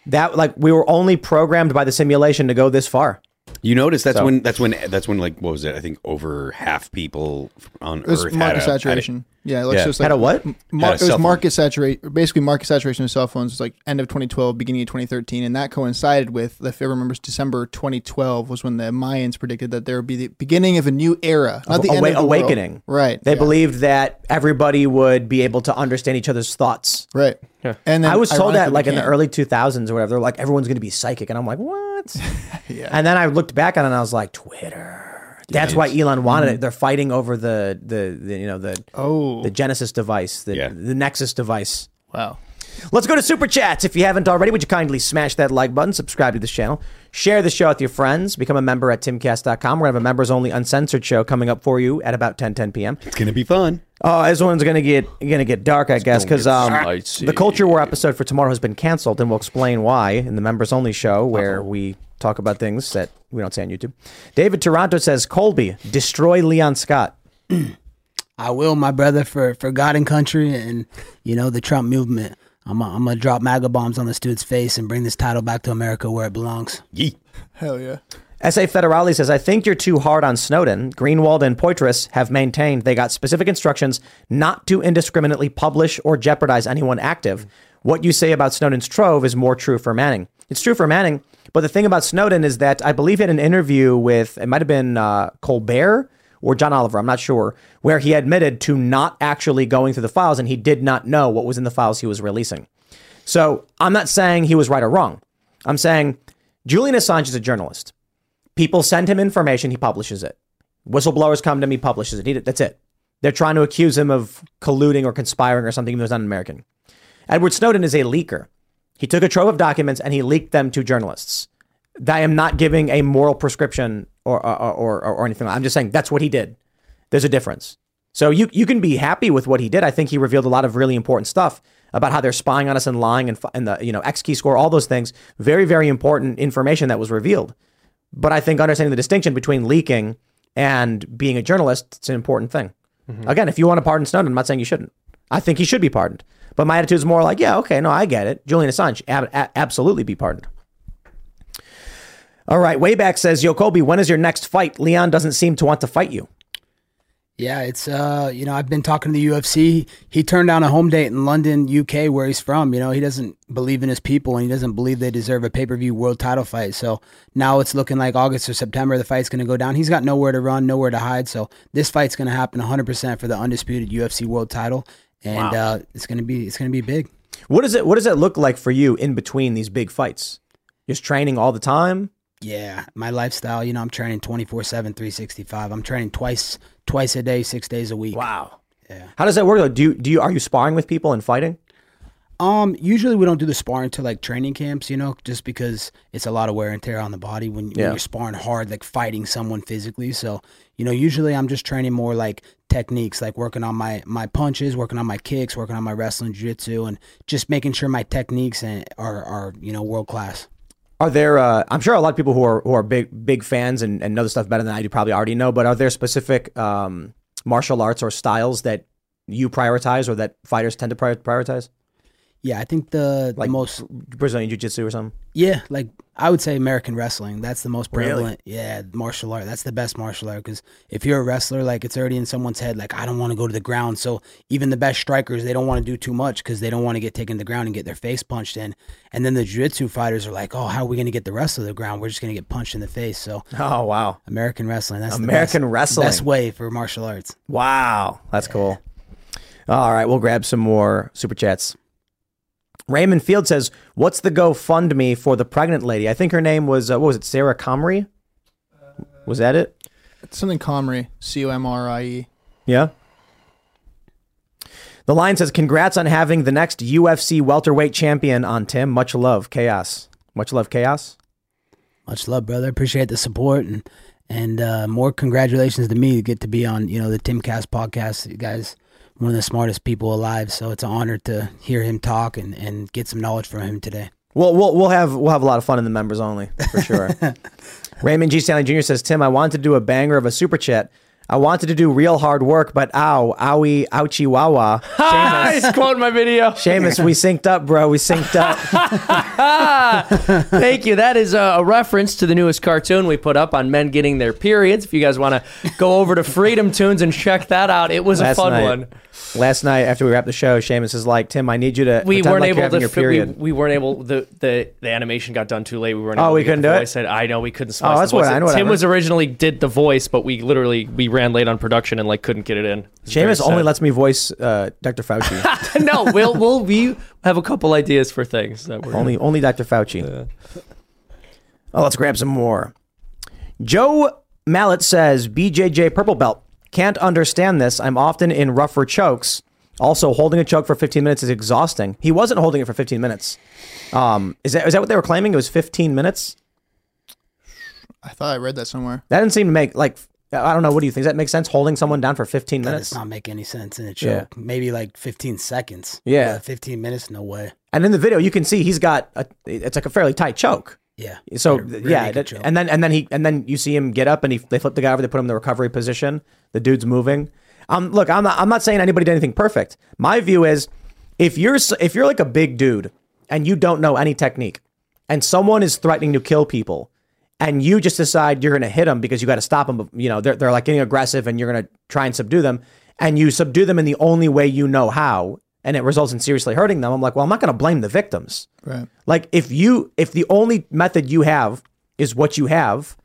that. Like we were only programmed by the simulation to go this far. You notice that's so. when that's when that's when like what was it? I think over half people on Earth had market a, saturation. Had a, yeah, it yeah. Just like, had a what? Mar- had a it was market saturation. Basically, market saturation of cell phones was like end of twenty twelve, beginning of twenty thirteen, and that coincided with, if everyone remembers, December twenty twelve was when the Mayans predicted that there would be the beginning of a new era, not the a- end awa- of the awakening. World. Right? They yeah. believed that everybody would be able to understand each other's thoughts. Right. Yeah. And then I was told that like in the early two thousands or whatever, they're like everyone's going to be psychic, and I'm like, what? yeah. And then I looked back on it and I was like, Twitter. That's yeah, why Elon wanted mm-hmm. it. They're fighting over the the, the you know the oh. the Genesis device, the yeah. the Nexus device. Wow. Let's go to Super Chats. If you haven't already, would you kindly smash that like button, subscribe to this channel, share the show with your friends, become a member at Tim Cast dot com. We're going to have a members-only uncensored show coming up for you at about ten ten p.m. It's going to be fun. Oh, uh, this one's going to get going to get dark, I it's guess, because um, the Culture War episode for tomorrow has been canceled, and we'll explain why in the members-only show where Uh-oh. we talk about things that we don't say on YouTube. David Toronto says, Colby, destroy Leon Scott. I will, my brother, for, for God and country and, you know, the Trump movement. I'm I'm going to drop MAGA bombs on this dude's face and bring this title back to America where it belongs. Yeet. Hell yeah. S A Federale says, I think you're too hard on Snowden. Greenwald and Poitras have maintained they got specific instructions not to indiscriminately publish or jeopardize anyone active. What you say about Snowden's trove is more true for Manning. It's true for Manning, but the thing about Snowden is that I believe he had an interview with, it might have been uh, Colbert or John Oliver, I'm not sure, where he admitted to not actually going through the files and he did not know what was in the files he was releasing. So I'm not saying he was right or wrong. I'm saying Julian Assange is a journalist. People send him information, he publishes it. Whistleblowers come to him, he publishes it. He, that's it. They're trying to accuse him of colluding or conspiring or something, even though he's not an American. Edward Snowden is a leaker. He took a trove of documents and he leaked them to journalists. I am not giving a moral prescription or or, or, or anything. I'm just saying that's what he did. There's a difference. So you you can be happy with what he did. I think he revealed a lot of really important stuff about how they're spying on us and lying and, and the you know X key score, all those things. Very, very important information that was revealed. But I think understanding the distinction between leaking and being a journalist, it's an important thing. Mm-hmm. Again, if you want to pardon Snowden, I'm not saying you shouldn't. I think he should be pardoned. But my attitude is more like, yeah, okay, no, I get it. Julian Assange, ab- a- absolutely be pardoned. All right, Wayback says, yo, Colby, when is your next fight? Leon doesn't seem to want to fight you. Yeah, it's, uh, you know, I've been talking to the U F C. He turned down a home date in London, U K, where he's from. You know, he doesn't believe in his people and he doesn't believe they deserve a pay-per-view world title fight. So now it's looking like August or September, the fight's going to go down. He's got nowhere to run, nowhere to hide. So this fight's going to happen one hundred percent for the undisputed U F C world title. And wow. uh, it's going to be, it's going to be big. What is it? What does it look like for you in between these big fights? Just training all the time? Yeah, my lifestyle, you know, I'm training twenty-four seven, three sixty-five. I'm training twice, twice a day, six days a week. Wow. Yeah. How does that work? Do you, do you, are you sparring with people and fighting? Um, usually we don't do the sparring to like training camps, you know, just because it's a lot of wear and tear on the body when, yeah. when you're sparring hard, like fighting someone physically. So, you know, usually I'm just training more like techniques, like working on my, my punches, working on my kicks, working on my wrestling, jiu-jitsu, and just making sure my techniques and are, are, you know, world-class. Are there, uh, I'm sure a lot of people who are who are big big fans and, and know the stuff better than I do probably already know, but are there specific um, martial arts or styles that you prioritize or that fighters tend to prioritize? Yeah, I think the, like the most... Brazilian Jiu-Jitsu or something? Yeah, like I would say American wrestling. That's the most prevalent. Really? Yeah, martial art. That's the best martial art because if you're a wrestler, like it's already in someone's head, like I don't want to go to the ground. So even the best strikers, they don't want to do too much because they don't want to get taken to the ground and get their face punched in. And then the Jiu-Jitsu fighters are like, oh, how are we going to get the wrestler to the ground? We're just going to get punched in the face. So, oh, wow. American wrestling. That's American the best, wrestling. best way for martial arts. Wow, that's yeah. cool. All right, we'll grab some more Super Chats. Raymond Field says, what's the GoFundMe for the pregnant lady? I think her name was, uh, what was it, Sarah Comrie? Uh, was that it? It's something Comrie, C O M R I E. Yeah. The Lion says, congrats on having the next U F C welterweight champion on, Tim. Much love, Chaos. Much love, Chaos. Much love, brother. Appreciate the support. And and uh, more congratulations to me to get to be on, you know, the TimCast podcast, you guys. One of the smartest people alive, so it's an honor to hear him talk and, and get some knowledge from him today. Well, we'll we'll have we'll have a lot of fun in the members only for sure. Raymond G. Stanley Junior says, Tim, I wanted to do a banger of a super chat. I wanted to do real hard work, but ow, owie, ouchie, wawa. Seamus, he's quoting my video. Seamus, we synced up, bro. We synced up. Thank you. That is a reference to the newest cartoon we put up on men getting their periods. If you guys want to go over to Freedom Tunes and check that out, it was Last a fun night. one. Last night, after we wrapped the show, Seamus is like, Tim, I need you to. We weren't like able to. Your period. We, we weren't able. The, the the animation got done too late. We weren't. Oh, able we to couldn't do it. I said, I know we couldn't. Splice oh, that's the voice. what I know. Tim was originally did the voice, but we literally we ran late on production and like couldn't get it in. It's Seamus only lets me voice uh, Doctor Fauci. No, we'll we'll we have a couple ideas for things that we're only gonna... only Doctor Fauci. Yeah. Oh, let's grab some more. Joe Mallet says, B J J Purple Belt. Can't understand this. I'm often in rougher chokes. Also, holding a choke for fifteen minutes is exhausting. He wasn't holding it for fifteen minutes. Um, is that is that what they were claiming? It was fifteen minutes? I thought I read that somewhere. That didn't seem to make, like, I don't know. What do you think? Does that make sense? Holding someone down for fifteen minutes? That does not make any sense in a choke. Yeah. Maybe like fifteen seconds. Yeah. yeah. fifteen minutes? No way. And in the video, you can see he's got, a, it's like a fairly tight choke. Yeah. So really yeah, that, and then and then he and then you see him get up and he they flip the guy over. They put him in the recovery position. The dude's moving. Um, look, I'm not, I'm not saying anybody did anything perfect. My view is, if you're if you're like a big dude and you don't know any technique, and someone is threatening to kill people, and you just decide you're going to hit them because you got to stop them. You know, they're they're like getting aggressive, and you're going to try and subdue them, and you subdue them in the only way you know how. And it results in seriously hurting them. I'm like, well, I'm not going to blame the victims. Right. Like if you, if the only method you have is what you have,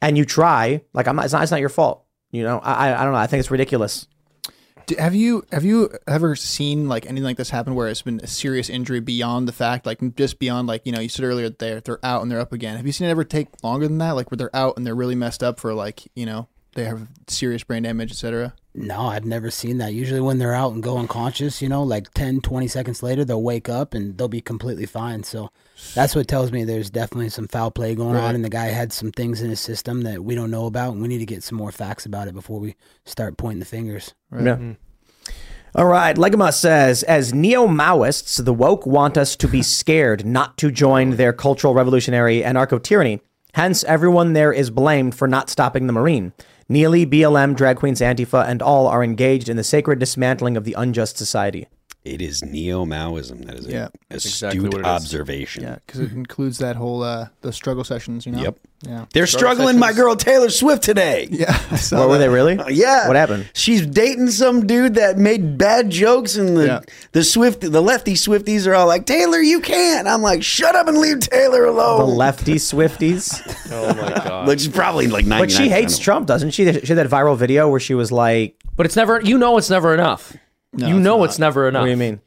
and you try, like I'm not, it's not, it's not your fault. You know, I, I don't know. I think it's ridiculous. Do, have you, have you ever seen like anything like this happen where it's been a serious injury beyond the fact, like just beyond like, you know, you said earlier that they're, they're out and they're up again. Have you seen it ever take longer than that? Like where they're out and they're really messed up for like, you know, they have serious brain damage, et cetera? No, I've never seen that. Usually when they're out and go unconscious, you know, like ten, twenty seconds later, they'll wake up and they'll be completely fine. So that's what tells me there's definitely some foul play going right. on, and the guy had some things in his system that we don't know about, and we need to get some more facts about it before we start pointing the fingers. Right. Yeah. Mm-hmm. All right. Legama says, as neo-Maoists, the woke want us to be scared not to join their cultural revolutionary anarcho-tyranny. Hence, everyone there is blamed for not stopping the Marine. Neely, B L M, drag queens, Antifa, and all are engaged in the sacred dismantling of the unjust society. It is neo-Maoism. That is yeah, an exactly astute observation. Yeah, because it includes that whole, uh, the struggle sessions, you know? Yep. Yeah. They're struggle struggling sessions. My girl Taylor Swift today. Yeah. I saw what, that. Were they really? Uh, yeah. What happened? She's dating some dude that made bad jokes, and the, yeah. the Swift, the lefty Swifties are all like, Taylor, you can't. I'm like, shut up and leave Taylor alone. The lefty Swifties? Oh my God. Like, she's probably like ninety-nine percent. But she hates Trump, doesn't she? She had that viral video where she was like... But it's never, you know it's never enough. No, you it's know not. It's never enough. What do you mean?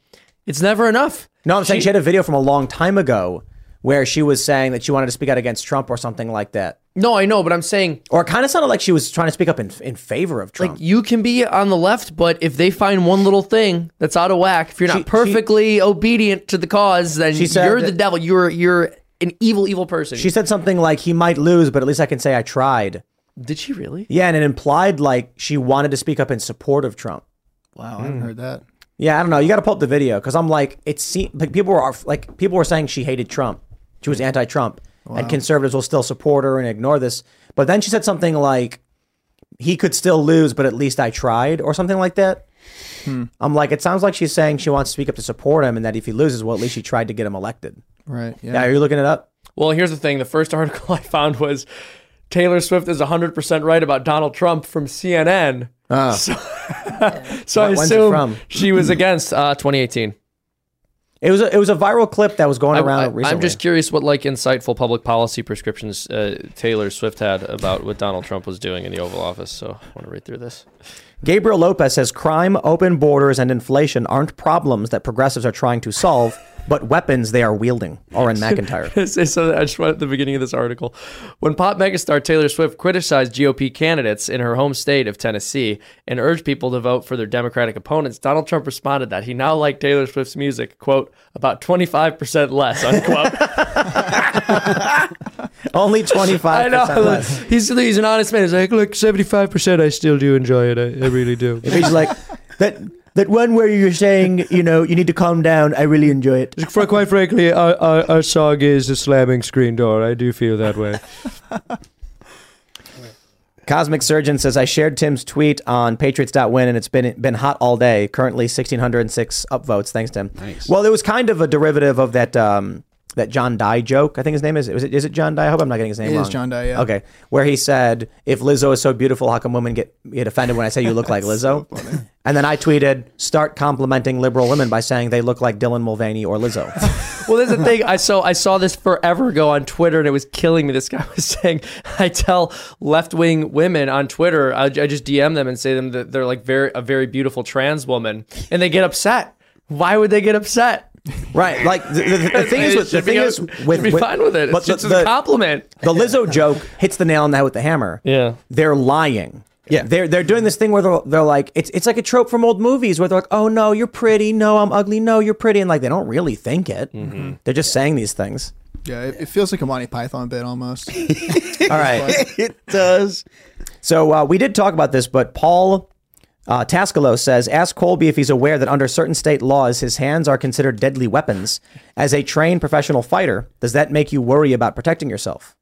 It's never enough. No, I'm she, saying she had a video from a long time ago where she was saying that she wanted to speak out against Trump or something like that. No, I know, but I'm saying... Or it kind of sounded like she was trying to speak up in in favor of Trump. Like, you can be on the left, but if they find one little thing that's out of whack, if you're not she, perfectly she, obedient to the cause, then you're the that, devil. You're you're an evil, evil person. She said something like, he might lose, but at least I can say I tried. Did she really? Yeah, and it implied like she wanted to speak up in support of Trump. Wow, I haven't mm. heard that. Yeah, I don't know. You got to pull up the video because I'm like, it's like people were like people were saying she hated Trump. She was anti-Trump, wow. and conservatives will still support her and ignore this. But then she said something like, "He could still lose, but at least I tried," or something like that. Hmm. I'm like, it sounds like she's saying she wants to speak up to support him, and that if he loses, well, at least she tried to get him elected. Right. Yeah. Now, are you looking it up? Well, here's the thing. The first article I found was Taylor Swift is one hundred percent right about Donald Trump from C N N. Oh. So, so I assume she was against uh, twenty eighteen. It was a, it was a viral clip that was going around I, I, recently. I'm just curious what like insightful public policy prescriptions uh, Taylor Swift had about what Donald Trump was doing in the Oval Office. So I want to read through this. Gabriel Lopez says crime, open borders, and inflation aren't problems that progressives are trying to solve, but weapons they are wielding. Orrin McIntyre. So I just went at the beginning of this article. When pop megastar Taylor Swift criticized G O P candidates in her home state of Tennessee and urged people to vote for their Democratic opponents, Donald Trump responded that he now liked Taylor Swift's music, quote, about twenty-five percent less, unquote. Only twenty-five percent I know. Less. He's, he's an honest man. He's like, look, seventy-five percent I still do enjoy it. I, I really do. He's like, that... That one where you're saying, you know, you need to calm down, I really enjoy it. For, quite frankly, our, our, our song is a slamming screen door. I do feel that way. Cosmic Surgeon says, I shared Tim's tweet on Patriots.win, and it's been been hot all day. Currently, one thousand six hundred six upvotes. Thanks, Tim. Nice. Well, it was kind of a derivative of that... Um, that John Dye joke, I think his name is. Is it, is it John Dye? I hope I'm not getting his name it wrong. It is John Dye, yeah. Okay. Where he said, if Lizzo is so beautiful, how come women get, get offended when I say you look like Lizzo? So and then I tweeted, start complimenting liberal women by saying they look like Dylan Mulvaney or Lizzo. Well, there's the thing. I saw, I saw this forever ago on Twitter, and it was killing me. This guy was saying, I tell left-wing women on Twitter, I, I just D M them and say them that they're like very a very beautiful trans woman, and they get upset. Why would they get upset? Right, like the, the, the thing is, with, the thing is, with, be with, fine with it. It's but just the, a compliment. The Lizzo joke hits the nail on the head with the hammer. Yeah, they're lying. Yeah, they're they're doing this thing where they're, they're like, it's it's like a trope from old movies where they're like, oh no, you're pretty, no, I'm ugly, no, you're pretty, and like they don't really think it. Mm-hmm. They're just yeah. saying these things. Yeah, it, it feels like a Monty Python bit almost. All right, it does. So uh, we did talk about this, but Paul. Uh, Tascalo says, ask Colby if he's aware that under certain state laws, his hands are considered deadly weapons. As a trained professional fighter, does that make you worry about protecting yourself?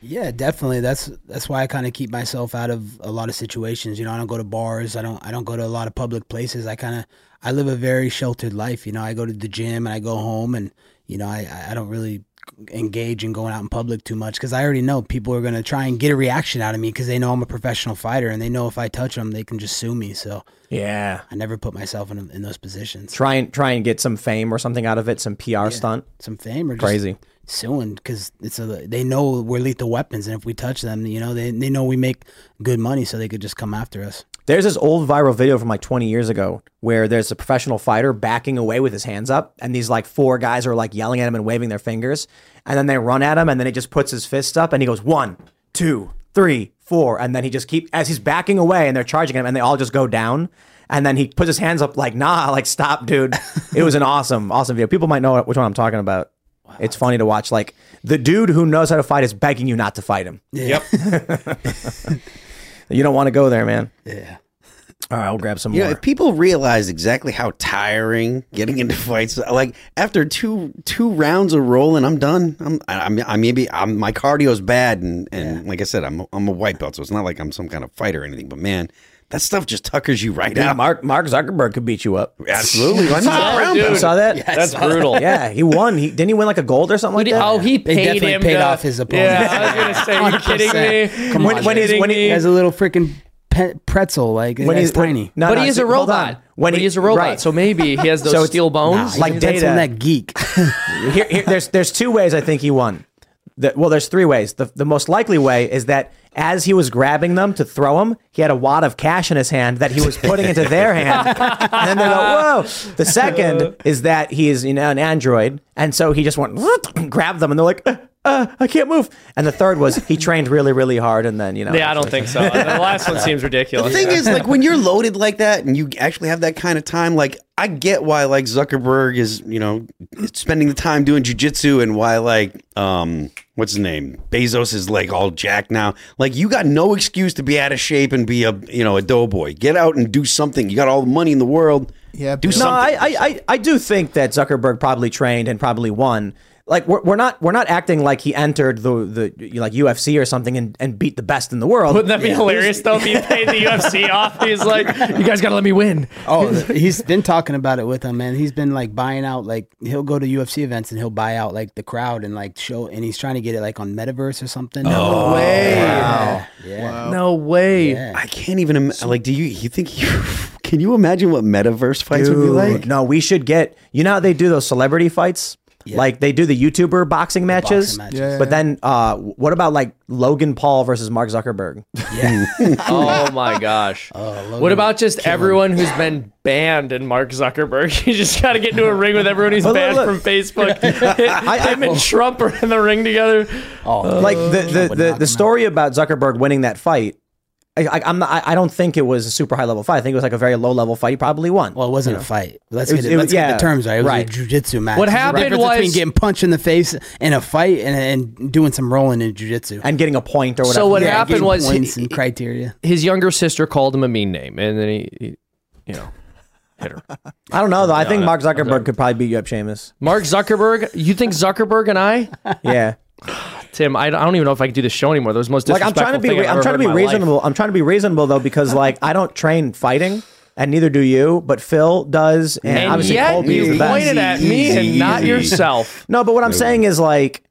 Yeah, definitely. That's that's why I kind of keep myself out of a lot of situations. You know, I don't go to bars. I don't I don't go to a lot of public places. I kind of I live a very sheltered life. You know, I go to the gym and I go home, and, you know, I, I don't really engage in going out in public too much because I already know people are going to try and get a reaction out of me because they know I'm a professional fighter, and they know if I touch them they can just sue me. So yeah, I never put myself in in those positions. Try and try and get some fame or something out of it, some P R yeah, stunt, some fame or just crazy suing because it's a, they know we're lethal weapons, and if we touch them, you know, they they know we make good money, so they could just come after us. There's this old viral video from like twenty years ago where there's a professional fighter backing away with his hands up, and these like four guys are like yelling at him and waving their fingers, and then they run at him, and then he just puts his fist up and he goes one, two, three, four, and then he just keeps as he's backing away and they're charging him, and they all just go down, and then he puts his hands up like, nah, like stop, dude. It was an awesome, awesome video. People might know which one I'm talking about. Wow. It's funny to watch. Like the dude who knows how to fight is begging you not to fight him. Yeah. Yep. You don't want to go there, man. Yeah. All right, I'll grab some you more. Yeah, if people realize exactly how tiring getting into fights, like after two two rounds of rolling, I'm done. I'm I'm I maybe I'm my cardio's bad, and and yeah. like I said, I'm I'm a white belt, so it's not like I'm some kind of fighter or anything. But man, that stuff just tuckers you right out. Mark Mark Zuckerberg could beat you up. Absolutely. I saw, that, saw that. Yeah, That's saw brutal. That. Yeah, he won. He didn't he win like a gold or something he, like that? Oh, he paid, definitely him paid to, off his opponent. Yeah, I was going to say, are you kidding me? Come when, on, when, kidding when he, he has a little freaking pe- pretzel, like when he's tiny. No, but no, he is so, a robot. When he, he is a robot, right. So maybe he has those so steel bones. Nah, like Data. That's on that geek. here, here, there's, there's two ways I think he won. The, well, there's three ways. The, the most likely way is that as he was grabbing them to throw him, he had a wad of cash in his hand that he was putting into their hand. And then they go, whoa. The second is that he is, you know, an android. And so he just went, grabbed them. And they're like, uh, uh, I can't move. And the third was he trained really, really hard. And then, you know. Yeah, I don't like, think so. The last one seems ridiculous. The thing is, like, when you're loaded like that and you actually have that kind of time, like, I get why, like, Zuckerberg is, you know, spending the time doing jujitsu, and why, like, um, what's his name? Bezos is, like, all jacked now. Like, you got no excuse to be out of shape and be a, you know, a doughboy. Get out and do something. You got all the money in the world. Yeah. Do no, something. I, I, I do think that Zuckerberg probably trained and probably won. like we're, we're not we're not acting like he entered the the like U F C or something and, and beat the best in the world. Wouldn't that be yeah. hilarious though? If he paid the U F C off, he's like, you guys got to let me win. Oh, he's been talking about it with him, man. He's been like buying out, like he'll go to U F C events and he'll buy out like the crowd and like show, and he's trying to get it like on Metaverse or something. No oh, way. Wow. Yeah. Wow. No way. Yeah. I can't even imagine. Like, do you you think you? Can you imagine what metaverse fights Dude, would be like? No, we should get, you know how they do those celebrity fights? Yeah. Like they do the YouTuber boxing the matches, boxing matches. Yeah, yeah, but then uh, what about like Logan Paul versus Mark Zuckerberg? Yeah. Oh my gosh. Uh, what about just everyone him. who's been banned and Mark Zuckerberg? You just got to get into a ring with everyone who's well, banned look, look. from Facebook. I, I, Him and oh. Trump are in the ring together. Oh, uh, like the, the, the, the story out. about Zuckerberg winning that fight, I, I'm not, I don't think it was a super high level fight. I think it was like a very low level fight. He probably won. Well, it wasn't you know. a fight. Let's, it was, get, it, let's it was, yeah. get the terms right. It was right. a jiu-jitsu match. What happened was between getting punched in the face in a fight and, and doing some rolling in jiu-jitsu and getting a point or whatever. So what yeah, happened was points he, and criteria. His younger sister called him a mean name, and then he, he you know. Hit her. I don't know though. I no, think no, Mark Zuckerberg could probably beat you up, Seamus. Mark Zuckerberg? You think Zuckerberg and I? Yeah. Tim, I don't even know if I can do this show anymore. That was the most disrespectful like I'm trying to be, thing I've I'm ever trying to be reasonable. Life. I'm trying to be reasonable though, because like I don't train fighting, and neither do you. But Phil does, and, and obviously yet Colby you is the best. Pointed at me easy, and not easy. yourself. No, but what I'm saying is like,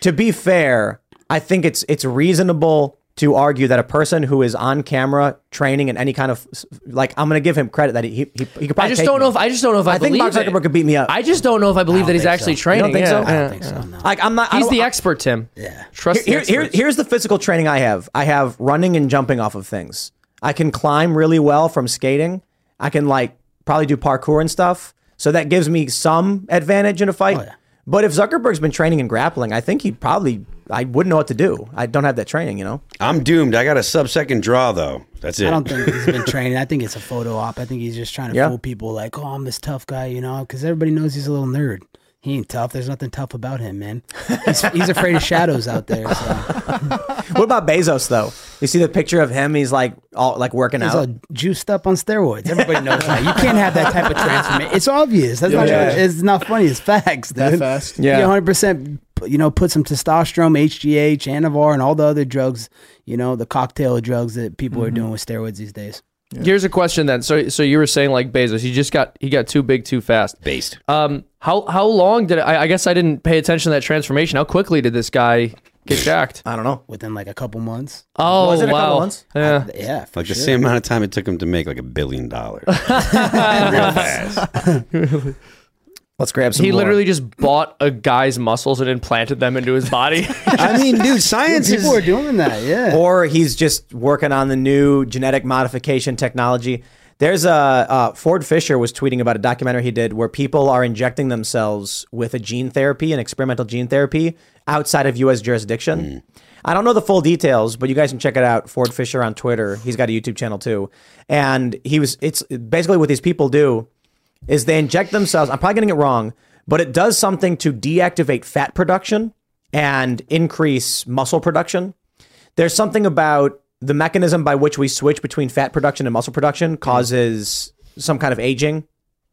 to be fair, I think it's it's reasonable to argue that a person who is on camera training in any kind of like, I'm going to give him credit that he he, he could probably. I just don't know if I just don't know if I, I think Mark Zuckerberg it. could beat me up. I just don't know if I believe I that he's actually so. training. You don't think yeah. so? I don't think so. No. Like I'm not. He's the I, expert, Tim. Yeah. Trust. Here, the here, here, here's the physical training I have. I have running and jumping off of things. I can climb really well from skating. I can like probably do parkour and stuff. So that gives me some advantage in a fight. Oh, yeah. But if Zuckerberg's been training and grappling, I think he probably. I wouldn't know what to do. I don't have that training, you know? I'm doomed. I got a sub-second draw, though. That's it. I don't think he's been training. I think it's a photo op. I think he's just trying to yeah. fool people like, oh, I'm this tough guy, you know? Because everybody knows he's a little nerd. He ain't tough. There's nothing tough about him, man. He's, he's afraid of shadows out there. So. What about Bezos, though? You see the picture of him? He's like all like working he's out. He's all juiced up on steroids. Everybody knows that. You can't have that type of transformation. It's obvious. That's yeah, not. Yeah. It's not funny. It's facts, dude. That fast. Yeah. You're one hundred percent You know, put some testosterone, H G H, Anavar, and all the other drugs, you know, the cocktail of drugs that people mm-hmm. are doing with steroids these days. Yeah. Here's a question then. So so you were saying like Bezos, he just got he got too big too fast. Based. Um how how long did I I guess I didn't pay attention to that transformation. How quickly did this guy get jacked? I don't know. Within like a couple months. Oh, was it a wow. couple months? Yeah. I, yeah. Like sure. the same amount of time it took him to make like a billion dollars. Real fast. Really? Let's grab some He more. literally just bought a guy's muscles and implanted them into his body. I mean, dude, science dude, people is... People are doing that, yeah. Or he's just working on the new genetic modification technology. There's a... Uh, Ford Fisher was tweeting about a documentary he did where people are injecting themselves with a gene therapy, an experimental gene therapy, outside of U S jurisdiction. Mm. I don't know the full details, but you guys can check it out. Ford Fisher on Twitter. He's got a YouTube channel, too. And he was... It's basically what these people do is they inject themselves, I'm probably getting it wrong, but it does something to deactivate fat production and increase muscle production. There's something about the mechanism by which we switch between fat production and muscle production causes some kind of aging.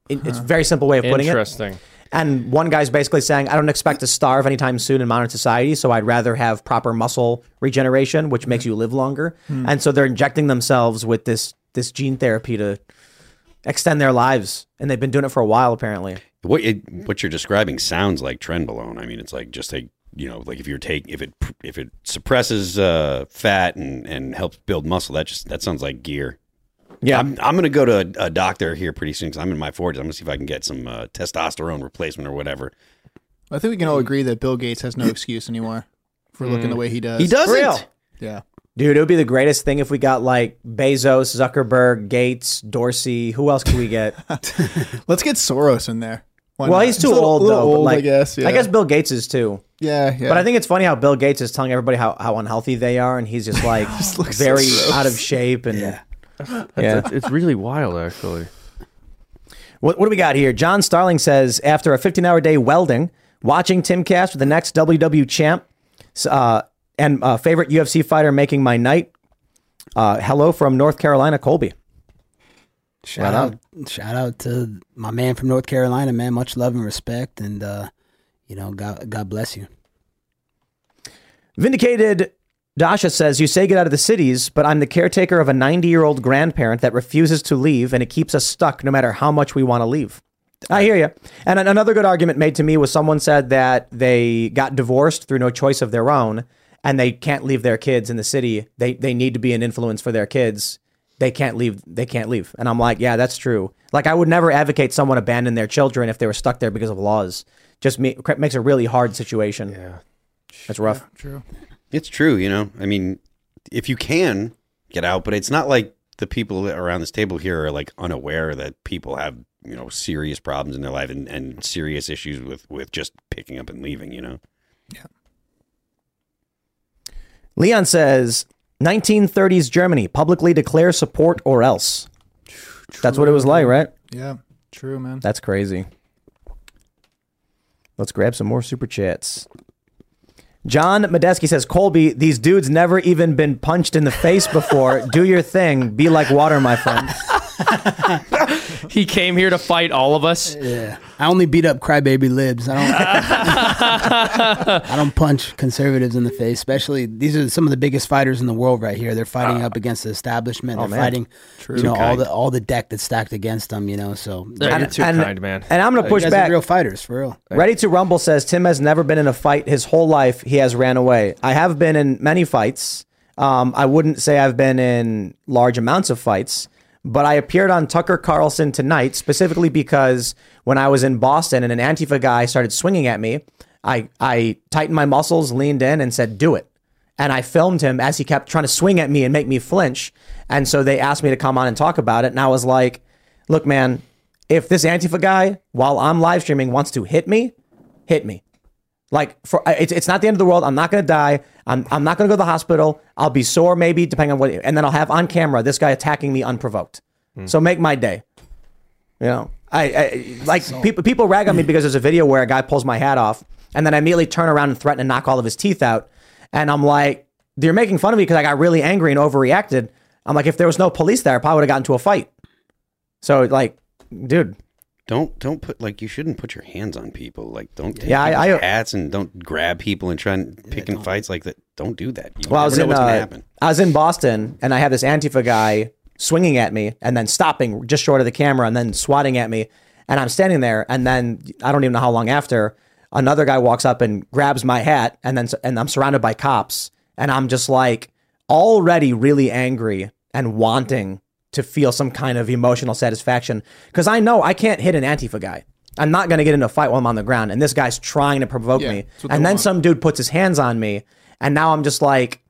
It's a very simple way of putting it. Interesting. And one guy's basically saying, I don't expect to starve anytime soon in modern society, so I'd rather have proper muscle regeneration, which makes you live longer. Hmm. And so they're injecting themselves with this this gene therapy to extend their lives, and they've been doing it for a while, apparently. What it, what you're describing sounds like trenbolone. I mean, it's like just a you know, like if you're take if it if it suppresses uh, fat and, and helps build muscle, that just that sounds like gear. Yeah, I'm, I'm going to go to a, a doctor here pretty soon because I'm in my forties. I'm going to see if I can get some uh, testosterone replacement or whatever. I think we can all agree that Bill Gates has no excuse anymore for looking mm. the way he does. He doesn't. Real. Yeah. Dude, it would be the greatest thing if we got like Bezos, Zuckerberg, Gates, Dorsey. Who else could we get? Let's get Soros in there. Why well, not? he's too he's old, little, though. Old, like, I guess. Yeah. I guess Bill Gates is too. Yeah, yeah. But I think it's funny how Bill Gates is telling everybody how, how unhealthy they are, and he's just like just very so out of shape. And yeah, yeah. It's, it's really wild, actually. What, what do we got here? John Starling says, after a fifteen-hour day welding, watching TimCast with the next W W champ, uh, and uh, favorite U F C fighter making my night. Uh, hello from North Carolina, Colby. Shout wow. out, shout out to my man from North Carolina, man. Much love and respect, and uh, you know, God, God bless you. Vindicated Dasha says, you say get out of the cities, but I'm the caretaker of a ninety-year-old grandparent that refuses to leave, and it keeps us stuck no matter how much we want to leave. I hear you. And another good argument made to me was someone said that they got divorced through no choice of their own, and they can't leave their kids in the city. They they need to be an influence for their kids. They can't leave. They can't leave. And I'm like, yeah, that's true. Like, I would never advocate someone abandon their children if they were stuck there because of laws. Just me, makes a really hard situation. Yeah, that's rough. Yeah, true. It's true. You know, I mean, if you can get out, but it's not like the people around this table here are like unaware that people have, you know, serious problems in their life and, and serious issues with, with just picking up and leaving, you know? Yeah. Leon says, nineteen thirties Germany, publicly declare support or else. True. That's what it was like, right? Yeah, true, man. That's crazy. Let's grab some more super chats. John Medeski says, Colby, these dudes never even been punched in the face before. Do your thing. Be like water, my friend. He came here to fight all of us. Yeah, I only beat up crybaby libs. I don't. I don't punch conservatives in the face. Especially, these are some of the biggest fighters in the world right here. They're fighting uh, up against the establishment. Oh, they're man. fighting, True. you know, all the all the deck that's stacked against them. You know, so they're yeah, too and, kind, man. And I'm gonna push you guys back. Are real fighters, for real. Ready to Rumble says Tim has never been in a fight his whole life. He has ran away. I have been in many fights. Um, I wouldn't say I've been in large amounts of fights. But I appeared on Tucker Carlson tonight specifically because when I was in Boston and an Antifa guy started swinging at me, I, I tightened my muscles, leaned in and said, do it. And I filmed him as he kept trying to swing at me and make me flinch. And so they asked me to come on and talk about it. And I was like, look, man, if this Antifa guy, while I'm live streaming, wants to hit me, hit me. Like, for it's, it's not the end of the world. I'm not going to die. I'm I'm not going to go to the hospital. I'll be sore, maybe, depending on what. And then I'll have on camera this guy attacking me unprovoked. Mm. So make my day. You know, I, I like so. people people rag on me because there's a video where a guy pulls my hat off and then I immediately turn around and threaten to knock all of his teeth out. And I'm like, they're making fun of me because I got really angry and overreacted. I'm like, if there was no police there, I probably would have gotten into a fight. So, like, dude. Don't don't put like you shouldn't put your hands on people. Like don't take yeah, I, I, hats and don't grab people and try and yeah, picking fights like that. Don't do that. You well, I was in uh, I was in Boston and I had this Antifa guy swinging at me and then stopping just short of the camera and then swatting at me. And I'm standing there and then I don't even know how long after another guy walks up and grabs my hat and then and I'm surrounded by cops and I'm just like already really angry and wanting to feel some kind of emotional satisfaction. Because I know I can't hit an Antifa guy. I'm not going to get into a fight while I'm on the ground. And this guy's trying to provoke yeah, me. And then want. some dude puts his hands on me. And now I'm just like,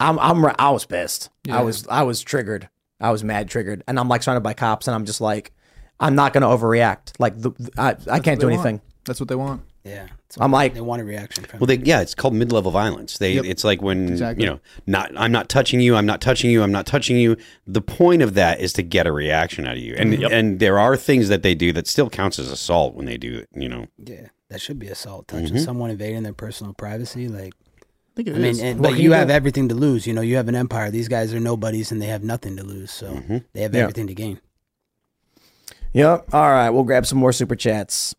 I'm, I'm, I was pissed. Yeah. I was, I was triggered. I was mad triggered. And I'm like surrounded by cops. And I'm just like, I'm not going to overreact. Like the, the, I, I can't do anything. Want. That's what they want. Yeah. I'm like, they want a reaction from well, they, yeah, it's called mid-level violence. They, yep. It's like when, exactly. you know, not, I'm not touching you. I'm not touching you. I'm not touching you. The point of that is to get a reaction out of you. And, yep. and there are things that they do that still counts as assault when they do it, you know? Yeah. That should be assault. Touching mm-hmm. someone, invading their personal privacy. Like, I think it I mean, is. And, well, but you, you have everything to lose. You know, you have an empire. These guys are nobodies and they have nothing to lose. So mm-hmm. they have everything yep. to gain. Yep. All right. We'll grab some more super chats.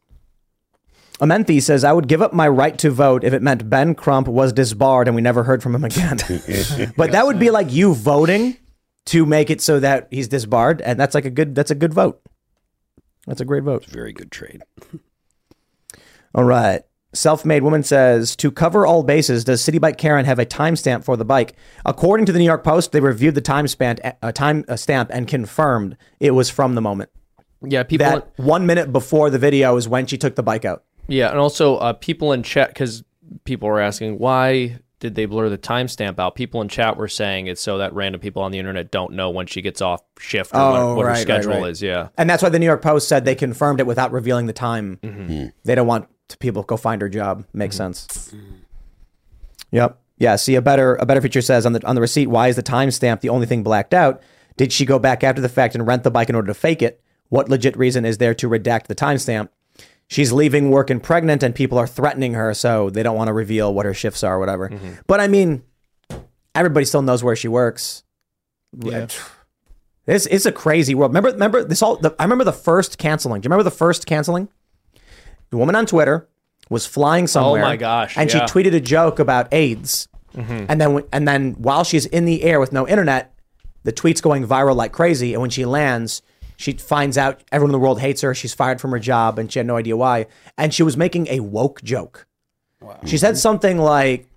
Amenthi says, I would give up my right to vote if it meant Ben Crump was disbarred and we never heard from him again. But that would be like you voting to make it so that he's disbarred. And that's like a good, that's a good vote. That's a great vote. Very good trade. All right. Self-Made Woman says, to cover all bases, does City Bike Karen have a timestamp for the bike? According to the New York Post, they reviewed the time span, uh, time uh, stamp and confirmed it was from the moment. Yeah, people. That in- one minute before the video is when she took the bike out. Yeah, and also uh, people in chat, because people were asking, why did they blur the timestamp out? People in chat were saying it's so that random people on the internet don't know when she gets off shift or oh, when, what right, her schedule right, right. is, yeah. And that's why the New York Post said they confirmed it without revealing the time. Mm-hmm. Mm. They don't want people to go find her job. Makes mm-hmm. sense. Mm. Yep. Yeah, see, a better a better feature says on the on the receipt, why is the timestamp the only thing blacked out? Did she go back after the fact and rent the bike in order to fake it? What legit reason is there to redact the timestamp? She's leaving work and pregnant and people are threatening her, so they don't want to reveal what her shifts are or whatever. Mm-hmm. But I mean, everybody still knows where she works. Yeah. This is a crazy world. Remember, remember this all, the, I remember the first canceling. Do you remember the first canceling? The woman on Twitter was flying somewhere. Oh my gosh! And yeah. she tweeted a joke about AIDS, mm-hmm. and then and then while she's in the air with no internet, the tweet's going viral like crazy. And when she lands, she finds out everyone in the world hates her. She's fired from her job, and she had no idea why. And she was making a woke joke. Wow. She said something like,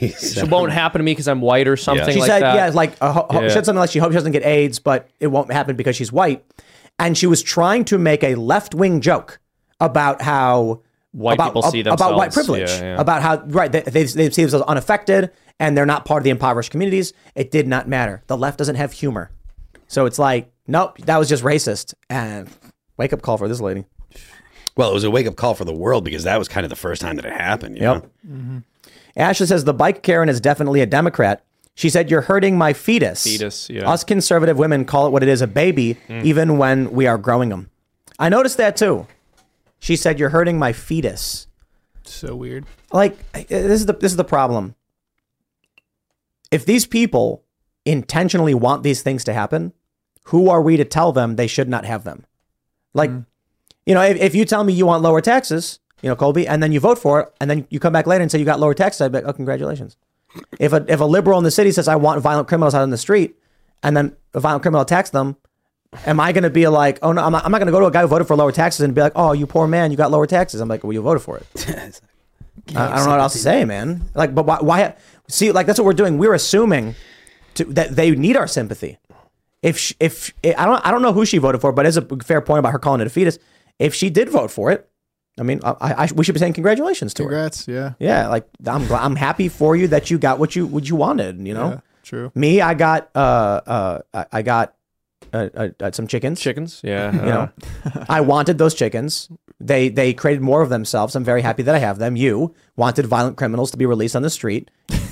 "It so won't happen to me because I'm white" or something yeah. she like said, that. Yeah, like uh, ho- yeah. she said something like she hopes she doesn't get AIDS, but it won't happen because she's white. And she was trying to make a left-wing joke about how white about, people see themselves about white privilege, yeah, yeah. about how right they, they they see themselves unaffected and they're not part of the impoverished communities. It did not matter. The left doesn't have humor, so it's like, nope, that was just racist. And wake up call for this lady. Well, it was a wake up call for the world because that was kind of the first time that it happened. You yep. know? Mm-hmm. Ashley says the bike Karen is definitely a Democrat. She said, "You're hurting my fetus." Fetus, yeah. Us conservative women call it what it is, a baby, mm. even when we are growing them. I noticed that too. She said, "You're hurting my fetus." So weird. Like, this is the this is the problem. If these people intentionally want these things to happen, who are we to tell them they should not have them? Like, mm. you know, if, if you tell me you want lower taxes, you know, Colby, and then you vote for it, and then you come back later and say you got lower taxes, I'd be like, oh, congratulations. If a if a liberal in the city says I want violent criminals out on the street, and then a violent criminal attacks them, am I going to be like, oh no, I'm not, I'm not going to go to a guy who voted for lower taxes and be like, oh, you poor man, you got lower taxes. I'm like, well, you voted for it. I, I don't know what else to say, man. Like, but why? why see, like that's what we're doing. We're assuming to, that they need our sympathy. If she, if I don't I don't know who she voted for, but it's a fair point about her calling it a fetus. If she did vote for it. I mean, I, I, we should be saying congratulations to Congrats, her. Congrats, yeah. Yeah, like, I'm glad, I'm happy for you that you got what you what you wanted, you know? Yeah, true. Me, I got, uh, uh, I, I got uh, uh, some chickens. Chickens, yeah. You know, I wanted those chickens. They they created more of themselves. I'm very happy that I have them. You wanted violent criminals to be released on the street.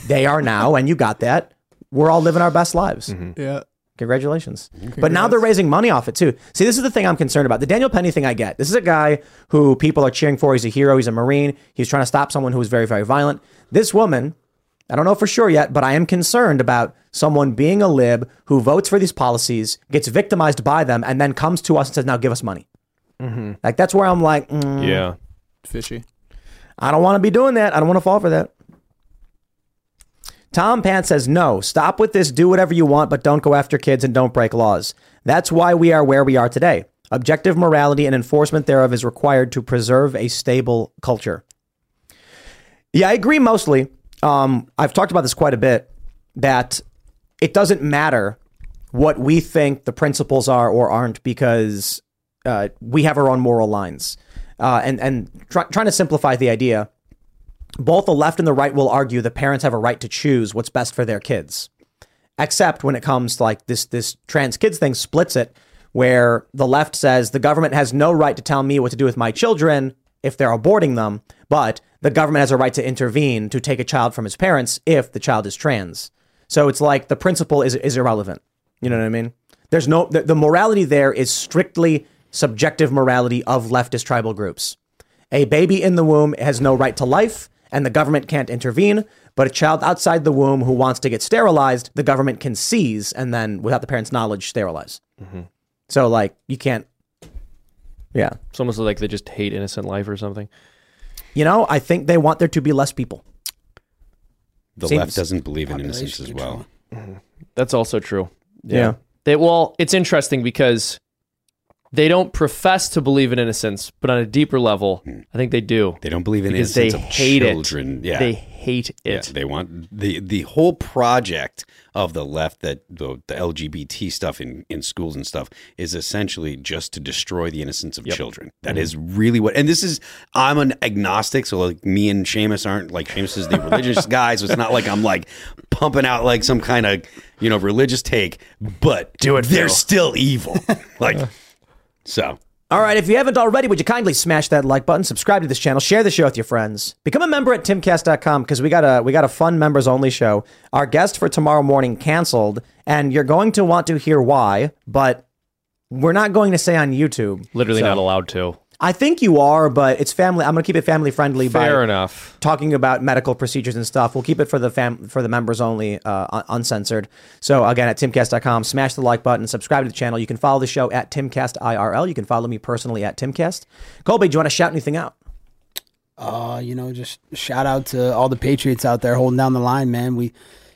They are now, and you got that. We're all living our best lives. Mm-hmm. Yeah. Congratulations. Congrats. But now they're raising money off it too. See, this is the thing I'm concerned about. The Daniel Penny thing I get. This is a guy who people are cheering for. He's a hero. He's a Marine. He's trying to stop someone who is very, very violent. This woman, I don't know for sure yet, but I am concerned about someone being a lib who votes for these policies, gets victimized by them, and then comes to us and says, now give us money. Mm-hmm. Like, that's where I'm like, mm, yeah, fishy. I don't want to be doing that. I don't want to fall for that. Tom Pant says, no, stop with this. Do whatever you want, but don't go after kids and don't break laws. That's why we are where we are today. Objective morality and enforcement thereof is required to preserve a stable culture. Yeah, I agree mostly. Um, I've talked about this quite a bit, that it doesn't matter what we think the principles are or aren't because uh, we have our own moral lines. Uh, and and try, trying to simplify the idea, both the left and the right will argue the parents have a right to choose what's best for their kids, except when it comes to like this, this trans kids thing splits it, where the left says the government has no right to tell me what to do with my children if they're aborting them, but the government has a right to intervene to take a child from his parents if the child is trans. So it's like the principle is, is irrelevant. You know what I mean? There's no, the, the morality there is strictly subjective morality of leftist tribal groups. A baby in the womb has no right to life, and the government can't intervene, but a child outside the womb who wants to get sterilized, the government can seize and then, without the parents' knowledge, sterilize. Mm-hmm. So, like, you can't... Yeah. It's almost like they just hate innocent life or something. You know, I think they want there to be less people. The Seems left doesn't believe in innocence as well. Mm-hmm. That's also true. Yeah. yeah. They, well, it's interesting because... they don't profess to believe in innocence, but on a deeper level, I think they do. They don't believe in innocence of children. Yeah. They hate it. Yeah, they want the the whole project of the left, that the, the L G B T stuff in, in schools and stuff, is essentially just to destroy the innocence of yep. children. That mm-hmm. is really what. And this is, I'm an agnostic, so like me and Seamus aren't like Seamus is the religious guy, so it's not like I'm like pumping out like some kind of you know religious take. But do it. They're Phil. Still evil. Like. So, all right, if you haven't already, would you kindly smash that like button, subscribe to this channel, share the show with your friends, become a member at timcast dot com because we got a we got a fun members only show. Our guest for tomorrow morning canceled, and you're going to want to hear why, but we're not going to say on YouTube. Literally so. Not allowed to. I think you are, but it's family. I'm going to keep it family friendly. Fair by enough. Talking about medical procedures and stuff. We'll keep it for the fam for the members only, uh, uncensored. So again, at timcast dot com, smash the like button, subscribe to the channel. You can follow the show at TimCast I R L. You can follow me personally at TimCast. Colby, do you want to shout anything out? Uh, you know, just shout out to all the patriots out there holding down the line, man. We,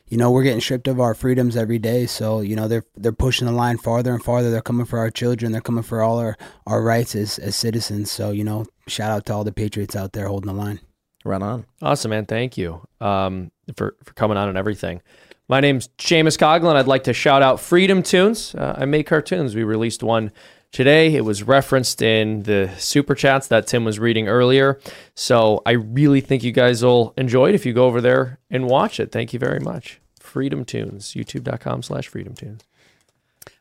you know, we're getting stripped of our freedoms every day. So, you know, they're they're pushing the line farther and farther. They're coming for our children. They're coming for all our, our rights as, as citizens. So, you know, shout out to all the patriots out there holding the line. Right on. Awesome, man. Thank you um, for, for coming on and everything. My name's Seamus Coughlin. I'd like to shout out Freedom Tunes. Uh, I make cartoons. We released one today. It was referenced in the super chats that Tim was reading earlier. So I really think you guys will enjoy it if you go over there and watch it. Thank you very much. Freedom Tunes, youtube.com slash Freedom Tunes.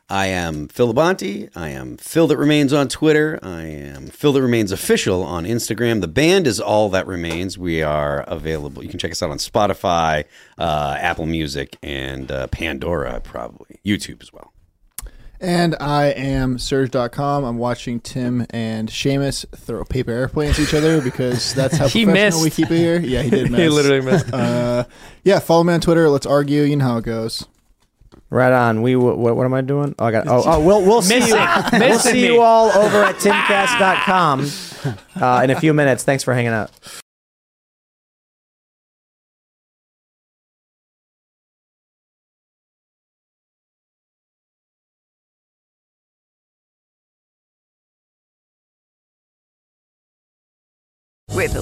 I am Phil Labonte. I am Phil That Remains on Twitter. I am Phil That Remains Official on Instagram. The band is All That Remains. We are available. You can check us out on Spotify, uh, Apple Music, and uh, Pandora, probably. YouTube as well. And I am Surge dot com. I'm watching Tim and Seamus throw paper airplanes at each other because that's how he professional missed. We keep it here. Yeah, he did miss. He literally missed. Uh, yeah, follow me on Twitter. Let's argue. You know how it goes. Right on. We what, what am I doing? Oh, I got. Oh, oh we'll we'll see you. We'll see you all over at timcast dot com uh, in a few minutes. Thanks for hanging out. With the